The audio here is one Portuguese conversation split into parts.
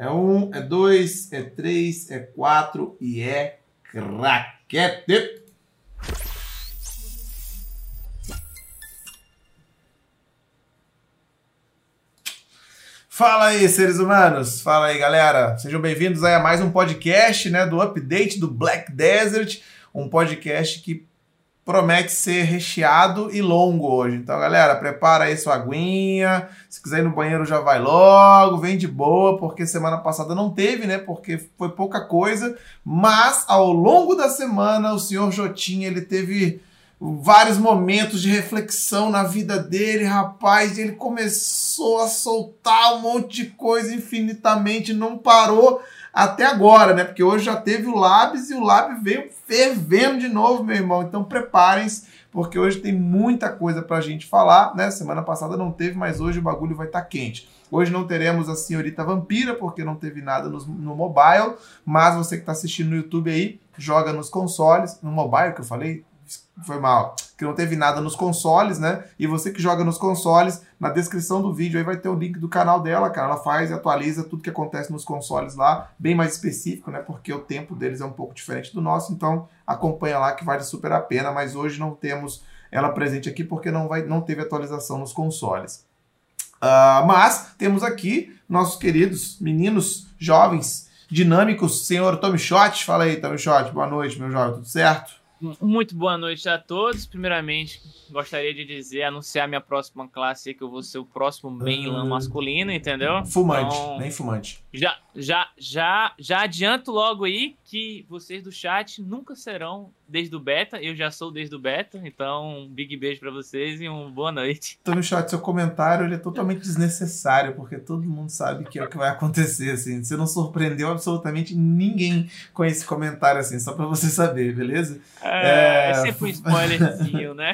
É 1, é 2, é 3, é 4 e é craquete. Fala aí, seres humanos. Fala aí, galera. Sejam bem-vindos a mais um podcast, né, do Update do Black Desert. Um podcast que promete ser recheado e longo hoje. Então, galera, prepara aí sua aguinha. Se quiser ir no banheiro, já vai logo. Vem de boa, porque semana passada não teve, né? Porque foi pouca coisa. Mas, ao longo da semana, o senhor Jotinha, ele teve vários momentos de reflexão na vida dele, rapaz. Ele começou a soltar um monte de coisa infinitamente, não parou até agora, né? Porque hoje já teve o Labs e o Lab veio fervendo de novo, meu irmão. Então preparem-se, porque hoje tem muita coisa pra gente falar, né? Semana passada não teve, mas hoje o bagulho vai estar quente. Hoje não teremos a senhorita vampira, porque não teve nada no mobile, mas você que tá assistindo no YouTube aí, joga nos consoles, no mobile que eu falei, foi mal, que não teve nada nos consoles, né? E você que joga nos consoles, na descrição do vídeo aí vai ter o link do canal dela, cara. Ela faz e atualiza tudo que acontece nos consoles lá, bem mais específico, né? Porque o tempo deles é um pouco diferente do nosso, então acompanha lá que vale super a pena, mas hoje não temos ela presente aqui porque não teve atualização nos consoles. Mas temos aqui nossos queridos meninos jovens, dinâmicos, senhor Tommy Shot. Fala aí, Tommy Shot. Boa noite, meu jovem. Tudo certo? Muito boa noite a todos. Primeiramente, gostaria de dizer, anunciar minha próxima classe, que eu vou ser o próximo mainland masculino, entendeu? Fumante, então, nem fumante. Já adianto logo aí que vocês do chat nunca serão desde o beta. Eu já sou desde o beta, então um big beijo pra vocês e uma boa noite. Então, no chat, seu comentário ele é totalmente desnecessário, porque todo mundo sabe que é o que vai acontecer, assim. Você não surpreendeu absolutamente ninguém com esse comentário, assim, só pra você saber, beleza? É sempre um spoilerzinho, né?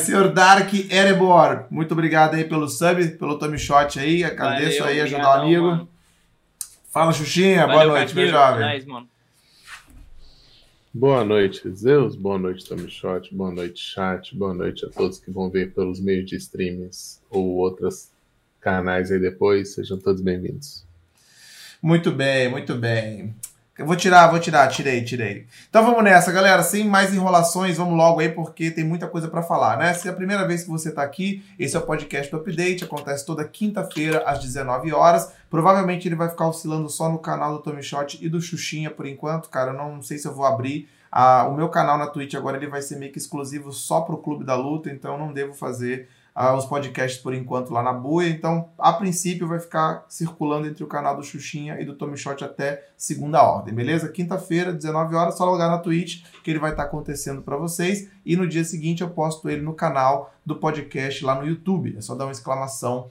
Senhor Dark Erebor, muito obrigado aí pelo sub, pelo Tommy Shot aí, agradeço. Valeu, aí, ajudar o amigo. Mano. Fala, Xuxinha, valeu, boa noite, meu jovem. Nice, mano. Boa noite, Zeus, boa noite, Tommy Shot, boa noite, chat, boa noite a todos que vão ver pelos meios de streams ou outros canais aí depois, sejam todos bem-vindos. Muito bem, muito bem. Eu vou tirar, tirei. Então vamos nessa, galera, sem mais enrolações, vamos logo aí, porque tem muita coisa para falar, né? Se é a primeira vez que você tá aqui, esse é o podcast do Update, acontece toda quinta-feira, às 19 horas. Provavelmente ele vai ficar oscilando só no canal do Tommy Shot e do Xuxinha por enquanto, cara, eu não sei se eu vou abrir o meu canal na Twitch agora, ele vai ser meio que exclusivo só pro Clube da Luta, então eu não devo fazer os podcasts por enquanto lá na buia, então a princípio vai ficar circulando entre o canal do Xuxinha e do Tommy Shot até segunda ordem, beleza? Quinta-feira, 19 horas, só logar na Twitch que ele vai estar acontecendo para vocês e no dia seguinte eu posto ele no canal do podcast lá no YouTube, é só dar uma exclamação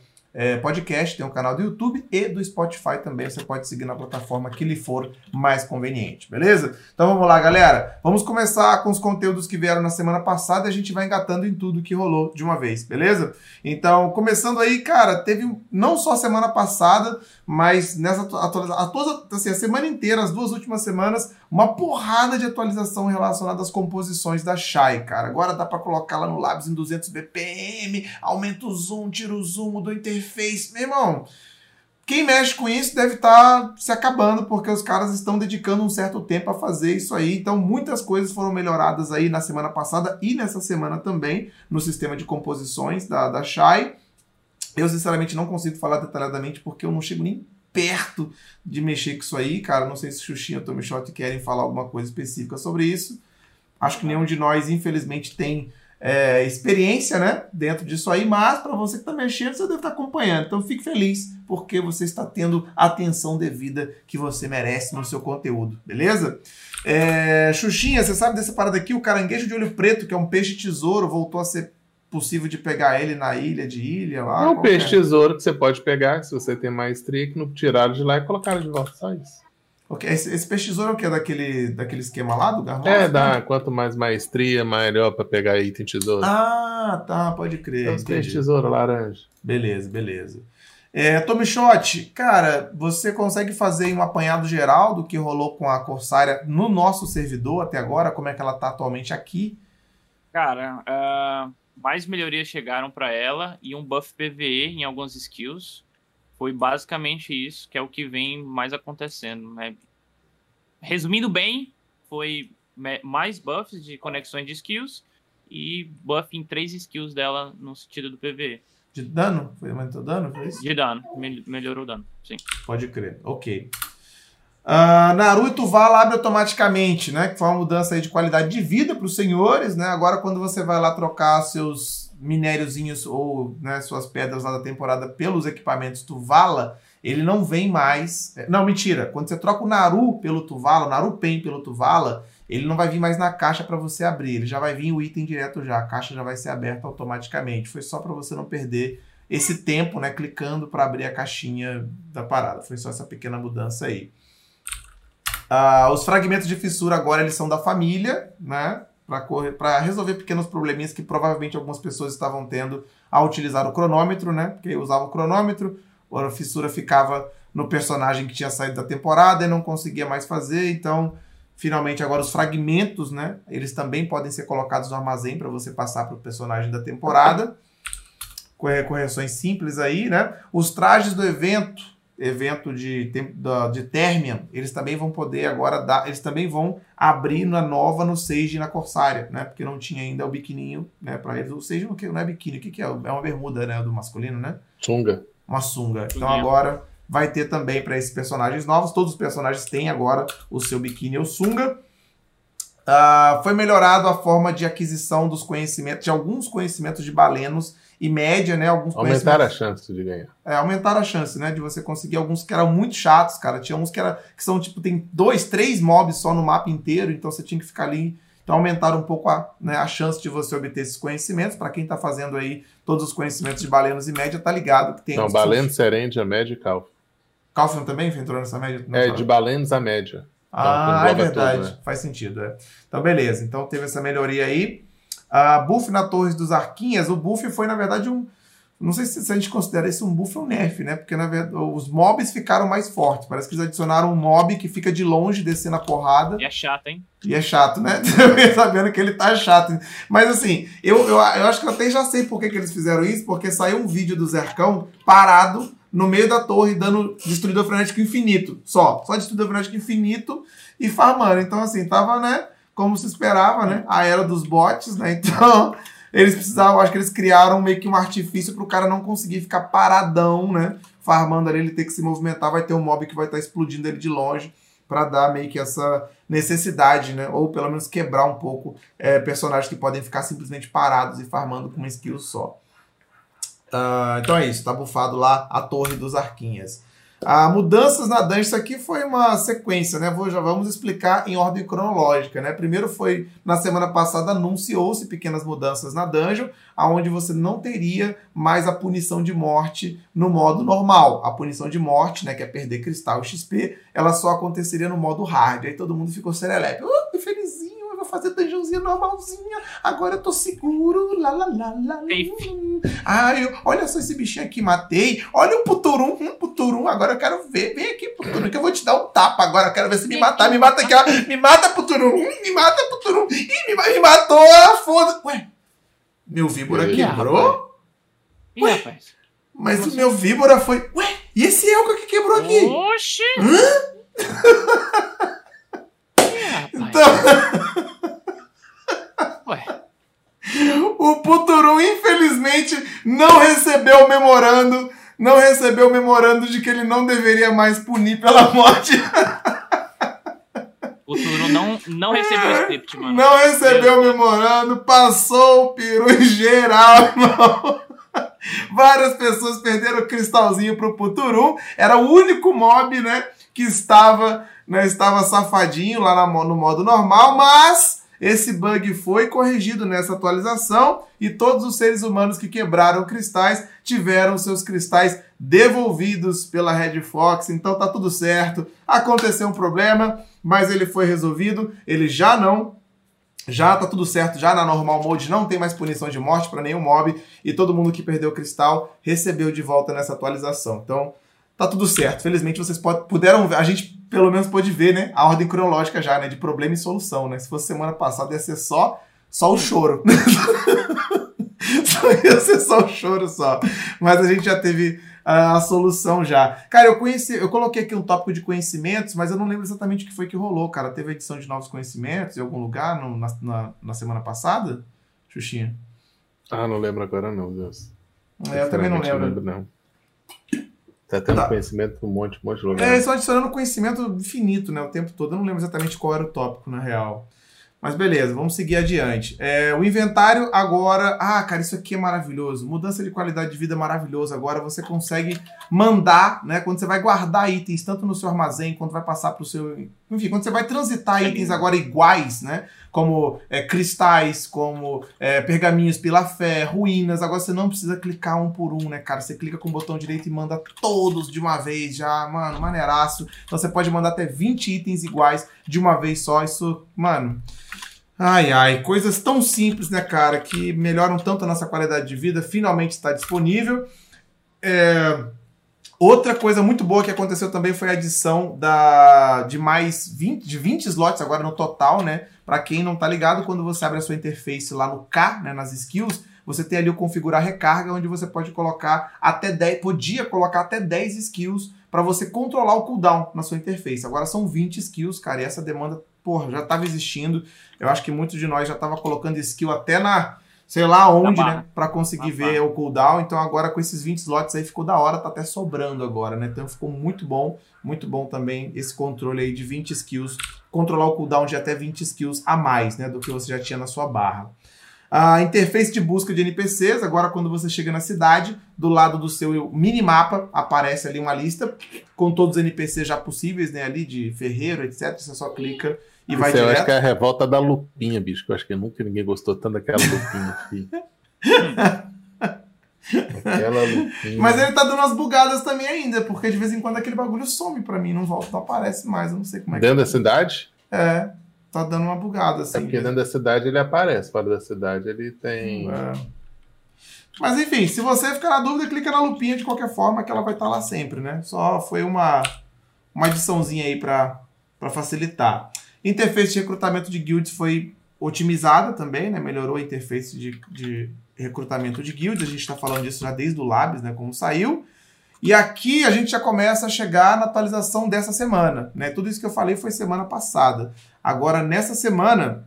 podcast, tem um canal do YouTube e do Spotify também, você pode seguir na plataforma que lhe for mais conveniente, beleza? Então vamos lá, galera, vamos começar com os conteúdos que vieram na semana passada e a gente vai engatando em tudo que rolou de uma vez, beleza? Então, começando aí, cara, teve não só semana passada, mas nessa assim, a semana inteira, as duas últimas semanas, uma porrada de atualização relacionada às composições da Shai, cara. Agora dá pra colocar lá no Labs em 200 BPM, aumenta o zoom, tira o zoom, mudou a interface. Meu irmão, quem mexe com isso deve estar se acabando, porque os caras estão dedicando um certo tempo a fazer isso aí. Então, muitas coisas foram melhoradas aí na semana passada e nessa semana também, no sistema de composições da Shai. Eu, sinceramente, não consigo falar detalhadamente porque eu não chego nem perto de mexer com isso aí, cara. Não sei se Xuxinha ou Tommy Shot querem falar alguma coisa específica sobre isso. Acho que nenhum de nós, infelizmente, tem experiência, né, dentro disso aí, mas para você que tá mexendo, você deve estar acompanhando. Então, fique feliz porque você está tendo a atenção devida que você merece no seu conteúdo, beleza? Xuxinha, você sabe dessa parada aqui? O caranguejo de olho preto, que é um peixe-tesouro, voltou a ser possível de pegar ele na ilha de ilha lá. É um peixe tesouro que você pode pegar se você tem maestria, que não tiraram de lá e colocaram de volta, só isso. Okay. Esse peixe tesouro é o que? É daquele esquema lá do Garrote? Dá. Quanto mais maestria, melhor pra pegar item tesouro. Ah, tá, pode crer. É um peixe tesouro laranja. Beleza. Tommy Shot, cara, você consegue fazer um apanhado geral do que rolou com a Corsária no nosso servidor até agora? Como é que ela tá atualmente aqui? Cara, mais melhorias chegaram para ela e um buff PvE em algumas skills. Foi basicamente isso, que é o que vem mais acontecendo, né? Resumindo bem, foi mais buffs de conexões de skills e buff em 3 skills dela no sentido do PvE. De dano? Foi aumentou o dano? Foi isso? De dano. Melhorou o dano, sim. Pode crer, ok. Naruto Vala abre automaticamente, né? Que foi uma mudança aí de qualidade de vida para os senhores, né? Agora quando você vai lá trocar seus minériozinhos ou né, suas pedras lá da temporada pelos equipamentos Tuvala, ele não vem mais... Não, mentira. Quando você troca o Naru pelo Tuvala, o Naru Pen pelo Tuvala, ele não vai vir mais na caixa para você abrir. Ele já vai vir o item direto já. A caixa já vai ser aberta automaticamente. Foi só para você não perder esse tempo, né? Clicando para abrir a caixinha da parada. Foi só essa pequena mudança aí. Os fragmentos de fissura agora eles são da família, né? Para resolver pequenos probleminhas que provavelmente algumas pessoas estavam tendo ao utilizar o cronômetro, né? Porque usava o cronômetro, a fissura ficava no personagem que tinha saído da temporada e não conseguia mais fazer, então finalmente agora os fragmentos, né? Eles também podem ser colocados no armazém para você passar para o personagem da temporada. Correções simples aí, né? Os trajes do evento de Térmia, eles também vão poder agora dar, eles também vão abrir na nova, no Seiji e na Corsária, né? Porque não tinha ainda o biquininho, né? Para eles, o Seiji não é biquíni, o que é? É uma bermuda, né? Do masculino, né? Sunga. Uma sunga. Então agora vai ter também para esses personagens novos, todos os personagens têm agora o seu biquíni ou sunga. Foi melhorado a forma de aquisição dos conhecimentos, de alguns conhecimentos de balenos e média, né? Alguns aumentaram a chance de ganhar. É, aumentaram a chance, né? De você conseguir alguns que eram muito chatos, cara. Tinha uns que são, tipo, tem 2, 3 mobs só no mapa inteiro, então você tinha que ficar ali. Então aumentaram um pouco a chance de você obter esses conhecimentos. Para quem tá fazendo aí todos os conhecimentos de balenos e média, tá ligado que tem... Não, balenos, serendia, média e calf. Calf também entrou nessa média? Não, é, sabe? De balenos a média. Ah, é verdade. Tudo, né? Faz sentido, é. Então, beleza. Então, teve essa melhoria aí. Buff na Torre dos Arquinhas. O buff foi, na verdade, um... Não sei se a gente considera isso um buff ou um nerf, né? Porque, na verdade, os mobs ficaram mais fortes. Parece que eles adicionaram um mob que fica de longe descendo a porrada. E é chato, hein? E é chato, né? Sabendo que ele tá chato. Mas, assim, eu acho que eu até já sei por que eles fizeram isso. Porque saiu um vídeo do Zercão parado no meio da torre, dando destruidor frenético infinito. Só destruidor frenético infinito e farmando. Então, assim, tava, né, como se esperava, né, a era dos bots, né, então eles precisavam, acho que eles criaram meio que um artifício pro cara não conseguir ficar paradão, né, farmando ali, ele ter que se movimentar, vai ter um mob que vai estar explodindo ele de longe pra dar meio que essa necessidade, né, ou pelo menos quebrar um pouco personagens que podem ficar simplesmente parados e farmando com uma skill só. Então é isso, tá bufado lá a Torre dos Arquinhas. Mudanças na dungeon, isso aqui foi uma sequência, né? Já vamos explicar em ordem cronológica, né? Primeiro foi, na semana passada, anunciou-se pequenas mudanças na dungeon, onde você não teria mais a punição de morte no modo normal. A punição de morte, né, que é perder cristal e XP, ela só aconteceria no modo hard. Aí todo mundo ficou serelepe, felizinho. Fazer dungeonzinha normalzinha, agora eu tô seguro, lá. Ai, olha só esse bichinho aqui, matei, olha o Puturum, Puturum, agora eu quero ver, vem aqui, Puturum, que eu vou te dar um tapa agora, eu quero ver se me matar, me mata aqui, ó. me mata, Puturum, ih, me matou, foda, ué, meu víbora quebrou? Ué, rapaz. Mas o meu víbora foi, ué, e esse elco que quebrou aqui? Oxi! Hã? Então... O Puturum, infelizmente, não recebeu o memorando de que ele não deveria mais punir pela morte. O Puturum não recebeu o script, mano. Não recebeu o memorando, passou o peru em geral, irmão. Várias pessoas perderam o cristalzinho pro Puturum. Era o único mob, né, que estava safadinho lá no modo normal, mas... Esse bug foi corrigido nessa atualização e todos os seres humanos que quebraram cristais tiveram seus cristais devolvidos pela Red Fox, então tá tudo certo. Aconteceu um problema, mas ele foi resolvido, ele já tá tudo certo, já na normal mode não tem mais punição de morte para nenhum mob e todo mundo que perdeu cristal recebeu de volta nessa atualização. Então tá tudo certo, felizmente vocês puderam ver, a gente pelo menos pôde ver, né, a ordem cronológica já, né, de problema e solução, né, se fosse semana passada ia ser só o choro. ia ser só o choro só. Mas a gente já teve a solução já. Cara, eu coloquei aqui um tópico de conhecimentos, mas eu não lembro exatamente o que foi que rolou, cara. Teve a edição de novos conhecimentos em algum lugar na semana passada? Xuxinha? Ah, não lembro agora não, Deus. Eu também não lembro. Tá tendo conhecimento de um monte de lugar. É, só adicionando conhecimento infinito, né? O tempo todo. Eu não lembro exatamente qual era o tópico, na real. Mas beleza, vamos seguir adiante. O inventário agora... Ah, cara, isso aqui é maravilhoso. Mudança de qualidade de vida maravilhosa. Agora você consegue mandar, né? Quando você vai guardar itens, tanto no seu armazém, quanto vai passar para o seu... Enfim, quando você vai transitar itens agora iguais, né? Como cristais, como pergaminhos pela fé, ruínas. Agora você não precisa clicar um por um, né, cara? Você clica com o botão direito e manda todos de uma vez já. Mano, maneiraço. Então você pode mandar até 20 itens iguais de uma vez só. Isso, mano... Ai, coisas tão simples, né, cara, que melhoram tanto a nossa qualidade de vida, finalmente está disponível. Outra coisa muito boa que aconteceu também foi a adição de mais 20 slots agora no total, né? Para quem não tá ligado, quando você abre a sua interface lá no K, né, nas skills, você tem ali o configurar recarga, onde você pode colocar até 10, podia colocar até 10 skills para você controlar o cooldown na sua interface. Agora são 20 skills, cara, e essa demanda, porra, já estava existindo. Eu acho que muitos de nós já estava colocando skill até na, sei lá onde, né, para conseguir ver o cooldown. Então agora com esses 20 slots aí ficou da hora, tá até sobrando agora, né? Então ficou muito bom também esse controle aí de 20 skills, controlar o cooldown de até 20 skills a mais, né, do que você já tinha na sua barra. A interface de busca de NPCs, agora quando você chega na cidade, do lado do seu minimapa aparece ali uma lista com todos os NPCs já possíveis, né, ali de ferreiro, etc. Você só clica e vai direto. Eu acho que é a revolta da lupinha, bicho, que eu acho que nunca ninguém gostou tanto daquela lupinha aqui. Aquela lupinha. Mas ele tá dando umas bugadas também ainda, porque de vez em quando aquele bagulho some pra mim, não volta, não aparece mais, eu não sei como é. Dentro da cidade? É. Tá dando uma bugada, assim. É porque dentro da cidade ele aparece, fora da cidade ele tem... É. Mas enfim, se você ficar na dúvida, clica na lupinha de qualquer forma, que ela vai estar lá sempre, né? Só foi uma adiçãozinha aí pra facilitar. Interface de recrutamento de guilds foi otimizada também, né? Melhorou a interface de recrutamento de guilds, a gente tá falando disso já desde o Labs, né? Como saiu. E aqui a gente já começa a chegar na atualização dessa semana, né? Tudo isso que eu falei foi semana passada. Agora, nessa semana,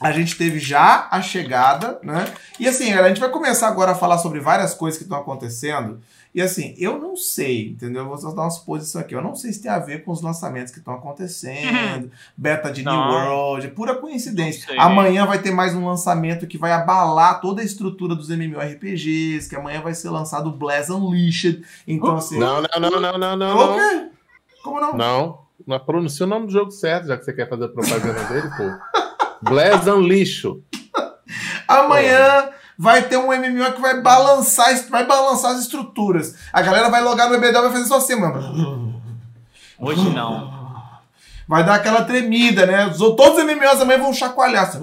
a gente teve já a chegada, né? E assim, a gente vai começar agora a falar sobre várias coisas que estão acontecendo. E assim, eu não sei, entendeu? Eu vou dar uma suposição aqui. Eu não sei se tem a ver com os lançamentos que estão acontecendo, beta de New World, pura coincidência. Amanhã vai ter mais um lançamento que vai abalar toda a estrutura dos MMORPGs, que amanhã vai ser lançado o Blazz Unleashed. Então, assim... Não. O quê? Como não? Não pronuncia o nome do jogo certo, já que você quer fazer a propaganda dele, pô. Blazz Unleashed. Amanhã... vai ter um MMO que vai balançar as estruturas. A galera vai logar no EBDL e vai fazer só assim, mano. Hoje não. Vai dar aquela tremida, né? Todos os MMOs amanhã vão chacoalhar. Assim.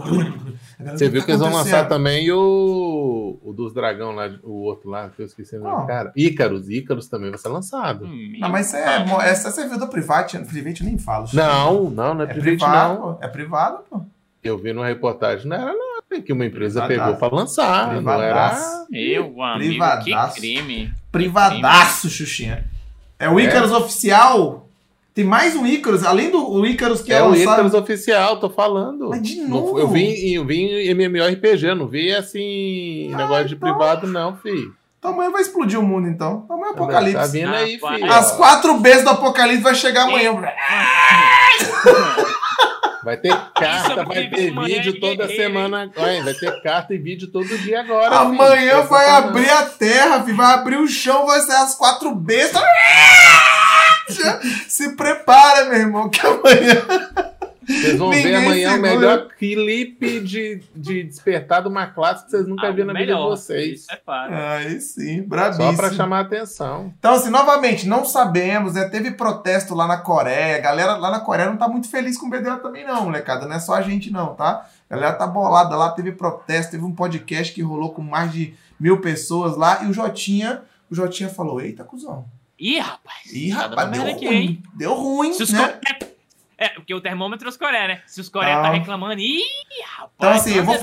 Você viu que eles vão lançar também o dos dragão lá, o outro lá, que eu esqueci o nome do cara. Ícaros também vai ser lançado. Não, mas essa é servidor private eu nem falo. Não é private não. É privado, pô. Eu vi numa reportagem, não era não. Que uma empresa pegou pra lançar. Privadaço. Não era... Meu amigo, privadaço. Que crime. Privadaço, Xuxinha. É o Ícaros oficial? Tem mais um Ícaros, além do Ícaros que é lançado. É o Ícaros oficial, tô falando. Mas de novo? Não, eu vi em MMORPG, não vi assim negócio de privado não, fi. Então amanhã vai explodir o mundo, então. Amanhã é o apocalipse. Tá vindo aí, fi. As 4 Bs do apocalipse vai chegar amanhã. Vai ter carta, vai ter vídeo toda semana. Vai ter carta e vídeo todo dia agora. Amanhã filho, vai abrir a terra, filho, vai abrir o chão, vai ser as 4 bestas. Se prepara, meu irmão, que amanhã... Vocês vão ver amanhã segura. O melhor clipe de despertar de uma classe que vocês nunca viram na vida de vocês. Isso é claro. Aí sim, brabíssimo. Só pra chamar a atenção. Então, assim, novamente, não sabemos, né? Teve protesto lá na Coreia. A galera lá na Coreia não tá muito feliz com o BDA também não, molecada. Não é só a gente não, tá? A galera tá bolada lá, teve protesto, teve um podcast que rolou com mais de 1.000 pessoas lá. E o Jotinha falou, eita, cuzão. Ih, rapaz. Deu ruim, né? É, porque o termômetro é os Coreia, né? Se os Coreia tá reclamando... Ih, rapaz, então,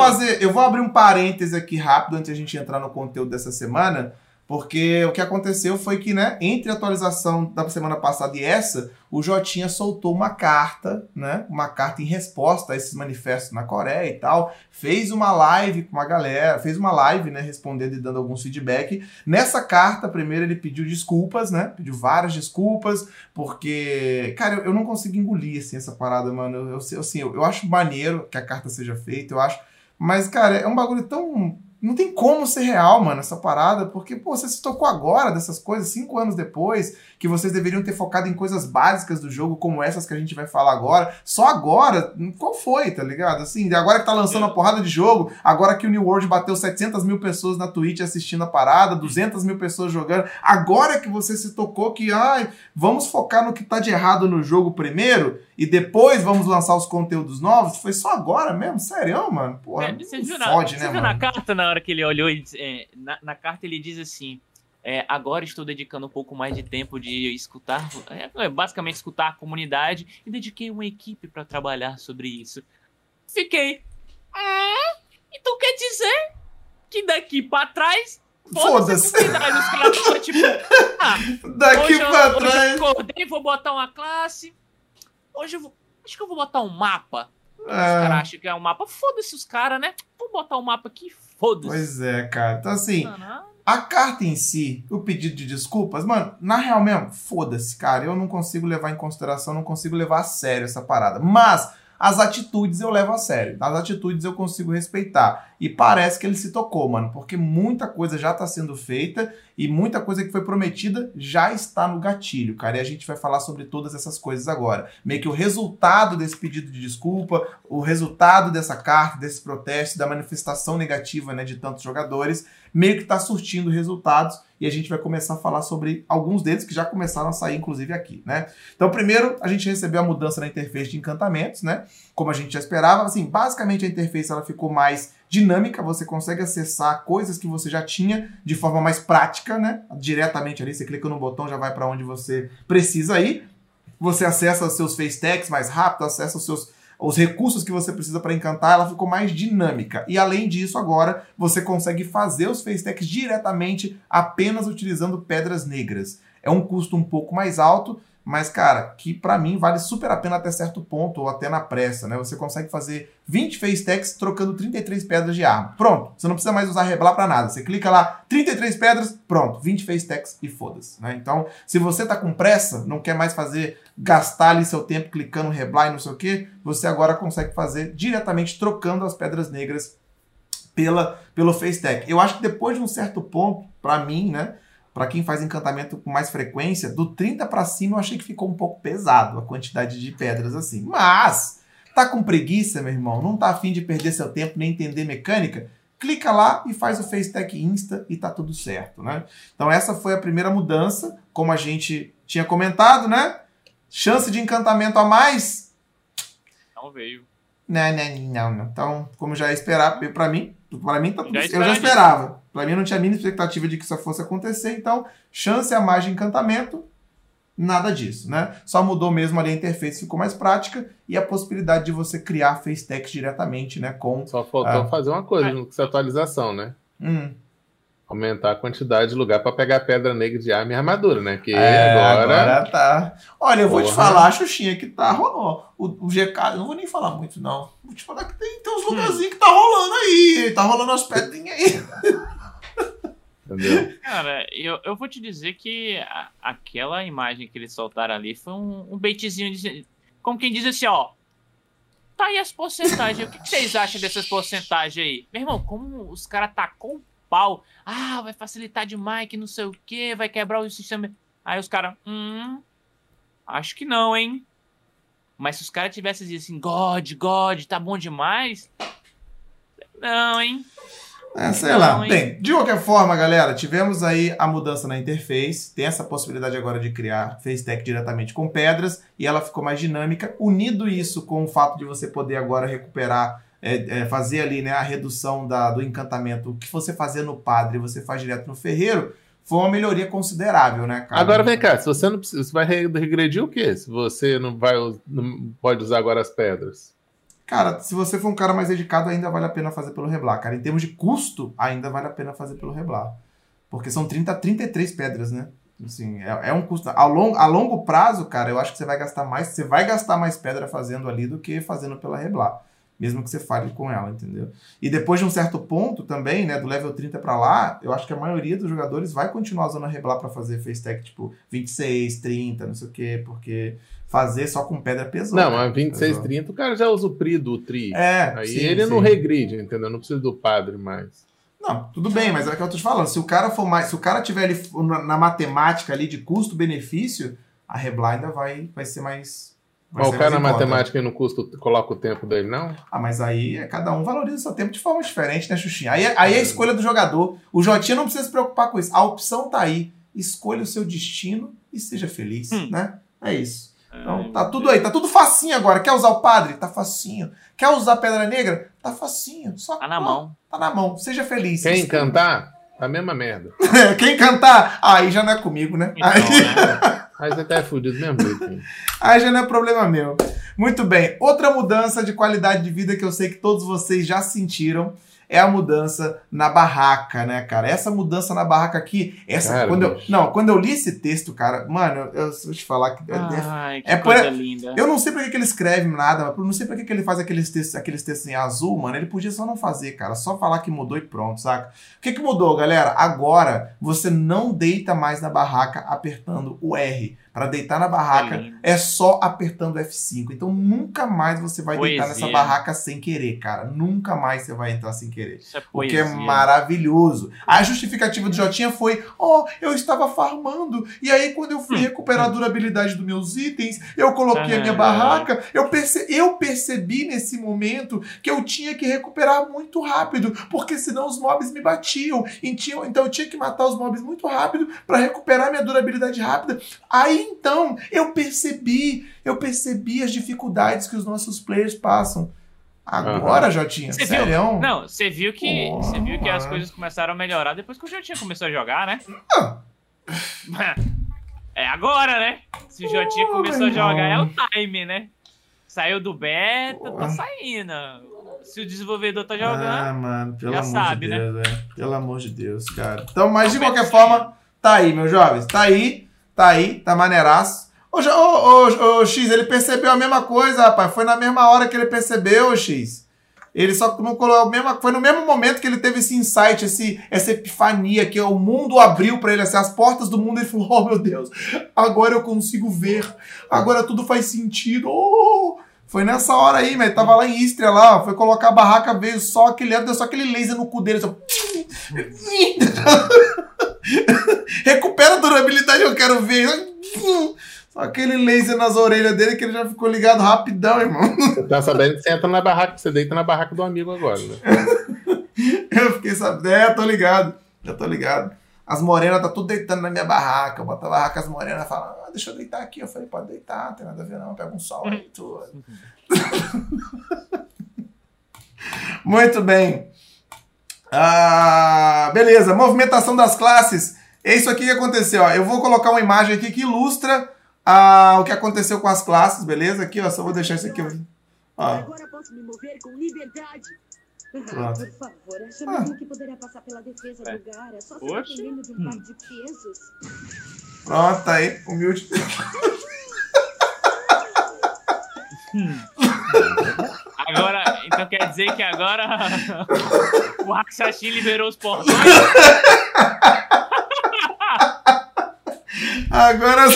assim, eu vou abrir um parêntese aqui rápido antes de a gente entrar no conteúdo dessa semana, porque o que aconteceu foi que, né, entre a atualização da semana passada e essa, o Jotinha soltou uma carta, né? Uma carta em resposta a esses manifestos na Coreia e tal. Fez uma live com uma galera, fez uma live, né? Respondendo e dando alguns feedback. Nessa carta, primeiro ele pediu desculpas, né? Pediu várias desculpas, porque, cara, eu não consigo engolir, assim, essa parada, mano. Eu acho maneiro que a carta seja feita, eu acho. Mas, cara, é um bagulho tão... Não tem como ser real, mano, essa parada, porque, pô, você se tocou agora dessas coisas, 5 anos depois, que vocês deveriam ter focado em coisas básicas do jogo, como essas que a gente vai falar agora. Só agora, qual foi, tá ligado? Assim, agora que tá lançando uma porrada de jogo, agora que o New World bateu 700 mil pessoas na Twitch assistindo a parada, 200 mil pessoas jogando, agora que você se tocou que, vamos focar no que tá de errado no jogo primeiro, e depois vamos lançar os conteúdos novos, foi só agora mesmo? Sério, mano? Porra, fode, né, mano? Você viu na carta, na hora que ele olhou, na carta ele diz assim, agora estou dedicando um pouco mais de tempo de escutar, basicamente escutar a comunidade, e dediquei uma equipe para trabalhar sobre isso. Fiquei, então quer dizer que daqui para trás... Foda-se! Daqui para trás... Eu acordei, vou botar uma classe... Hoje acho que eu vou botar um mapa. Os caras acham que é um mapa. Foda-se os caras, né? Vou botar um mapa aqui, foda-se. Pois é, cara. Então, assim, a carta em si, o pedido de desculpas, mano, na real mesmo, foda-se, cara. Eu não consigo levar em consideração, não consigo levar a sério essa parada. Mas as atitudes eu levo a sério. As atitudes eu consigo respeitar. E parece que ele se tocou, mano, porque muita coisa já tá sendo feita e muita coisa que foi prometida já está no gatilho, cara. E a gente vai falar sobre todas essas coisas agora. Meio que o resultado desse pedido de desculpa, o resultado dessa carta, desse protesto, da manifestação negativa, né, de tantos jogadores, meio que tá surtindo resultados e a gente vai começar a falar sobre alguns deles que já começaram a sair, inclusive, aqui, né? Então, primeiro, a gente recebeu a mudança na interface de encantamentos, né? Como a gente já esperava, assim, basicamente a interface ela ficou mais dinâmica, você consegue acessar coisas que você já tinha de forma mais prática, né? Diretamente ali, você clica no botão, já vai para onde você precisa ir. Você acessa os seus face tags mais rápido, acessa os recursos que você precisa para encantar, ela ficou mais dinâmica. E além disso, agora, você consegue fazer os face tags diretamente apenas utilizando pedras negras. É um custo um pouco mais alto, mas, cara, que pra mim vale super a pena até certo ponto, ou até na pressa, né? Você consegue fazer 20 face tags trocando 33 pedras de arma. Pronto, você não precisa mais usar rebelar pra nada. Você clica lá, 33 pedras, pronto, 20 face tags e foda-se, né? Então, se você tá com pressa, não quer mais gastar ali seu tempo clicando rebelar e não sei o quê, você agora consegue fazer diretamente trocando as pedras negras pelo face tag. Eu acho que depois de um certo ponto, pra mim, né? Para quem faz encantamento com mais frequência, do 30 para cima eu achei que ficou um pouco pesado a quantidade de pedras assim. Mas, tá com preguiça, meu irmão? Não tá afim de perder seu tempo nem entender mecânica? Clica lá e faz o FaceTech Insta e tá tudo certo, né? Então essa foi a primeira mudança, como a gente tinha comentado, né? Chance de encantamento a mais? Não veio. Não. Então, como já ia esperar, para mim tá tudo certo. Eu já esperava. Pra mim, não tinha a mínima expectativa de que isso fosse acontecer. Então, chance a mais de encantamento, nada disso, né? Só mudou mesmo ali a interface, ficou mais prática. E a possibilidade de você criar face tags diretamente, né? Só faltou fazer uma coisa com essa atualização, né? Aumentar a quantidade de lugar pra pegar pedra negra de arma e armadura, né? Que agora tá. Olha, eu vou te falar, Xuxinha, que tá rolando. O GK, eu não vou nem falar muito, não. Vou te falar que tem uns lugarzinhos que tá rolando aí. Tá rolando as pedrinhas aí. Entendeu? Cara, eu vou te dizer que aquela imagem que eles soltaram ali foi um baitzinho, como quem diz assim, tá aí as porcentagens, o que vocês acham dessas porcentagens aí? Meu irmão, como os caras tacou o pau, vai facilitar demais, que não sei o que, vai quebrar o sistema. Aí os caras, acho que não, hein? Mas se os caras tivessem dito assim, God, tá bom demais? Não, hein? Sei lá. Bem, de qualquer forma, galera, tivemos aí a mudança na interface, tem essa possibilidade agora de criar FaceTech diretamente com pedras, e ela ficou mais dinâmica, unido isso com o fato de você poder agora recuperar, fazer ali, né, a redução do encantamento, o que você fazia no padre, você faz direto no ferreiro, foi uma melhoria considerável, né, cara? Agora vem cá, se você não precisa, você vai regredir o quê? Se você não pode usar agora as pedras? Cara, se você for um cara mais dedicado, ainda vale a pena fazer pelo Reblar, cara. Em termos de custo, ainda vale a pena fazer pelo Reblar. Porque são 33 pedras, né? Assim, é um custo... A longo prazo, cara, eu acho que você vai gastar mais pedra fazendo ali do que fazendo pela Reblar. Mesmo que você fale com ela, entendeu? E depois de um certo ponto também, né, do level 30 pra lá, eu acho que a maioria dos jogadores vai continuar usando a Reblar pra fazer face tech, tipo, 26, 30, não sei o quê, porque fazer só com pedra pesou. Não, mas 26, 30, o cara já usa o PRI do Tri. É, aí sim, ele não regride, entendeu? Não precisa do padre mais. Não, tudo bem, mas é o que eu tô te falando. Se o cara for mais, se o cara tiver ali na matemática ali de custo-benefício, a Reblar ainda vai ser mais... Mas o cara na matemática e no custo coloca o tempo dele, não? Ah, mas aí cada um valoriza o seu tempo de forma diferente, né, Xuxinha? Aí é a escolha do jogador. O Jotinha não precisa se preocupar com isso. A opção tá aí. Escolha o seu destino e seja feliz, né? É isso. Então, tá tudo aí. Tá tudo facinho agora. Quer usar o padre? Tá facinho. Quer usar a pedra negra? Tá facinho. Só tá na mão. Tá na mão. Seja feliz. Quer encantar? Tá a mesma merda. Quem encantar? Aí já não é comigo, né? Então, aí... né? Aí você tá fudido mesmo. Aí já não é problema meu. Muito bem. Outra mudança de qualidade de vida que eu sei que todos vocês já sentiram é a mudança na barraca, né, cara? Essa mudança na barraca aqui... Cara, quando eu li esse texto, cara... Mano, eu vou te falar... Que coisa linda. Eu não sei pra que ele escreve nada, mas eu não sei pra que ele faz aqueles textos em azul, mano. Ele podia só não fazer, cara. Só falar que mudou e pronto, saca? O que mudou, galera? Agora, você não deita mais na barraca apertando o R. Pra deitar na barraca, é só apertando F5. Então, nunca mais você vai deitar nessa barraca sem querer, cara. Nunca mais você vai entrar sem querer. O que é maravilhoso. A justificativa do Jotinha foi, eu estava farmando. E aí, quando eu fui recuperar a durabilidade dos meus itens, eu coloquei a minha barraca. Eu percebi nesse momento que eu tinha que recuperar muito rápido, porque senão os mobs me batiam. Então, eu tinha que matar os mobs muito rápido pra recuperar minha durabilidade rápida. Aí, então, eu percebi as dificuldades que os nossos players passam. Agora, Jotinha, sério? Não, você viu que as coisas começaram a melhorar depois que o Jotinha começou a jogar, né? É agora, né? Se o Jotinha começou a jogar, é o time, né? Saiu do beta, tá saindo. Se o desenvolvedor tá jogando, mano, já sabe, né? Pelo amor de Deus, cara. Então, mas de qualquer forma, tá aí, meus jovens, tá aí. Tá aí, tá maneiraço. O X, ele percebeu a mesma coisa, rapaz. Foi na mesma hora que ele percebeu, X. Ele só não colocou... Foi no mesmo momento que ele teve esse insight, essa epifania, que o mundo abriu pra ele, assim, as portas do mundo. Ele falou, meu Deus, agora eu consigo ver. Agora tudo faz sentido. Foi nessa hora aí, mas tava lá em Istria, lá, foi colocar a barraca, veio só aquele... Deu só aquele laser no cu dele, só... Recupera a durabilidade, eu quero ver. Só aquele laser nas orelhas dele que ele já ficou ligado rapidão, irmão. Você tá sabendo que você entra na barraca, você deita na barraca do amigo agora, né? Eu fiquei sabendo, tô ligado. Já tô ligado. As morenas tá tudo deitando na minha barraca. Eu boto a barraca, as morenas falam, deixa eu deitar aqui. Eu falei, pode deitar, não tem nada a ver não. Pega um sol aí, tu. Muito bem. Beleza, movimentação das classes. É isso aqui que aconteceu, ó. Eu vou colocar uma imagem aqui que ilustra o que aconteceu com as classes, beleza? Aqui, ó, só vou deixar isso aqui. Ó. Agora posso me mover com liberdade. Pronto. Por favor, acha mesmo que poderia passar pela defesa do lugar? É só se dependendo de um par de pesos. Pronto, tá aí, humilde. Agora, então quer dizer que agora o Hakshashi liberou os portões? Agora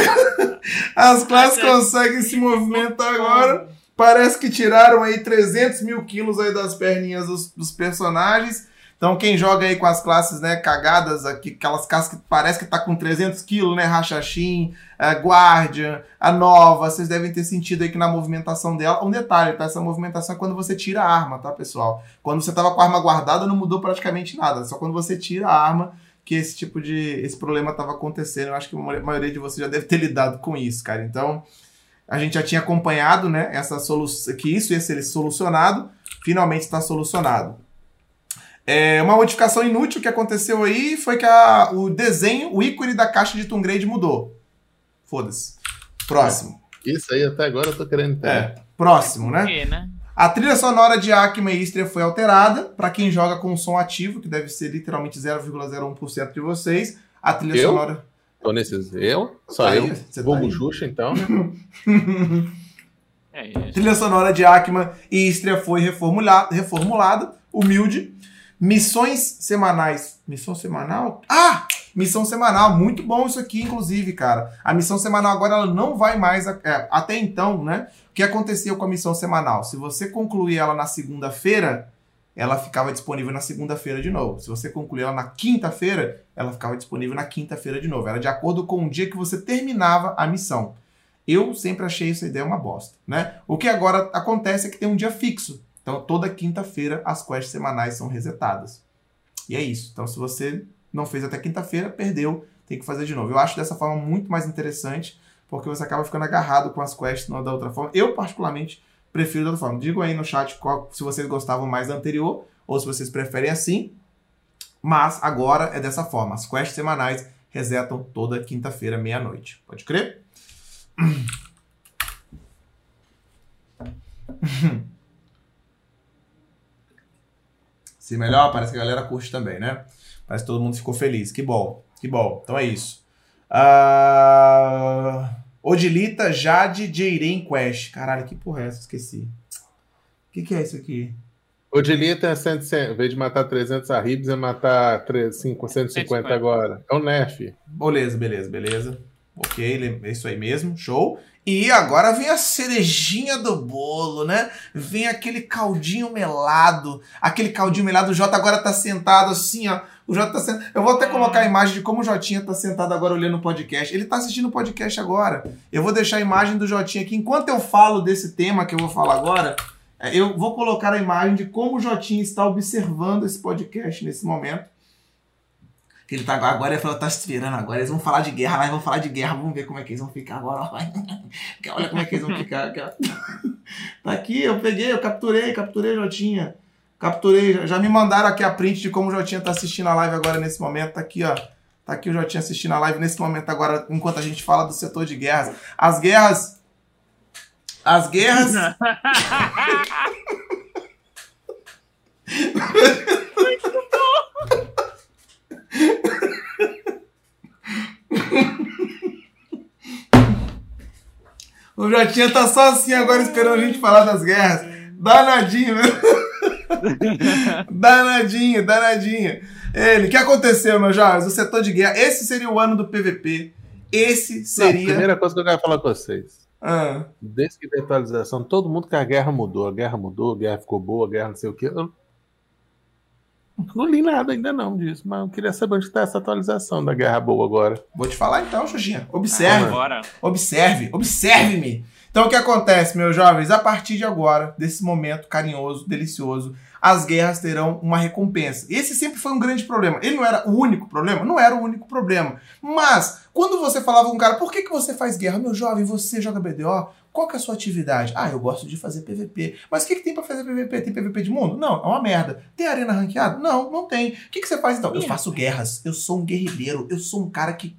as classes conseguem se movimentar agora. Parece que tiraram aí 300 mil quilos aí das perninhas dos personagens. Então quem joga aí com as classes, né, cagadas, aquelas classes que parece que tá com 300 quilos, né, Rachachim, a Guardian, a Nova, vocês devem ter sentido aí que na movimentação dela, um detalhe, tá, essa movimentação é quando você tira a arma, tá, pessoal? Quando você tava com a arma guardada não mudou praticamente nada, só quando você tira a arma que esse problema tava acontecendo. Eu acho que a maioria de vocês já deve ter lidado com isso, cara. Então, a gente já tinha acompanhado, né, que isso ia ser solucionado, finalmente está solucionado. É, uma modificação inútil que aconteceu aí foi que o desenho, o ícone da caixa de Tomb Raider mudou. Foda-se. Próximo. Isso aí até agora eu tô querendo ter. É. Próximo, né? É, né? A trilha sonora de Acma e Istria foi alterada. Pra quem joga com som ativo, que deve ser literalmente 0,01% de vocês, a trilha sonora... Tô nesses... Só eu. Bobo Xuxa, então. É isso. Trilha sonora de Acma e Istria foi reformulada. Humilde. Missões semanais. Missão semanal? Ah! Missão semanal. Muito bom isso aqui, inclusive, cara. A missão semanal agora ela não vai mais... até então, né? O que aconteceu com a missão semanal? Se você concluir ela na segunda-feira, ela ficava disponível na segunda-feira de novo. Se você concluir ela na quinta-feira, ela ficava disponível na quinta-feira de novo. Era de acordo com o dia que você terminava a missão. Eu sempre achei essa ideia uma bosta, né? O que agora acontece é que tem um dia fixo. Então, toda quinta-feira, as quests semanais são resetadas. E é isso. Então, se você não fez até quinta-feira, perdeu, tem que fazer de novo. Eu acho dessa forma muito mais interessante, porque você acaba ficando agarrado com as quests da outra forma. Eu, particularmente, prefiro da outra forma. Digo aí no chat qual, se vocês gostavam mais da anterior, ou se vocês preferem assim. Mas, agora, é dessa forma. As quests semanais resetam toda quinta-feira, meia-noite. Pode crer? Se melhor, parece que a galera curte também, né? Parece que todo mundo ficou feliz. Que bom, que bom. Então é isso. Odilita Jade Jiren Quest. Caralho, que porra é essa? Esqueci. O que é isso aqui? Odilita é 100, em vez de matar 300 a Ribs, é matar 150 agora. É um nerf. Beleza. Ok, é isso aí mesmo. Show. E agora vem a cerejinha do bolo, né? Vem aquele caldinho melado. Aquele caldinho melado. O Jota agora tá sentado assim, ó. O Jota tá sentado. Eu vou até colocar a imagem de como o Jotinha tá sentado agora olhando o podcast. Ele tá assistindo o podcast agora. Eu vou deixar a imagem do Jotinha aqui. Enquanto eu falo desse tema que eu vou falar agora, eu vou colocar a imagem de como o Jotinha está observando esse podcast nesse momento. Que ele tá agora, ele falou, tá esperando agora, eles vão falar de guerra, mas vão falar de guerra, vamos ver como é que eles vão ficar agora. Olha como é que eles vão ficar. Tá aqui, eu peguei, eu capturei Jotinha. Capturei, já me mandaram aqui a print de como o Jotinha tá assistindo a live agora nesse momento. Tá aqui, ó. Tá aqui o Jotinha assistindo a live nesse momento agora, enquanto a gente fala do setor de guerras. As guerras... O Jotinha tá só assim agora esperando a gente falar das guerras. Danadinho, né? Danadinho. O que aconteceu, meu jovens? O setor de guerra. Esse seria o ano do PVP. A primeira coisa que eu quero falar com vocês. Desde que virtualização, todo mundo que a guerra mudou, a guerra ficou boa, a guerra não sei o quê. Não li nada ainda não disso, mas eu queria saber onde está essa atualização da guerra boa agora. Vou te falar então, Xuxinha. Observe-me. Então o que acontece, meus jovens? A partir de agora, desse momento carinhoso, delicioso, as guerras terão uma recompensa. Esse sempre foi um grande problema. Ele não era o único problema? Não era o único problema. Mas, quando você falava com um cara, por que você faz guerra? Meu jovem, você joga BDO? Qual que é a sua atividade? Ah, eu gosto de fazer PVP. Mas o que tem pra fazer PVP? Tem PVP de mundo? Não, é uma merda. Tem arena ranqueada? Não tem. O que você faz então? Eu faço guerras. Eu sou um guerrilheiro. Eu sou um cara que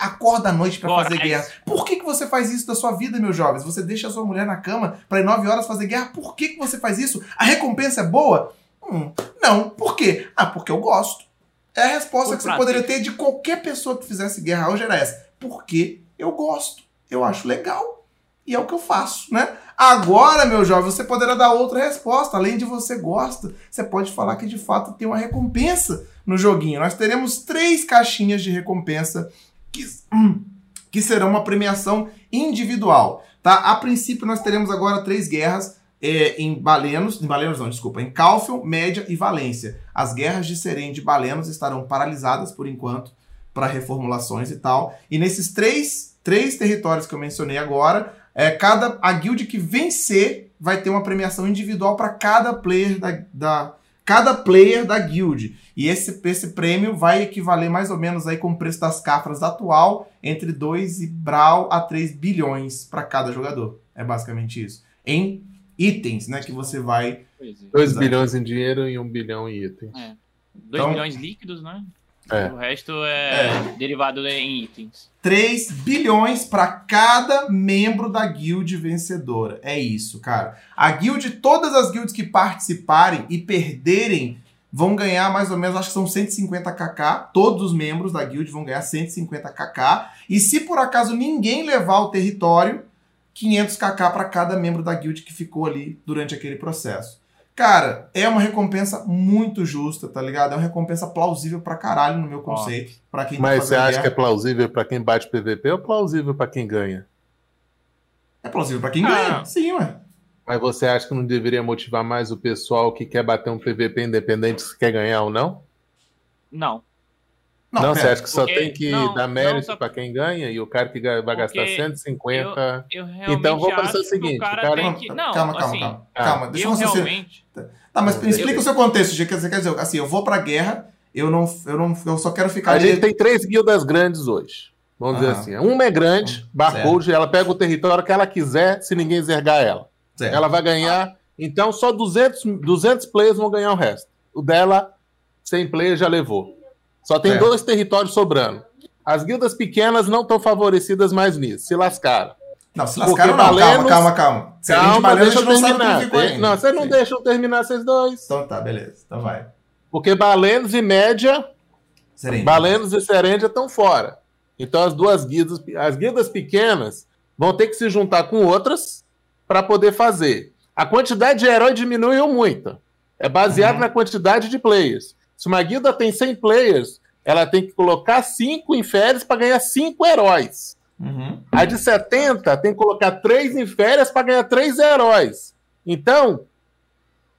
acorda à noite pra fazer guerra. Por que você faz isso da sua vida, meus jovens? Você deixa a sua mulher na cama pra ir 9 horas fazer guerra? Por que você faz isso? A recompensa é boa? Não. Por quê? Ah, porque eu gosto. É a resposta que você poderia ter de qualquer pessoa que fizesse guerra hoje era essa. Porque eu gosto. Eu acho legal. E é o que eu faço, né? Agora, meu jovem, você poderá dar outra resposta. Além de você gosta, você pode falar que de fato tem uma recompensa no joguinho. Nós teremos 3 caixinhas de recompensa que serão uma premiação individual, tá? A princípio, nós teremos agora 3 guerras em Calpheon, Média e Valência. As guerras de Seren de Balenos estarão paralisadas por enquanto para reformulações e tal. E nesses 3 territórios que eu mencionei agora, a guild que vencer vai ter uma premiação individual para cada player da guild. E esse prêmio vai equivaler mais ou menos aí com o preço das safras atual, entre 2 e brau a 3 bilhões para cada jogador. É basicamente isso. Em itens, né? Que você vai... 2 bilhões em dinheiro e 1 bilhão em itens. É. 2 bilhões líquidos, né? É. O resto é derivado em itens. 3 bilhões para cada membro da guild vencedora. É isso, cara. A guild, todas as guilds que participarem e perderem vão ganhar mais ou menos, acho que são 150 kk. Todos os membros da guild vão ganhar 150 kk. E se por acaso ninguém levar o território, 500 kk para cada membro da guild que ficou ali durante aquele processo. Cara, é uma recompensa muito justa, tá ligado? É uma recompensa plausível pra caralho no meu conceito. Pra quem Mas você acha que é plausível pra quem bate PVP ou plausível pra quem ganha? É plausível pra quem ganha, sim, ué. Mas você acha que não deveria motivar mais o pessoal que quer bater um PVP independente se quer ganhar ou não? Não. Não, você acha que só tem que dar mérito pra quem ganha e o cara que vai gastar 150... Eu então vou pensar o seguinte... Calma, deixa eu Tá, mas explica o seu contexto, G. Quer dizer, assim, eu vou pra guerra, eu só quero ficar... A gente tem 3 guildas grandes hoje, vamos dizer assim. Uma é grande, Barcold, ela pega o território que ela quiser, se ninguém zergar ela. Certo. Ela vai ganhar, então só 200 players vão ganhar o resto. O dela, 100 players já levou. Só tem 2 territórios sobrando. As guildas pequenas não estão favorecidas mais nisso. Se lascaram. Não, se lascaram não. Calma. Se deixa eu terminar. Não, vocês não deixam terminar vocês dois. Então tá, beleza. Então vai. Porque Balenos e Média... Serêndia. Balenos e Serêndia estão fora. Então as duas guildas... As guildas pequenas vão ter que se juntar com outras para poder fazer. A quantidade de herói diminuiu muito. É baseado na quantidade de players. Se uma guilda tem 100 players, ela tem que colocar 5 infériores para ganhar 5 heróis. A de 70 tem que colocar 3 infériores para ganhar 3 heróis. Então,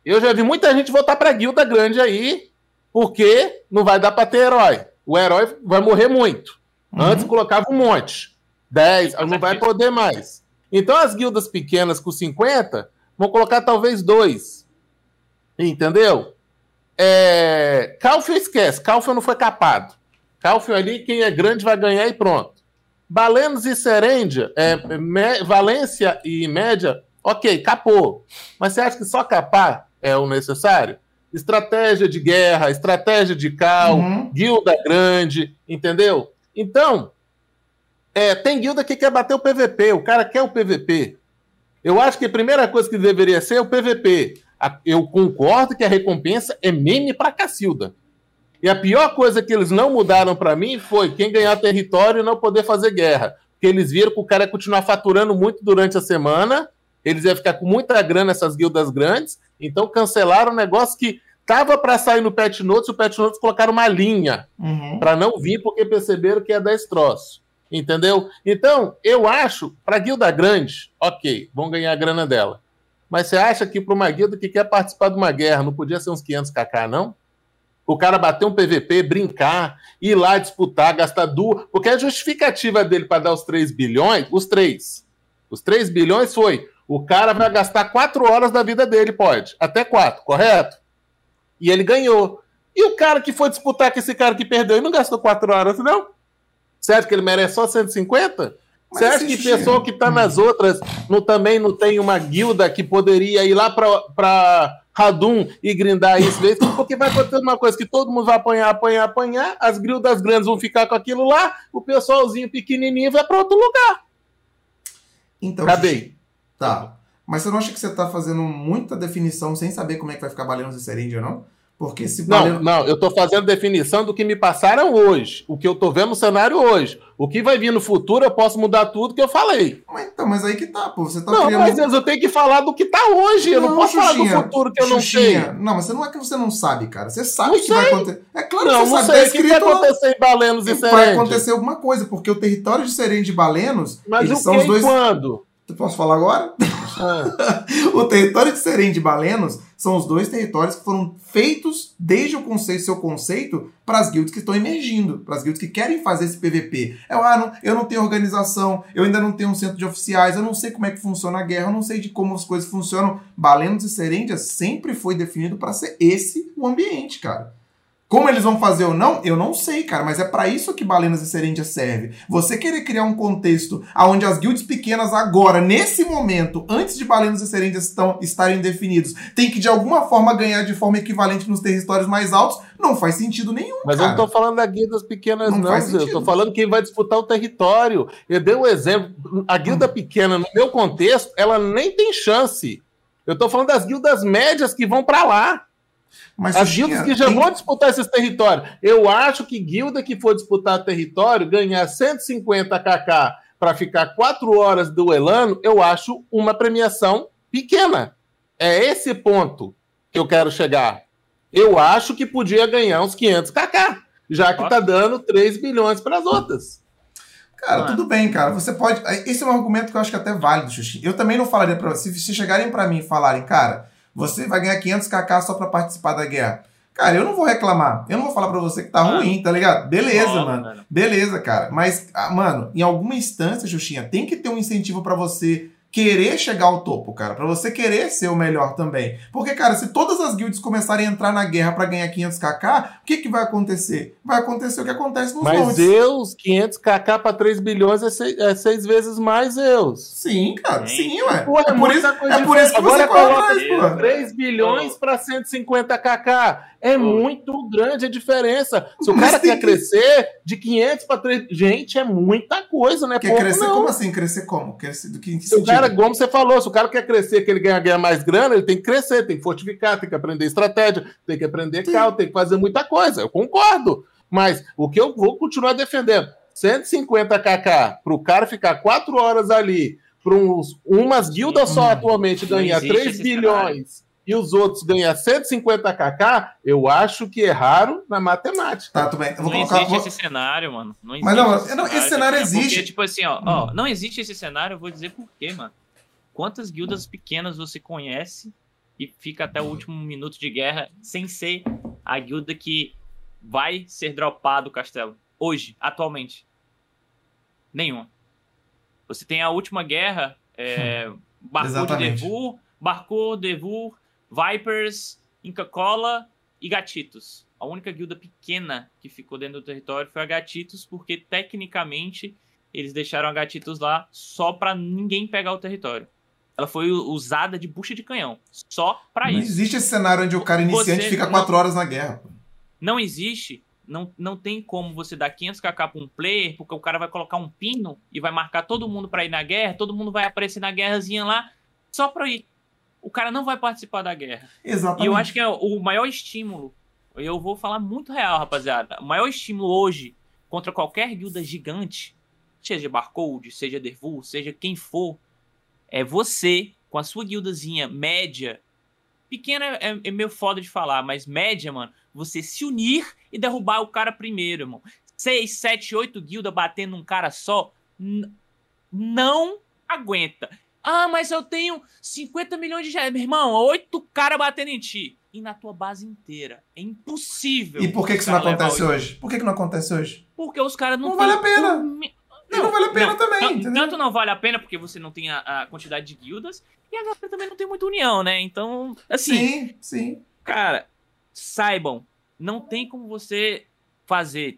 eu já vi muita gente voltar para a guilda grande aí, porque não vai dar para ter herói. O herói vai morrer muito. Antes colocava um monte. 10, não vai poder mais. Então, as guildas pequenas com 50 vão colocar talvez 2. Entendeu? Calfio esquece, Calfio não foi capado. Calfio ali, quem é grande vai ganhar e pronto. Balenos e Serêndia, Valência e Média, ok, capou. Mas você acha que só capar é o necessário? Estratégia de guerra, estratégia de cal, guilda grande, entendeu? Então, tem guilda que quer bater o PVP, o cara quer o PVP. Eu acho que a primeira coisa que deveria ser é o PVP. Eu concordo que a recompensa é meme pra Cacilda. E a pior coisa que eles não mudaram pra mim foi quem ganhar território e não poder fazer guerra. Porque eles viram que o cara ia continuar faturando muito durante a semana, eles iam ficar com muita grana essas guildas grandes, então cancelaram um negócio que tava pra sair no Patch Notes, e o Patch Notes colocaram uma linha pra não vir, porque perceberam que ia dar esse troço. Entendeu? Então, eu acho, pra guilda grande, ok, vão ganhar a grana dela. Mas você acha que para uma guilda que quer participar de uma guerra não podia ser uns 500 kk, não? O cara bater um PVP, brincar, ir lá disputar, gastar Porque a justificativa dele para dar os 3 bilhões... Os 3 bilhões foi... O cara vai gastar 4 horas da vida dele, pode. Até 4, correto? E ele ganhou. E o cara que foi disputar com esse cara que perdeu, ele não gastou 4 horas, não? Você acha que ele merece só 150? Você acha que pessoal que está nas outras também não tem uma guilda que poderia ir lá para Radum e grindar isso? Porque vai acontecer uma coisa que todo mundo vai apanhar, as guildas grandes vão ficar com aquilo lá, o pessoalzinho pequenininho vai para outro lugar. Então, acabei. Tá. Mas você não acha que você está fazendo muita definição sem saber como é que vai ficar Balenos e Serêndia, não? Porque se Não, eu estou fazendo definição do que me passaram hoje, o que eu estou vendo no cenário hoje. O que vai vir no futuro, eu posso mudar tudo que eu falei. Mas aí que tá, pô. Você tá criando... mas eu tenho que falar do que tá hoje. Eu não posso falar do futuro que eu não sei. Não, mas você não é que você não sabe, cara. Você sabe o que vai acontecer. É claro que você sabe. Não sei o que vai acontecer em Balenos e Serêndia. Vai acontecer alguma coisa, porque o território de Serêndia e Balenos... Mas o que e quando? Posso falar agora? O território de Serêndia e Balenos são os 2 territórios que foram feitos desde o seu conceito para as guilds que estão emergindo, para as guilds que querem fazer esse PVP. Eu não tenho organização, eu ainda não tenho um centro de oficiais, eu não sei como é que funciona a guerra, eu não sei de como as coisas funcionam. Balenos e Serêndia sempre foi definido para ser esse o ambiente, cara. Como eles vão fazer ou não, eu não sei, cara, mas é para isso que Balenas e Serêndia serve. Você querer criar um contexto onde as guilds pequenas agora, nesse momento, antes de Balenas e Serêndia estarem definidos, tem que de alguma forma ganhar de forma equivalente nos territórios mais altos, não faz sentido nenhum, mas cara. Eu não tô falando da guildas pequenas não, eu tô falando quem vai disputar o território. Eu dei um exemplo, a guilda pequena, no meu contexto, ela nem tem chance. Eu tô falando das guildas médias que vão para lá. Mas as guildas que já vão disputar esses territórios. Eu acho que guilda que for disputar território, ganhar 150 kk para ficar 4 horas duelando, eu acho uma premiação pequena. É esse ponto que eu quero chegar. Eu acho que podia ganhar uns 500 kk, já que tá dando 3 bilhões para as outras. Cara, tudo bem, cara. Você pode. Esse é um argumento que eu acho que é até válido, Xuxi. Eu também não falaria para você. Se chegarem para mim e falarem, cara, você vai ganhar 500 kk só pra participar da guerra. Cara, eu não vou reclamar. Eu não vou falar pra você que tá ruim, tá ligado? Beleza, mano. Beleza, cara. Mas, mano, em alguma instância, Xuxinha, tem que ter um incentivo pra você querer chegar ao topo, cara. Pra você querer ser o melhor também. Porque, cara, se todas as guilds começarem a entrar na guerra pra ganhar 500 kk, o que que vai acontecer? Vai acontecer o que acontece nos montes. Mas Zeus, 500 kk pra 3 bilhões é 6 vezes mais Zeus. Sim, cara. Sim, ué. Porra, é por isso, que você coloca mais, pô. 3 bilhões pra 150 kk. É muito grande a diferença. Se o cara quer crescer de 500 pra 3... Gente, é muita coisa, né? Quer pouco, crescer não. Como assim? Crescer como? Crescer do que sentido? Cara, como você falou, se o cara quer crescer, que ele ganha mais grana, ele tem que crescer, tem que fortificar, tem que aprender estratégia, tem que aprender cal, tem que fazer muita coisa. Eu concordo. Mas o que eu vou continuar defendendo? 150 kk para o cara ficar 4 horas ali, para umas guildas só atualmente ganhar 3 bilhões e os outros ganhar 150 kk, eu acho que é raro na matemática. Tá, tudo bem. Eu vou não colocar... existe esse cenário, mano. Não existe. Mas não, esse cenário existe. Porque, tipo assim, ó, não existe esse cenário, eu vou dizer por quê, mano. Quantas guildas pequenas você conhece e fica até o último minuto de guerra sem ser a guilda que vai ser dropada do castelo? Hoje, atualmente. Nenhuma. Você tem a última guerra, Barcou de Devur, Vipers, Inca Kola e Gatitos. A única guilda pequena que ficou dentro do território foi a Gatitos, porque tecnicamente eles deixaram a Gatitos lá só pra ninguém pegar o território. Ela foi usada de bucha de canhão, só pra isso. Não existe esse cenário onde o cara iniciante fica 4 horas na guerra. Não existe, não tem como você dar 500 kk pra um player, porque o cara vai colocar um pino e vai marcar todo mundo pra ir na guerra, todo mundo vai aparecer na guerrazinha lá, só pra ir. O cara não vai participar da guerra. Exatamente. E eu acho que é o maior estímulo, eu vou falar muito real, rapaziada, o maior estímulo hoje contra qualquer guilda gigante, seja Barcode, seja Dervul, seja quem for, é você, com a sua guildazinha média, pequena é meio foda de falar, mas média, mano, você se unir e derrubar o cara primeiro, irmão. 6, 7, 8 guildas batendo num cara só, não aguenta. Ah, mas eu tenho 50 milhões de reais. Meu irmão, 8 caras batendo em ti. E na tua base inteira. É impossível. E por que isso não acontece hoje? Por que não acontece hoje? Porque os caras não... Não vale a pena. Não vale a pena também. Tanto não vale a pena porque você não tem a quantidade de guildas. E a galera também não tem muita união, né? Então, assim... Sim, sim. Cara, saibam. Não tem como você fazer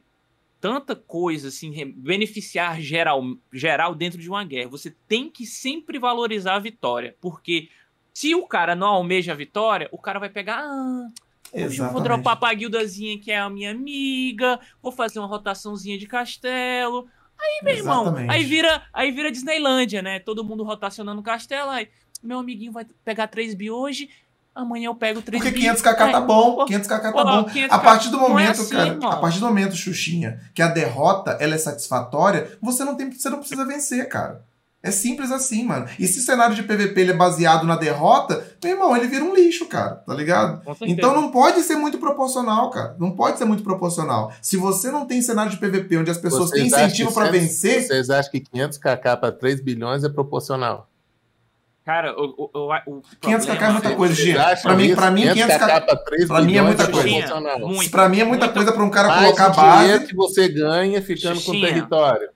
tanta coisa, assim, beneficiar geral dentro de uma guerra. Você tem que sempre valorizar a vitória, porque se o cara não almeja a vitória, o cara vai pegar... Hoje eu vou dropar pra guildazinha que é a minha amiga, vou fazer uma rotaçãozinha de castelo. Aí, meu irmão, aí vira Disneylândia, né? Todo mundo rotacionando castelo, aí meu amiguinho vai pegar 3 bi hoje... Amanhã eu pego 3 Porque 500 kk tá bom, 500 kk tá bom. A partir do momento, é assim, cara, a partir do momento, Xuxinha, que a derrota, ela é satisfatória, você não precisa vencer, cara. É simples assim, mano. E se o cenário de PVP ele é baseado na derrota, meu irmão, ele vira um lixo, cara, tá ligado? Então não pode ser muito proporcional, cara. Não pode ser muito proporcional. Se você não tem cenário de PVP onde as pessoas têm incentivo pra vencer... Vocês acham que 500 kk pra 3 bilhões é proporcional? Cara, o 500 kk é muita coisa, Gia. Pra mim, 500 kk pra mim é muita coisa. Pra mim é muita coisa pra um cara colocar a base que você ganha ficando com o território.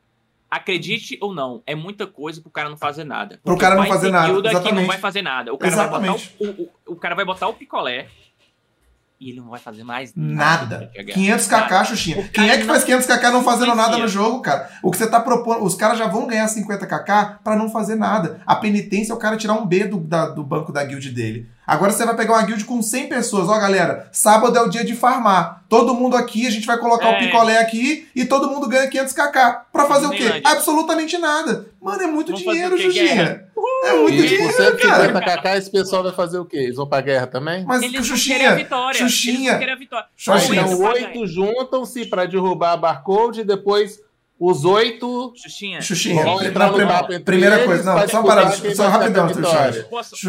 Acredite ou não, é muita coisa pro cara não fazer nada. Pro cara não fazer nada, exatamente. O cara vai botar o picolé e ele não vai fazer mais nada. 500kk, Xuxinha. Quem é que faz 500kk não fazendo nada no jogo, cara? O que você tá propondo, os caras já vão ganhar 50kk pra não fazer nada. A penitência é o cara tirar um B do banco da guild dele. Agora você vai pegar uma guild com 100 pessoas. Ó, galera, sábado é o dia de farmar. Todo mundo aqui, a gente vai colocar o picolé aqui e todo mundo ganha 500kk. Pra fazer o quê? Lândia. Absolutamente nada. Mano, é muito dinheiro, Xuxinha. É muito dinheiro, cara. 50kk, esse pessoal vai fazer o quê? Eles vão pra guerra também? Mas eles querem a vitória. Xuxinha. Os 8 juntam-se pra derrubar a barcode e depois... Os 8. Xuxinha. Primeira coisa, não, só parar, só rapidão,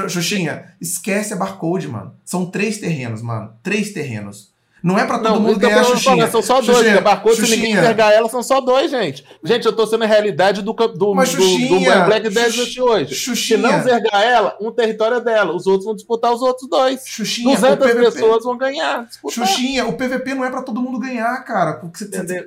Xuxinha, esquece a barcode, mano. São 3 terrenos, mano. 3 terrenos. Não é pra todo mundo ganhar, Xuxinha. São só 2, né? Barcode, se ninguém pegar ela, são só 2, gente. Gente, eu tô sendo a realidade do Black Desert hoje. Se não zergar ela, um território é dela. Os outros vão disputar os outros 2. 200 pessoas vão ganhar. Disputar. Xuxinha, o PVP não é pra todo mundo ganhar, cara.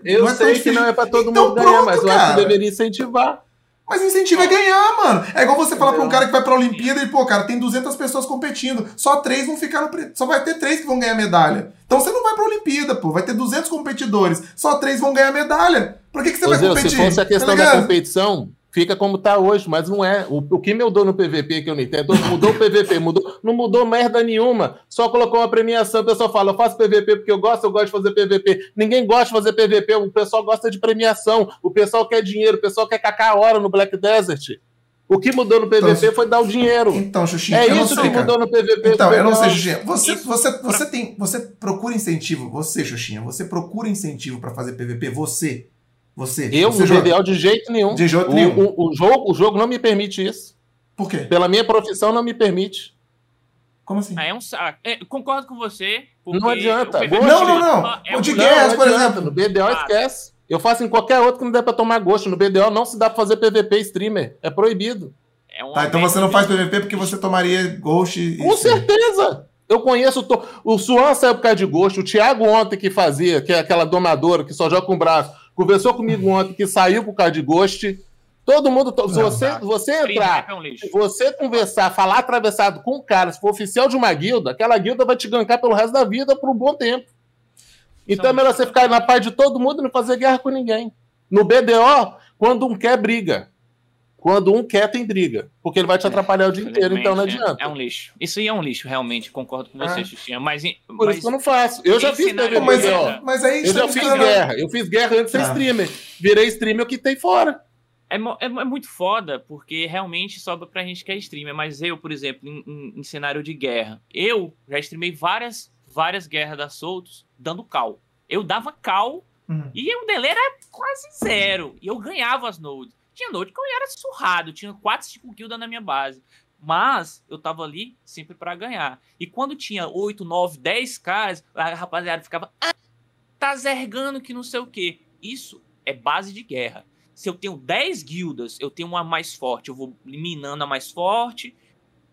Eu sei que não é pra todo mundo ganhar, mas eu acho que deveria incentivar. Mas incentivo é ganhar, mano. É igual você falar pra um cara que vai pra Olimpíada e, pô, cara, tem 200 pessoas competindo. Só 3 vão ficar no... Só vai ter 3 que vão ganhar medalha. Então você não vai pra Olimpíada, pô. Vai ter 200 competidores. Só 3 vão ganhar medalha. Por que você vai competir? Se fosse a questão da competição, fica como tá hoje. Mas não é. O que mudou no PVP, que eu não entendo, mudou o PVP. Não mudou merda nenhuma. Só colocou uma premiação. O pessoal fala, eu faço PVP porque eu gosto de fazer PVP. Ninguém gosta de fazer PVP. O pessoal gosta de premiação. O pessoal quer dinheiro. O pessoal quer cacar hora no Black Desert. O que mudou no PVP foi dar o dinheiro. Então, Xuxinha, é isso que mudou no PVP. Então, eu não sei, Xuxinha. Você procura incentivo. Você, Xuxinha, você procura incentivo pra fazer PVP. Eu não jogo de jeito nenhum. O jogo não me permite isso. Por quê? Pela minha profissão não me permite. Como assim? É um saco. Concordo com você. Não adianta. Não. O de guerra, por exemplo. No BDO esquece. Eu faço em qualquer outro que não der pra tomar gosto. No BDO não se dá pra fazer PVP streamer. É proibido. Então você não faz PVP porque você tomaria ghost e... Com certeza! Eu conheço... O Suan saiu por causa de ghost. O Thiago ontem que fazia, que é aquela domadora que só joga com o braço, conversou comigo ontem que saiu por causa de ghost. Todo mundo... Se você conversar, falar atravessado com um cara, se for oficial de uma guilda, aquela guilda vai te gankar pelo resto da vida por um bom tempo. Então é melhor você ficar na paz de todo mundo e não fazer guerra com ninguém. No BDO, quando um quer, briga. Quando um quer, tem briga. Porque ele vai te atrapalhar o dia inteiro, então não adianta. É um lixo. Isso aí é um lixo, realmente. Concordo com você, Xuxinha. Por isso que eu não faço. Eu já fiz BDO. Mas aí eu já fiz guerra. Eu fiz guerra antes de ser streamer. Virei streamer, eu quitei fora. É muito foda, porque realmente sobra pra gente que é streamer. Mas eu, por exemplo, em cenário de guerra, eu já streamei várias guerras da Soltos, dando cal. Eu dava cal e o delay era quase 0. E eu ganhava as nodes. Tinha node que eu era surrado. Tinha 4, 5 guildas na minha base. Mas eu tava ali sempre pra ganhar. E quando tinha 8, 9, 10 caras, a rapaziada ficava... Ah, tá zergando que não sei o quê. Isso é base de guerra. Se eu tenho 10 guildas, eu tenho uma mais forte. Eu vou minando a mais forte...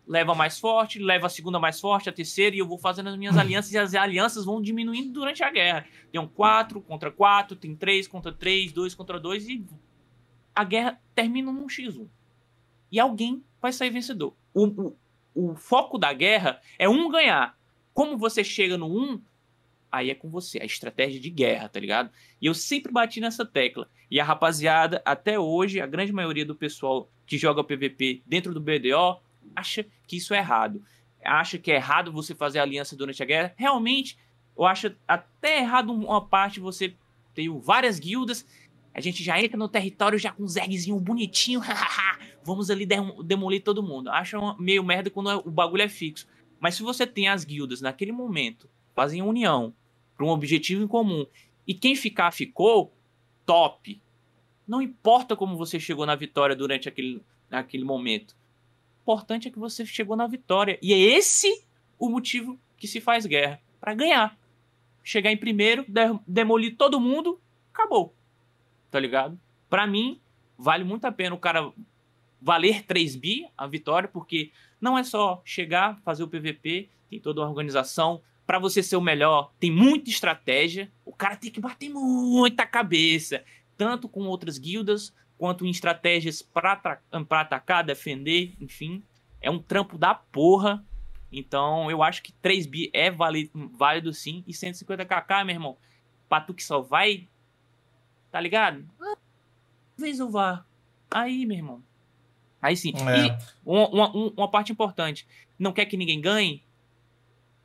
Leva a mais forte, leva a segunda mais forte, a terceira, e eu vou fazendo as minhas alianças, e as alianças vão diminuindo durante a guerra. Tem um 4 contra 4, tem 3 contra 3, 2 contra 2, e a guerra termina num x1. E alguém vai sair vencedor. O foco da guerra é um ganhar. Como você chega no 1, aí é com você, a estratégia de guerra, tá ligado? E eu sempre bati nessa tecla. E a rapaziada, até hoje, a grande maioria do pessoal que joga PVP dentro do BDO, acha que isso é errado. Acha que é errado você fazer aliança durante a guerra. Realmente, eu acho até errado uma parte. Você tem várias guildas, a gente já entra no território já com um zerguezinho bonitinho. Vamos ali demolir todo mundo. Acha meio merda quando o bagulho é fixo. Mas se você tem as guildas naquele momento, fazem união para um objetivo em comum, e quem ficar, ficou, top. Não importa como você chegou na vitória durante aquele momento. O importante é que você chegou na vitória. E é esse o motivo que se faz guerra. Pra ganhar. Chegar em primeiro, demolir todo mundo, acabou. Tá ligado? Pra mim, vale muito a pena o cara valer 3 bi a vitória, porque não é só chegar, fazer o PVP, tem toda uma organização. Pra você ser o melhor, tem muita estratégia. O cara tem que bater muita cabeça. Tanto com outras guildas, quanto em estratégias para atacar, defender, enfim. É um trampo da porra. Então, eu acho que 3B é válido sim. E 150kk, meu irmão, pra tu que só vai, tá ligado? Talvez eu vá. Aí, meu irmão. Aí sim. É. E uma parte importante. Não quer que ninguém ganhe?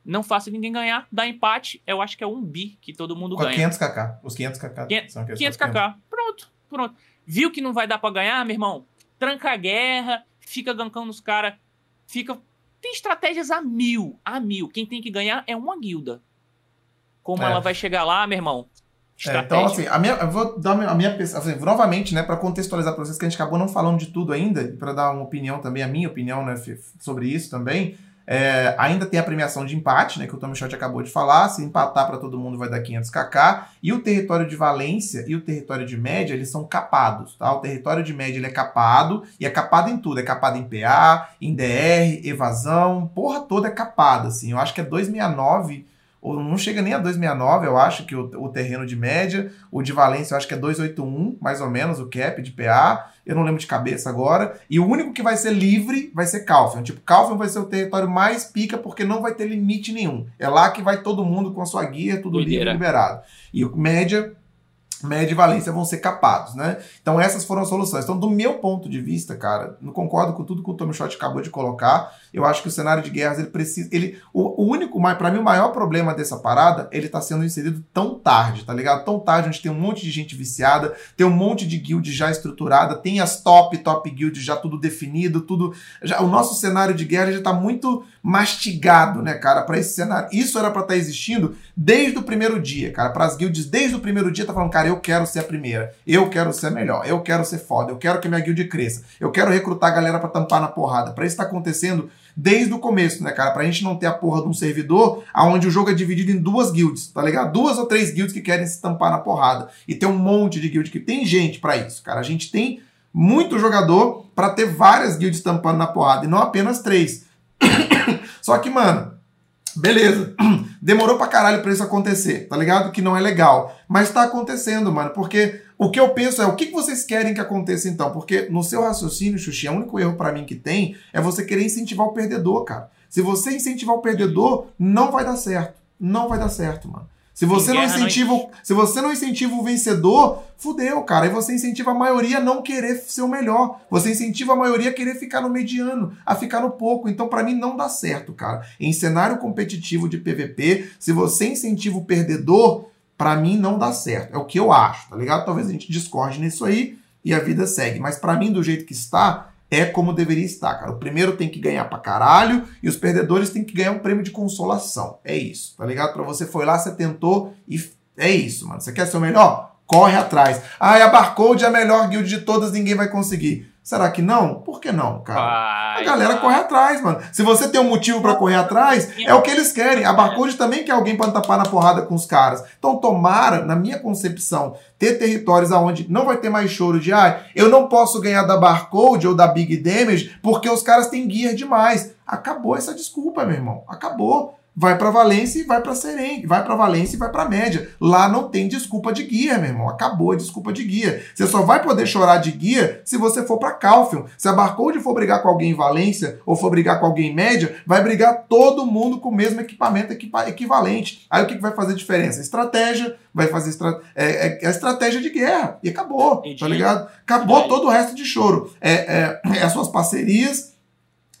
Não faça ninguém ganhar. Dá empate, eu acho que é 1B que todo mundo ganha. 500kk. Os 500kk. 500kk. Pronto, pronto. Viu que não vai dar pra ganhar, meu irmão? Tranca a guerra, fica gankando os caras, fica... Tem estratégias a mil. Quem tem que ganhar é uma guilda. Como ela vai chegar lá, meu irmão? Então, assim, eu vou dar a minha assim, novamente, né, para contextualizar para vocês, que a gente acabou não falando de tudo ainda, para dar uma opinião também, a minha opinião, né, sobre isso também. Ainda tem a premiação de empate, né, que o Tommy Shot acabou de falar. Se empatar para todo mundo vai dar 500kk. E o território de Valência e o território de Média, eles são capados, tá? O território de Média, ele é capado, e é capado em tudo. É capado em PA, em DR, evasão, porra toda é capado, assim. Eu acho que é 269... ou não chega nem a 269, eu acho, que o terreno de Média. O de Valência eu acho que é 281, mais ou menos, o cap de PA. Eu não lembro de cabeça agora. E o único que vai ser livre vai ser Calpheon. Tipo, Calpheon vai ser o território mais pica, porque não vai ter limite nenhum. É lá que vai todo mundo com a sua guia, tudo livre e liberado. E o Média e Valência vão ser capados, né? Então essas foram as soluções. Então, do meu ponto de vista, cara, não concordo com tudo que o Tommy Shot acabou de colocar. Eu acho que o cenário de guerras, ele precisa... Pra mim, o maior problema dessa parada, ele tá sendo inserido tão tarde, tá ligado? Tão tarde, onde tem um monte de gente viciada, tem um monte de guild já estruturada, tem as top guild já tudo definido, tudo... Já, o nosso cenário de guerra já tá muito mastigado, né, cara, pra esse cenário. Isso era pra estar existindo desde o primeiro dia, cara. Pras guilds, desde o primeiro dia, tá falando, cara, eu quero ser a primeira, eu quero ser a melhor, eu quero ser foda, eu quero que a minha guild cresça, eu quero recrutar a galera pra tampar na porrada. Pra isso tá acontecendo desde o começo, né, cara? Pra gente não ter a porra de um servidor onde o jogo é dividido em duas guilds, tá ligado? 2 ou 3 guilds que querem se tampar na porrada. E tem um monte de guild que tem gente pra isso, cara. A gente tem muito jogador pra ter várias guilds tampando na porrada, e não apenas 3. Só que, mano, beleza, demorou pra caralho pra isso acontecer, tá ligado? Que não é legal, mas tá acontecendo, mano, porque o que eu penso é, o que vocês querem que aconteça então? Porque no seu raciocínio, Xuxi, o único erro pra mim que tem é você querer incentivar o perdedor, cara. Se você incentivar o perdedor, não vai dar certo, não vai dar certo, mano. Se você não incentiva o vencedor, fudeu, cara. E você incentiva a maioria a não querer ser o melhor. Você incentiva a maioria a querer ficar no mediano, a ficar no pouco. Então, pra mim, não dá certo, cara. Em cenário competitivo de PVP, se você incentiva o perdedor, pra mim, não dá certo. É o que eu acho, tá ligado? Talvez a gente discorde nisso aí e a vida segue. Mas pra mim, do jeito que está... é como deveria estar, cara. O primeiro tem que ganhar pra caralho e os perdedores têm que ganhar um prêmio de consolação. É isso, tá ligado? Pra você foi lá, você tentou e é isso, mano. Você quer ser o melhor? Corre atrás. A Barcode é a melhor guild de todas, ninguém vai conseguir. Será que não? Por que não, cara? A galera corre atrás, mano. Se você tem um motivo pra correr atrás, é o que eles querem. A Barcode também quer alguém pra tapar na porrada com os caras. Então, tomara, na minha concepção, ter territórios onde não vai ter mais choro de eu não posso ganhar da Barcode ou da Big Damage porque os caras têm gear demais. Acabou essa desculpa, meu irmão. Acabou. Vai pra Valência e vai pra Sereng. Vai pra Valência e vai pra Média. Lá não tem desculpa de guia, meu irmão. Acabou a desculpa de guia. Você só vai poder chorar de guia se você for pra Calpheon. Se a Barcode for brigar com alguém em Valência ou for brigar com alguém em Média, vai brigar todo mundo com o mesmo equipamento equivalente. Aí o que vai fazer diferença? Estratégia. Vai fazer a estratégia de guerra. E acabou, tá ligado? Acabou todo o resto de choro. É as suas parcerias.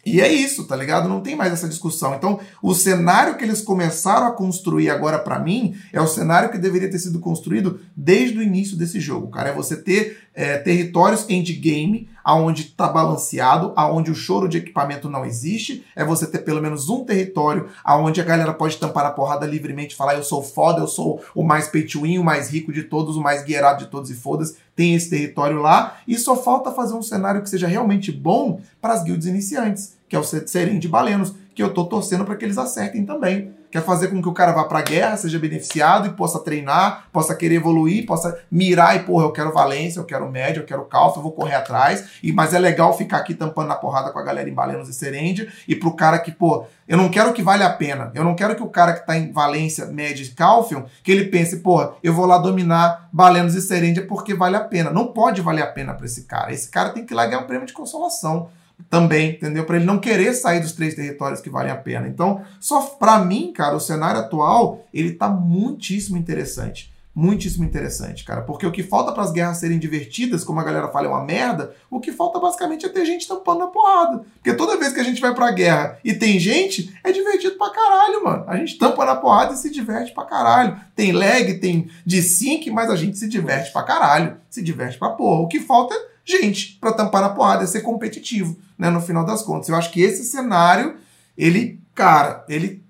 E é isso, tá ligado? Não tem mais essa discussão. Então, o cenário que eles começaram a construir agora, pra mim, é o cenário que deveria ter sido construído desde o início desse jogo, cara. É você ter territórios endgame, aonde tá balanceado, aonde o choro de equipamento não existe. É você ter pelo menos um território aonde a galera pode tampar a porrada livremente, falar eu sou foda, eu sou o mais pay to win, o mais rico de todos, o mais guerreado de todos e foda-se. Tem esse território lá. E só falta fazer um cenário que seja realmente bom para as guildas iniciantes, que é o Sereng de Balenos, que eu tô torcendo para que eles acertem também. Quer fazer com que o cara vá pra guerra, seja beneficiado e possa treinar, possa querer evoluir, possa mirar e, porra, eu quero Valência, eu quero Média, eu quero Calpheon, eu vou correr atrás. Mas é legal ficar aqui tampando na porrada com a galera em Balenos e Sereng. E pro cara que, pô, eu não quero que valha a pena. Eu não quero que o cara que tá em Valência, Média e Calpheon, que ele pense, porra, eu vou lá dominar Balenos e Sereng porque vale a pena. Não pode valer a pena pra esse cara. Esse cara tem que ir lá ganhar um prêmio de consolação. também, entendeu? Para ele não querer sair dos três territórios que valem a pena. Então, só para mim, cara, o cenário atual, ele tá muitíssimo interessante. Muitíssimo interessante, cara. Porque o que falta para as guerras serem divertidas, como a galera fala, é uma merda, o que falta basicamente é ter gente tampando a porrada. Porque toda vez que a gente vai pra guerra e tem gente, é divertido pra caralho, mano. A gente tampa na porrada e se diverte pra caralho. Tem lag, tem desync, mas a gente se diverte pra caralho. Se diverte pra porra. O que falta é gente pra tampar na porrada, é ser competitivo, né, no final das contas. Eu acho que esse cenário, ele, cara, ele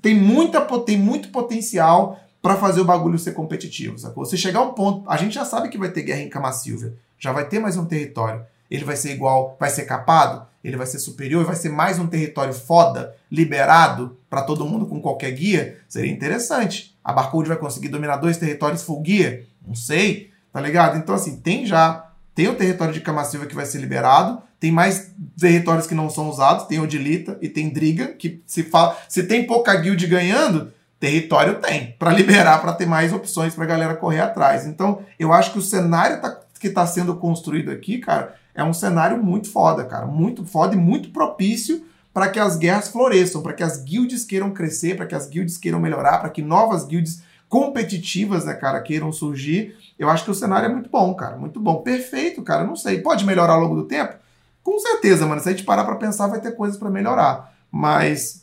tem muito potencial para fazer o bagulho ser competitivo, sacou? Se chegar a um ponto, a gente já sabe que vai ter guerra em Camaçilvia, já vai ter mais um território, ele vai ser igual, vai ser capado, ele vai ser superior, vai ser mais um território foda, liberado para todo mundo com qualquer guia, seria interessante. A Barcode vai conseguir dominar 2 territórios full guia? Não sei, tá ligado? Então assim, tem o território de Camaçilvia que vai ser liberado, tem mais territórios que não são usados, tem Odilita e tem Driga, que se tem pouca guild ganhando, território tem, para liberar, para ter mais opções para a galera correr atrás. Então, eu acho que o cenário que está sendo construído aqui, cara, é um cenário muito foda, cara. Muito foda e muito propício para que as guerras floresçam, para que as guildes queiram crescer, para que as guildes queiram melhorar, para que novas guildes competitivas, né, cara, queiram surgir. Eu acho que o cenário é muito bom, cara. Muito bom. Perfeito, cara. Não sei. Pode melhorar ao longo do tempo? Com certeza, mano. Se a gente parar para pensar, vai ter coisas para melhorar. Mas...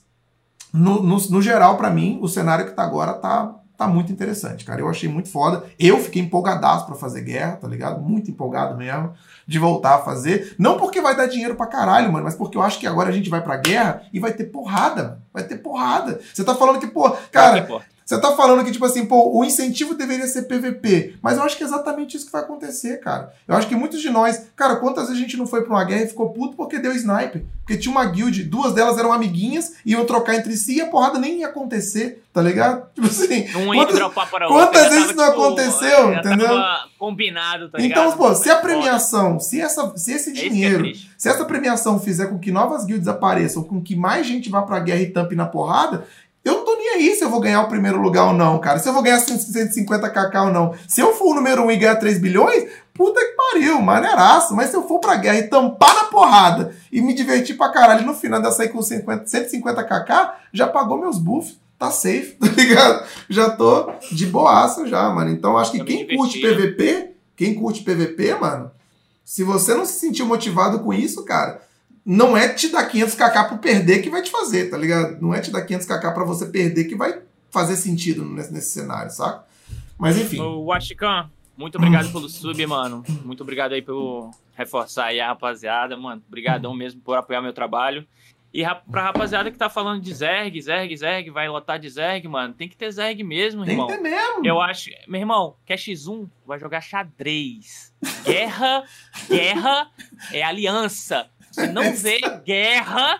No geral, pra mim, o cenário que tá agora tá muito interessante, cara. Eu achei muito foda. Eu fiquei empolgadaço pra fazer guerra, tá ligado? Muito empolgado mesmo de voltar a fazer. Não porque vai dar dinheiro pra caralho, mano, mas porque eu acho que agora a gente vai pra guerra e vai ter porrada. Vai ter porrada. Você tá falando que, pô, cara... Você tá falando que, tipo assim, pô, o incentivo deveria ser PVP, mas eu acho que é exatamente isso que vai acontecer, cara. Eu acho que muitos de nós, cara, quantas vezes a gente não foi pra uma guerra e ficou puto porque deu sniper? Porque tinha uma guild, 2 delas eram amiguinhas, iam trocar entre si e a porrada nem ia acontecer, tá ligado? Tipo assim, quantas vezes isso não aconteceu, entendeu? Combinado, tá ligado? Então, pô, se a premiação, se esse dinheiro, se essa premiação fizer com que novas guilds apareçam, com que mais gente vá pra guerra e tampe na porrada... Eu não tô nem aí se eu vou ganhar o primeiro lugar ou não, cara. Se eu vou ganhar 150 kk ou não. Se eu for o número 1 e ganhar 3 bilhões, puta que pariu, maneiraço. Mas se eu for pra guerra e tampar na porrada e me divertir pra caralho, no final dessa aí com 150 kk, já pagou meus buffs, tá safe, tá ligado? Já tô de boaço já, mano. Então acho que quem curte PVP, mano, se você não se sentiu motivado com isso, cara... Não é te dar 500 kk para perder que vai te fazer, tá ligado? Não é te dar 500 kk para você perder que vai fazer sentido nesse cenário, saca? Mas enfim. O Washikan, muito obrigado pelo sub, mano. Muito obrigado aí pelo reforçar aí a rapaziada, mano. Obrigadão mesmo por apoiar meu trabalho. E pra rapaziada que tá falando de Zerg, vai lotar de Zerg, mano. Tem que ter Zerg mesmo, irmão. Tem que ter mesmo. Eu acho... Meu irmão, quer X1? Vai jogar xadrez. Guerra é aliança. Se não vê guerra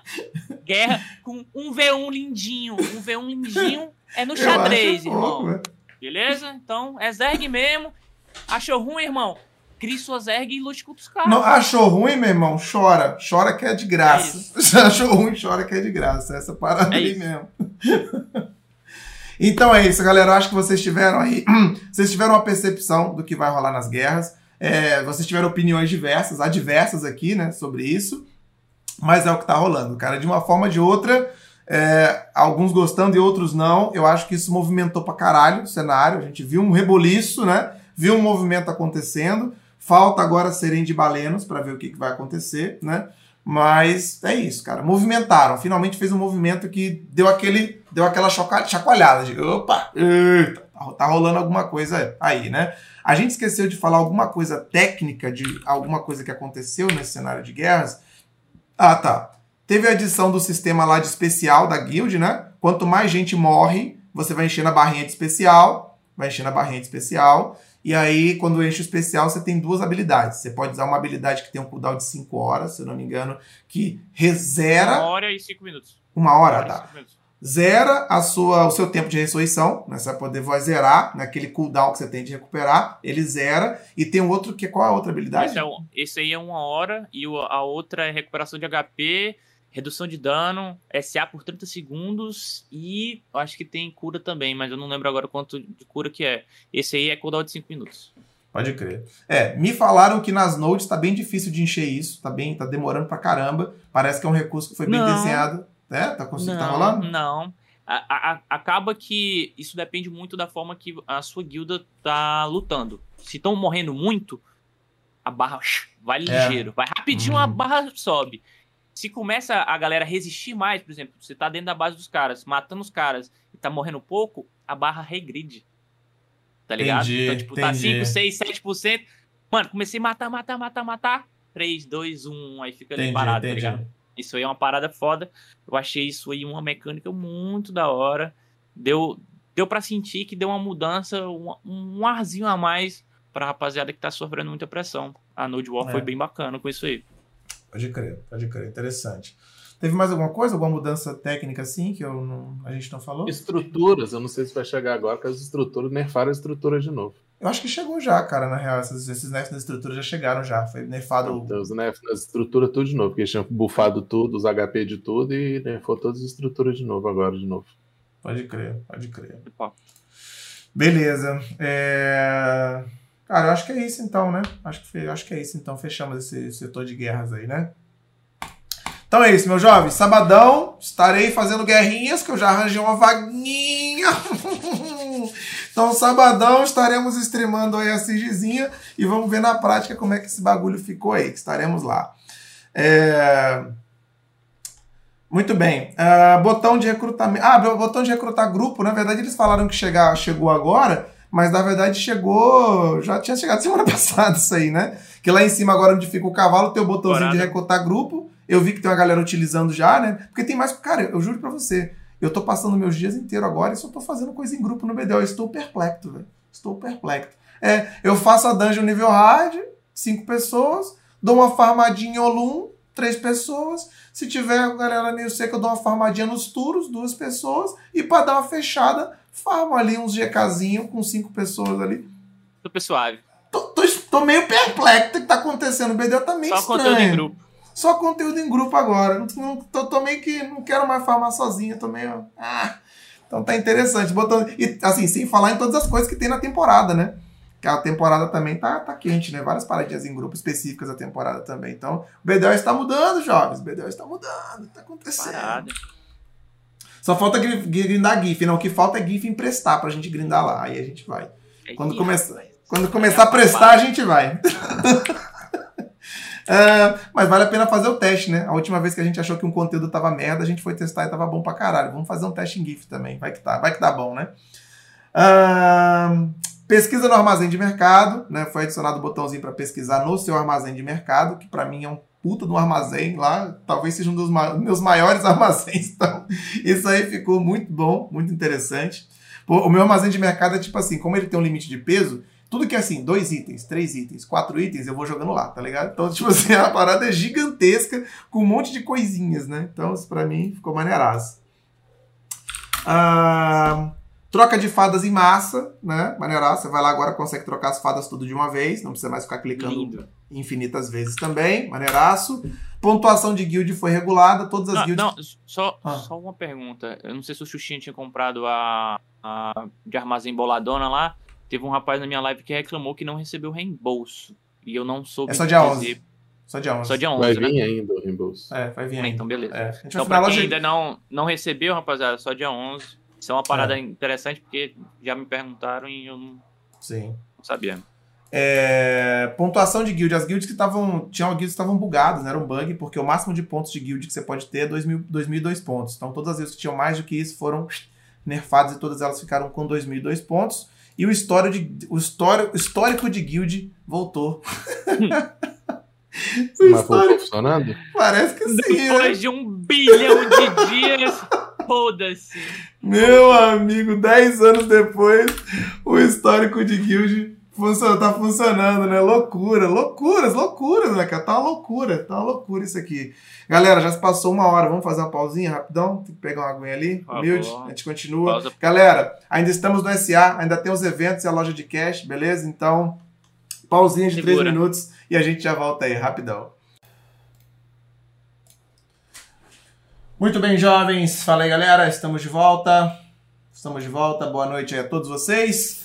com um V1 lindinho. Um V1 lindinho é no xadrez, irmão. Bom, beleza? Então, é Zerg mesmo. Achou ruim, irmão? Crie sua Zerg e lute contra os caras. Não, achou ruim, meu irmão? Chora. Chora que é de graça. Achou ruim, chora que é de graça. Essa parada aí mesmo. Então é isso, galera. Eu acho que vocês tiveram uma percepção do que vai rolar nas guerras. Vocês tiveram opiniões adversas aqui, né, sobre isso, mas é o que tá rolando, cara, de uma forma ou de outra, alguns gostando e outros não. Eu acho que isso movimentou pra caralho o cenário, a gente viu um reboliço, né, viu um movimento acontecendo, falta agora serem de balenos pra ver o que vai acontecer, né, mas é isso, cara, movimentaram, finalmente fez um movimento que deu aquela chacoalhada, de opa, tá rolando alguma coisa aí, né? A gente esqueceu de falar alguma coisa técnica de alguma coisa que aconteceu nesse cenário de guerras. Ah, tá. Teve a adição do sistema lá de especial da guild, né? Quanto mais gente morre, você vai enchendo a barrinha de especial, e aí, quando enche o especial, você tem 2 habilidades. Você pode usar uma habilidade que tem um cooldown de 5 horas, se eu não me engano, que rezera... 1 hora e 5 minutos. 1 hora, tá. Zera o seu tempo de ressurreição, né? Você vai poder zerar naquele cooldown que você tem de recuperar, ele zera. E tem um outro que... Qual é a outra habilidade? Esse aí é 1 hora e a outra é recuperação de HP, redução de dano, SA por 30 segundos e acho que tem cura também, mas eu não lembro agora quanto de cura que é. Esse aí é cooldown de 5 minutos. Pode crer. É, me falaram que nas nodes tá bem difícil de encher isso, tá demorando pra caramba. Parece que é um recurso que foi bem desenhado. É? Tá conseguindo? Tá rolando? Não. Acaba que isso depende muito da forma que a sua guilda tá lutando. Se estão morrendo muito, a barra vai ligeiro. Vai rapidinho, a barra sobe. Se começa a galera resistir mais, por exemplo, você tá dentro da base dos caras, matando os caras e tá morrendo pouco, a barra regride. Tá ligado? Entendi, então, tipo, tá 5, 6, 7%. Mano, comecei a matar. 3, 2, 1, aí fica ali parado, tá ligado? Isso aí é uma parada foda. Eu achei isso aí uma mecânica muito da hora. Deu pra sentir que deu uma mudança, um arzinho a mais pra rapaziada que tá sofrendo muita pressão. A Node War foi bem bacana com isso aí. Pode crer, interessante. Teve mais alguma coisa? Alguma mudança técnica assim que a gente não falou? Estruturas, eu não sei se vai chegar agora, porque as estruturas nerfaram as estruturas de novo. Eu acho que chegou já, cara, na real. Esses nerfs nas estruturas já chegaram já. Foi nerfado. Então, os nerfs nas estruturas tudo de novo, porque eles tinham bufado tudo, os HP de tudo e nerfou todas as estruturas de novo agora de novo. Pode crer. Beleza. Cara, eu acho que é isso então, né? Acho que é isso então. Fechamos esse setor de guerras aí, né? Então é isso, meu jovem. Sabadão, estarei fazendo guerrinhas, que eu já arranjei uma vaguinha. Então, sabadão, estaremos streamando aí a Sigizinha e vamos ver na prática como é que esse bagulho ficou aí, que estaremos lá. Muito bem. Botão de recrutamento. Botão de recrutar grupo. Na verdade, eles falaram que chegou agora, mas na verdade chegou... Já tinha chegado semana passada isso aí, né? Que lá em cima, agora onde fica o cavalo, tem o botãozinho de recrutar grupo. Eu vi que tem uma galera utilizando já, né? Porque tem mais... Cara, eu juro pra você, eu tô passando meus dias inteiros agora e só tô fazendo coisa em grupo no BDO. Eu estou perplexo, velho. Eu faço a dungeon nível hard, 5 pessoas, dou uma farmadinha em Olum, 3 pessoas. Se tiver a galera meio seca, eu dou uma farmadinha nos Turos, 2 pessoas. E pra dar uma fechada, farmo ali uns GKzinho com 5 pessoas ali. Super suave. Tô meio perplexo o que tá acontecendo. O BDO tá meio estranho. Só conteúdo em grupo. Só conteúdo em grupo agora. Tô meio que não quero mais farmar sozinho. Tô meio... Então tá interessante. E assim, sem falar em todas as coisas que tem na temporada, né? Que a temporada também tá quente, né? Várias paradinhas em grupo específicas da temporada também. Então, o BDO está mudando, jovens. O BDO está mudando. Tá acontecendo. Parada. Só falta grindar GIF. Não, o que falta é GIF emprestar pra gente grindar lá. Aí a gente vai. Quando começar a prestar, a gente vai. Mas vale a pena fazer o teste, né? A última vez que a gente achou que um conteúdo tava merda, a gente foi testar e tava bom pra caralho. Vamos fazer um teste em GIF também, vai que dá bom, né? Pesquisa no armazém de mercado, né? Foi adicionado o botãozinho pra pesquisar no seu armazém de mercado, que pra mim é um puta de um armazém lá, talvez seja um dos meus maiores armazéns, então isso aí ficou muito bom, muito interessante. O meu armazém de mercado é tipo assim, como ele tem um limite de peso, tudo que é assim, 2 itens, 3 itens, 4 itens, eu vou jogando lá, tá ligado? Então, tipo assim, a parada é gigantesca, com um monte de coisinhas, né? Então, isso pra mim ficou maneiraço. Troca de fadas em massa, né? Maneiraço, você vai lá agora, consegue trocar as fadas tudo de uma vez, não precisa mais ficar clicando infinitas vezes também, maneiraço. Pontuação de guild foi regulada, todas as guilds... Só uma pergunta, eu não sei se o Xuxinha tinha comprado a de armazém boladona lá. Teve um rapaz na minha live que reclamou que não recebeu reembolso. E eu não soube... É só dia 11. Só dia 11, vai vir, né? Ainda o reembolso. Vai vir ainda. Então, beleza. Então, pra quem ainda não recebeu, rapaziada, só dia 11. Isso é uma parada interessante, porque já me perguntaram e eu não sabia. Pontuação de guild. As guilds que estavam... Tinham guilds que estavam bugadas, né? Era um bug, porque o máximo de pontos de guild que você pode ter é 2002 pontos. Então, todas as guilds que tinham mais do que isso foram nerfadas e todas elas ficaram com 2002 pontos. E o histórico de guild voltou. Mas voltou funcionando? Parece que sim. Depois de 1 bilhão de dias, foda-se. Meu amigo, 10 anos depois, o histórico de guild tá funcionando, né? Loucuras, né, cara? Tá uma loucura isso aqui. Galera, já se passou 1 hora, vamos fazer uma pausinha rapidão? Tem que pegar uma aguinha ali, humilde, a gente continua. Pausa. Galera, ainda estamos no SA, ainda tem os eventos e a loja de cash, beleza? Então, pausinha de 3 minutos e a gente já volta aí, rapidão. Muito bem, jovens. Fala aí, galera, estamos de volta. Boa noite aí a todos vocês.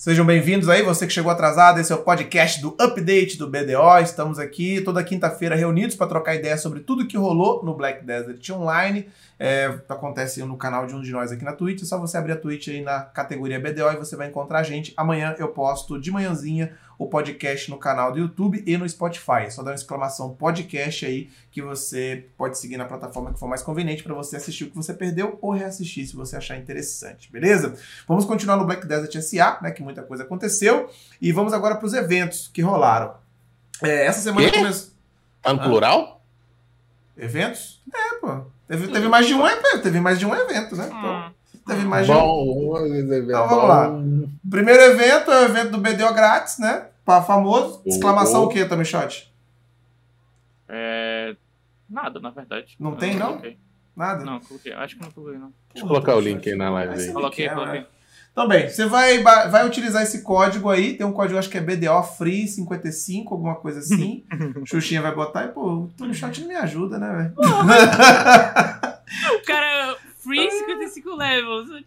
Sejam bem-vindos aí, você que chegou atrasado, esse é o podcast do Update do BDO. Estamos aqui toda quinta-feira reunidos para trocar ideias sobre tudo que rolou no Black Desert Online. Acontece no canal de um de nós aqui na Twitch, é só você abrir a Twitch aí na categoria BDO e você vai encontrar a gente. Amanhã eu posto de manhãzinha o podcast no canal do YouTube e no Spotify. É só dar uma exclamação podcast aí que você pode seguir na plataforma que for mais conveniente para você assistir o que você perdeu ou reassistir se você achar interessante, beleza? Vamos continuar no Black Desert SA, né, que muita coisa aconteceu. E vamos agora para os eventos que rolaram. Essa semana começou... Tá no plural? Eventos? Pô. Teve mais de um evento. Teve mais de um evento, né? Então, teve mais de um. Então, vamos lá. Primeiro evento é o evento do BDO Grátis, né? Famoso. Exclamação o quê, Tommy Shot? Nada, na verdade. Não tem, não? Coloquei. Nada? Não, coloquei. Acho que não coloquei, não. Deixa eu colocar o link aí na live. Aí. Coloquei. Então, bem, você vai utilizar esse código aí, tem um código, acho que é BDO Free 55, alguma coisa assim. Xuxinha vai botar e, pô, o chat não me ajuda, né, velho? O cara, Free 55 levels.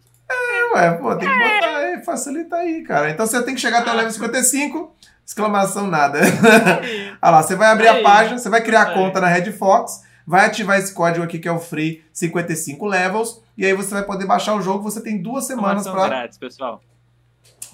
Pô, tem que botar, facilita aí, cara. Então você tem que chegar até o level 55, exclamação nada. Olha lá, você vai abrir a página, você vai criar a conta na Red Fox, vai ativar esse código aqui que é o Free 55 levels. E aí você vai poder baixar o jogo, você tem 2 semanas para... Exclamação grátis, pessoal.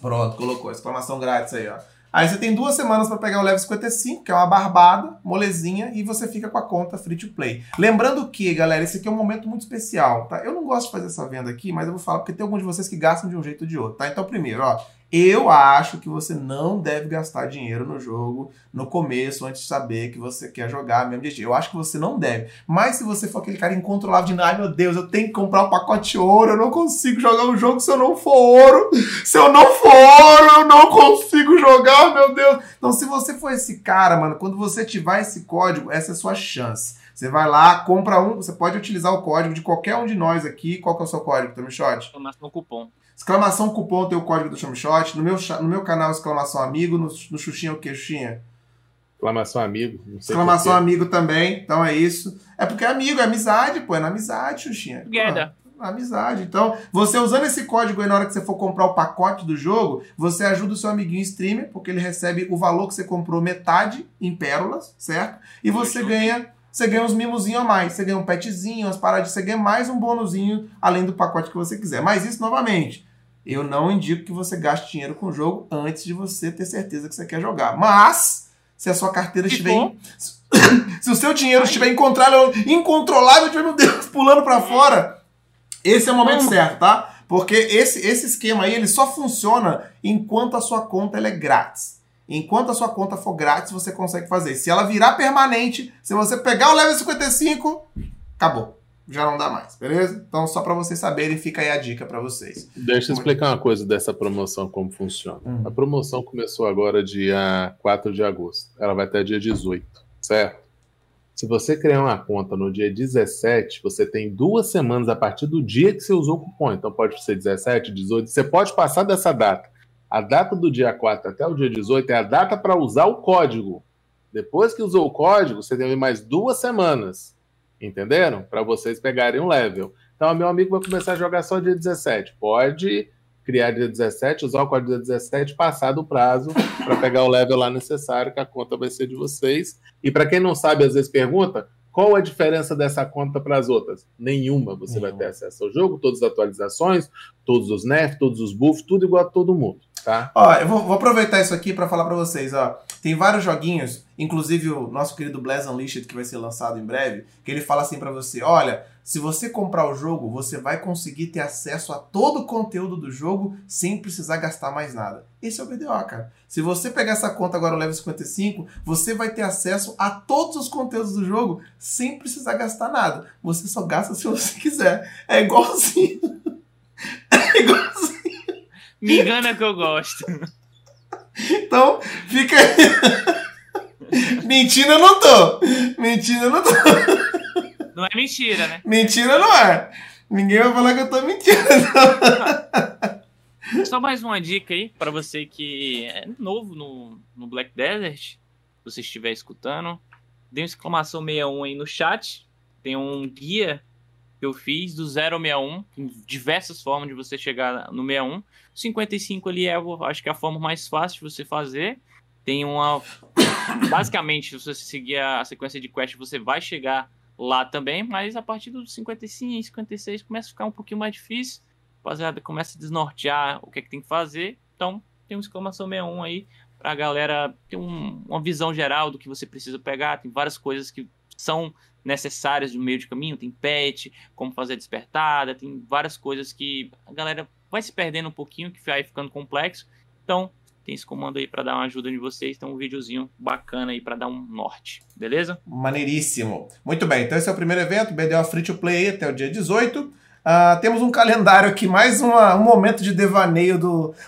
Pronto, colocou, exclamação grátis aí, ó. Aí você tem 2 semanas para pegar o level 55, que é uma barbada, molezinha, e você fica com a conta free to play. Lembrando que, galera, esse aqui é um momento muito especial, tá? Eu não gosto de fazer essa venda aqui, mas eu vou falar, porque tem alguns de vocês que gastam de um jeito ou de outro, tá? Então, primeiro, ó, eu acho que você não deve gastar dinheiro no jogo no começo, antes de saber que você quer jogar mesmo de dia. Eu acho que você não deve. Mas se você for aquele cara incontrolável de, ai meu Deus, eu tenho que comprar um pacote ouro, eu não consigo jogar um jogo se eu não for ouro. Se eu não for ouro, eu não consigo jogar, meu Deus. Então se você for esse cara, mano, quando você ativar esse código, essa é a sua chance. Você vai lá, compra um, você pode utilizar o código de qualquer um de nós aqui. Qual que é o seu código, Tommy Shot? Exclamação cupom. Exclamação cupom tem o código do Tommy Shot. No meu canal, exclamação amigo. No Xuxinha, o que, Xuxinha? Exclamação amigo. Não sei exclamação amigo também. Então é isso. É porque é amigo, é amizade, pô. É na amizade, Xuxinha. Together. Amizade. Então, você usando esse código aí na hora que você for comprar o pacote do jogo, você ajuda o seu amiguinho streamer, porque ele recebe o valor que você comprou metade em pérolas, certo? E você ganha... Você ganha uns mimozinhos a mais, você ganha um petzinho, umas paradinhas, você ganha mais um bonuzinho além do pacote que você quiser. Mas isso, novamente, eu não indico que você gaste dinheiro com o jogo antes de você ter certeza que você quer jogar. Mas, se a sua carteira estiver... Se o seu dinheiro estiver incontrolável, meu Deus, pulando pra fora, esse é o momento certo, tá? Porque esse esquema aí, ele só funciona enquanto a sua conta ela é grátis. Enquanto a sua conta for grátis, você consegue fazer. Se ela virar permanente, se você pegar o level 55, acabou. Já não dá mais, beleza? Então, só para vocês saberem, fica aí a dica para vocês. Deixa eu explicar uma coisa dessa promoção, como funciona. A promoção começou agora dia 4 de agosto. Ela vai até dia 18, certo? Se você criar uma conta no dia 17, você tem 2 semanas a partir do dia que você usou o cupom. Então, pode ser 17, 18. Você pode passar dessa data. A data do dia 4 até o dia 18 é a data para usar o código. Depois que usou o código, você tem mais 2 semanas. Entenderam? Para vocês pegarem um level. Então, meu amigo vai começar a jogar só dia 17. Pode criar dia 17, usar o código dia 17, passar do prazo para pegar o level lá necessário, que a conta vai ser de vocês. E para quem não sabe, às vezes pergunta, qual a diferença dessa conta para as outras? Nenhuma. Você vai ter acesso ao jogo, todas as atualizações, todos os nerfs, todos os buffs, tudo igual a todo mundo. Tá. Ó, eu vou aproveitar isso aqui para falar para vocês, ó. Tem vários joguinhos, inclusive o nosso querido Blaz Unleashed, que vai ser lançado em breve, que ele fala assim para você, olha, se você comprar o jogo, você vai conseguir ter acesso a todo o conteúdo do jogo sem precisar gastar mais nada. Esse é o BDO, cara. Se você pegar essa conta agora no level 55, você vai ter acesso a todos os conteúdos do jogo sem precisar gastar nada. Você só gasta se você quiser. É igualzinho. É igualzinho. Me engana que eu gosto. Então, fica... Mentindo eu não tô. Mentindo eu não tô. Não é mentira, né? Mentira não é. Ninguém vai falar que eu tô mentindo. Não. Só mais uma dica aí, pra você que é novo no Black Desert, se você estiver escutando, dê uma exclamação 61 aí no chat, tem um guia que eu fiz, do 0 ao 61, tem diversas formas de você chegar no 61. 55 ali é, acho que é a forma mais fácil de você fazer. Tem uma... Basicamente, se você seguir a sequência de quest, você vai chegar lá também, mas a partir dos 55, 56, começa a ficar um pouquinho mais difícil. Rapaziada, começa a desnortear o que é que tem que fazer. Então, tem um exclamação 61 aí, pra galera ter uma visão geral do que você precisa pegar. Tem várias coisas que são necessárias no meio de caminho, tem pet, como fazer a despertada, tem várias coisas que a galera vai se perdendo um pouquinho, que vai ficando complexo. Então, tem esse comando aí para dar uma ajuda em vocês, então um videozinho bacana aí para dar um norte, beleza? Maneiríssimo. Muito bem, então esse é o primeiro evento, BDO Free to Play até o dia 18. Temos um calendário aqui, mais um momento de devaneio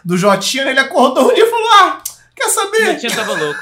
do Jotinho, ele acordou um dia e falou, quer saber? O Jotinho tava louco.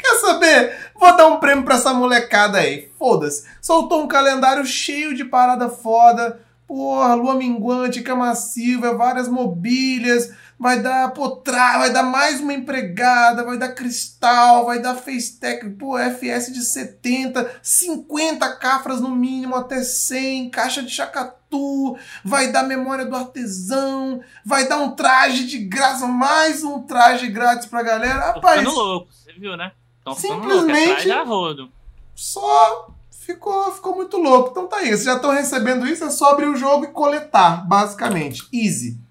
Quer saber? Vou dar um prêmio pra essa molecada aí. Foda-se. Soltou um calendário cheio de parada foda. Porra, lua minguante, cama silva, várias mobílias. Vai dar potrá, vai dar mais uma empregada, vai dar cristal, vai dar facetech, pô, FS de 70, 50 cafras no mínimo até 100, caixa de chacatu, vai dar memória do artesão, vai dar um traje de graça, mais um traje grátis pra galera. Rapaz, tô ficando louco, você viu, né? Tô simplesmente louco, só ficou muito louco. Então tá isso, já estão recebendo isso, é só abrir o jogo e coletar, basicamente. Easy.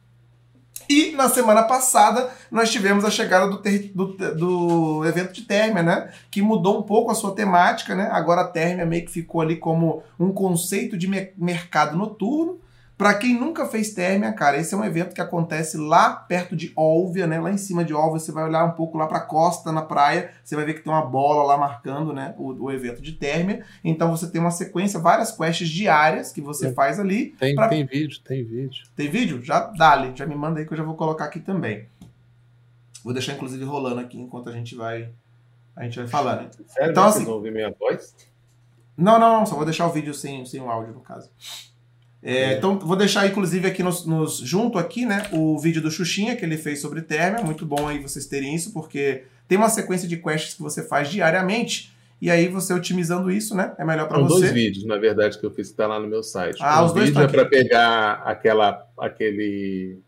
E na semana passada nós tivemos a chegada do evento de Térmia, né? Que mudou um pouco a sua temática, né? Agora a Térmia meio que ficou ali como um conceito de mercado noturno. Para quem nunca fez Térmia, cara, esse é um evento que acontece lá perto de Olvia, né? Lá em cima de Olvia, você vai olhar um pouco lá para a costa, na praia, você vai ver que tem uma bola lá marcando, né, o evento de Térmia. Então você tem uma sequência, várias quests diárias que você faz ali. Tem vídeo, tem vídeo. Tem vídeo? Já dá-lhe, já me manda aí que eu já vou colocar aqui também. Vou deixar inclusive rolando aqui enquanto a gente vai falando. Né? Sério, então, assim, vocês vão ouvir minha voz? Não, só vou deixar o vídeo sem o áudio no caso. Então, vou deixar, inclusive, aqui junto aqui, né, o vídeo do Xuxinha que ele fez sobre Térmia. Muito bom aí vocês terem isso, porque tem uma sequência de quests que você faz diariamente, e aí você otimizando isso, né, é melhor para você. São dois vídeos, na verdade, que eu fiz, que tá lá no meu site. Os dois vídeo é para pegar aquele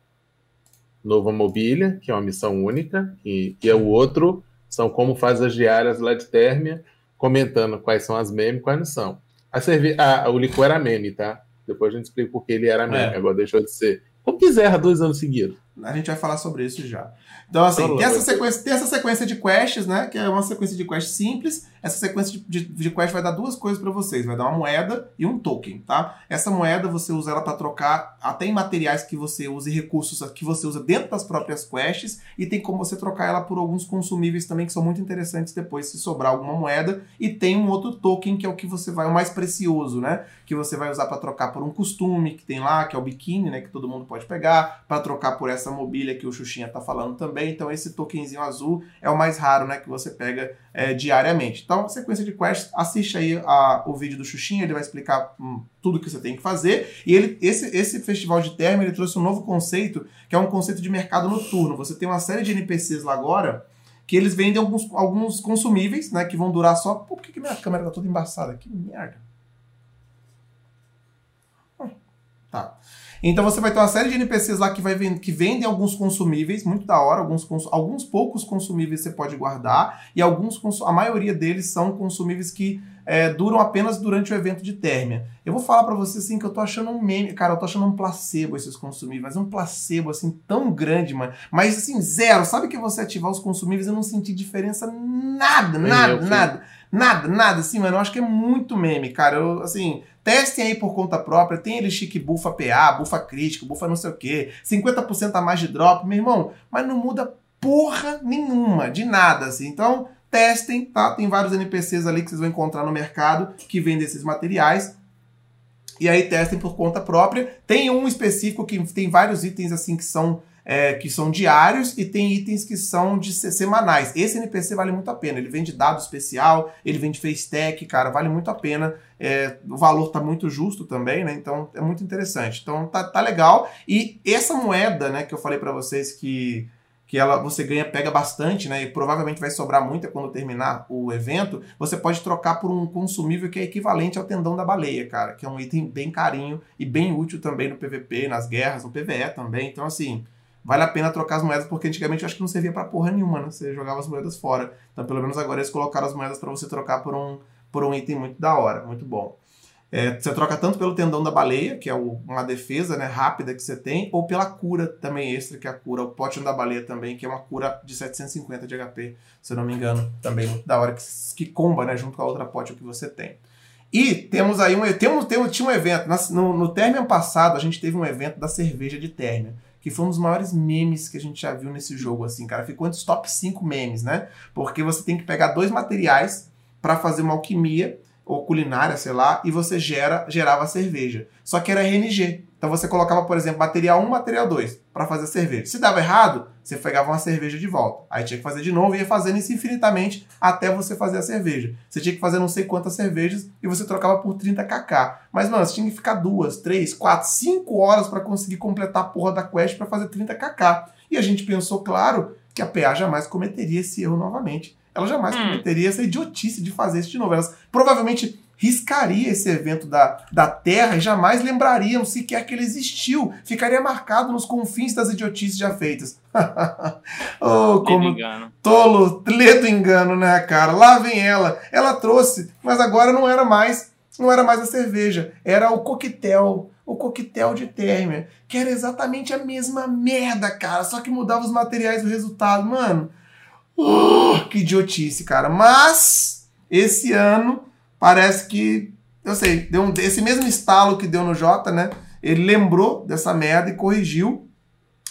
Nova Mobília, que é uma missão única, e é o outro, são como faz as diárias lá de Térmia, comentando quais são as memes e quais não são. O licor era meme, tá? Depois a gente explica porque ele era meme, agora deixou de ser. Como quiser, há 2 anos seguidos. A gente vai falar sobre isso já. Então, assim, tem essa sequência de quests, né? Que é uma sequência de quests simples. Essa sequência de quests vai dar duas coisas pra vocês. Vai dar uma moeda e um token, tá? Essa moeda, você usa ela pra trocar até em materiais que você usa e recursos que você usa dentro das próprias quests. E tem como você trocar ela por alguns consumíveis também, que são muito interessantes depois, se sobrar alguma moeda. E tem um outro token, que é o que você vai... O mais precioso, né? Que você vai usar pra trocar por um costume que tem lá, que é o biquíni, né? Que todo mundo pode pegar. Pra trocar por essa mobília que o Xuxinha tá falando também. Então esse tokenzinho azul é o mais raro, né, que você pega diariamente. Então, sequência de quests, assiste aí o vídeo do Xuxinha, ele vai explicar tudo que você tem que fazer. E esse festival de Térmia, ele trouxe um novo conceito, que é um conceito de mercado noturno. Você tem uma série de NPCs lá agora, que eles vendem alguns consumíveis, né, que vão durar só... Pô, por que minha câmera tá toda embaçada? Que merda. Tá. Então você vai ter uma série de NPCs lá que vendem alguns consumíveis, muito da hora, alguns poucos consumíveis você pode guardar, e a maioria deles são consumíveis que duram apenas durante o evento de Térmia. Eu vou falar pra vocês assim que eu tô achando um meme, cara, eu tô achando um placebo esses consumíveis, mas um placebo assim tão grande, mano, mas assim, zero. Sabe que você ativar os consumíveis, eu não senti diferença nada, assim, mano, eu acho que é muito meme, cara, assim... Testem aí por conta própria, tem ele chique bufa PA, bufa crítico, bufa não sei o que, 50% a mais de drop, meu irmão, mas não muda porra nenhuma, de nada, assim. Então, testem, tá? Tem vários NPCs ali que vocês vão encontrar no mercado que vendem esses materiais. E aí testem por conta própria. Tem um específico que tem vários itens assim que são diários, e tem itens que são de semanais. Esse NPC vale muito a pena, ele vende dado especial, ele vende facetech, cara, vale muito a pena, o valor tá muito justo também, né, então é muito interessante. Então tá legal, e essa moeda, né, que eu falei pra vocês que que ela, você ganha, pega bastante, né? E provavelmente vai sobrar muita quando terminar o evento, você pode trocar por um consumível que é equivalente ao tendão da baleia, cara, que é um item bem carinho e bem útil também no PVP, nas guerras, no PVE também. Então, assim, vale a pena trocar as moedas, porque antigamente eu acho que não servia pra porra nenhuma, né? Você jogava as moedas fora. Então, pelo menos agora eles colocaram as moedas pra você trocar por um item muito da hora, muito bom. É, você troca tanto pelo tendão da baleia, que é uma defesa, né, rápida que você tem, ou pela cura também extra, que é a cura, o pote da baleia também, que é uma cura de 750 de HP, se eu não me engano, também muito da hora, que comba, né, junto com a outra pote que você tem. E temos aí tinha um evento, no Término passado a gente teve um evento da cerveja de Término, que foi um dos maiores memes que a gente já viu nesse jogo, assim, cara, ficou entre os top 5 memes, né, porque você tem que pegar 2 materiais para fazer uma alquimia, ou culinária, sei lá, e você gerava cerveja. Só que era RNG. Então você colocava, por exemplo, material 1, material 2, para fazer a cerveja. Se dava errado, você pegava uma cerveja de volta. Aí tinha que fazer de novo e ia fazendo isso infinitamente até você fazer a cerveja. Você tinha que fazer não sei quantas cervejas e você trocava por 30 kk. Mas, mano, você tinha que ficar 2, 3, 4, 5 horas para conseguir completar a porra da quest para fazer 30 kk. E a gente pensou, claro, que a PA jamais cometeria esse erro novamente. Ela jamais cometeria essa idiotice de fazer isso de novo. Elas provavelmente riscaria esse evento da Terra e jamais lembrariam sequer que ele existiu. Ficaria marcado nos confins das idiotices já feitas. Oh, como tolo, ledo engano, né, cara? Lá vem ela. Ela trouxe, mas agora não era mais a cerveja. Era o coquetel. O coquetel de Término. Que era exatamente a mesma merda, cara. Só que mudava os materiais do resultado. Mano... que idiotice, cara. Mas esse ano parece que, eu sei, deu esse mesmo estalo que deu no Jota, né? Ele lembrou dessa merda e corrigiu.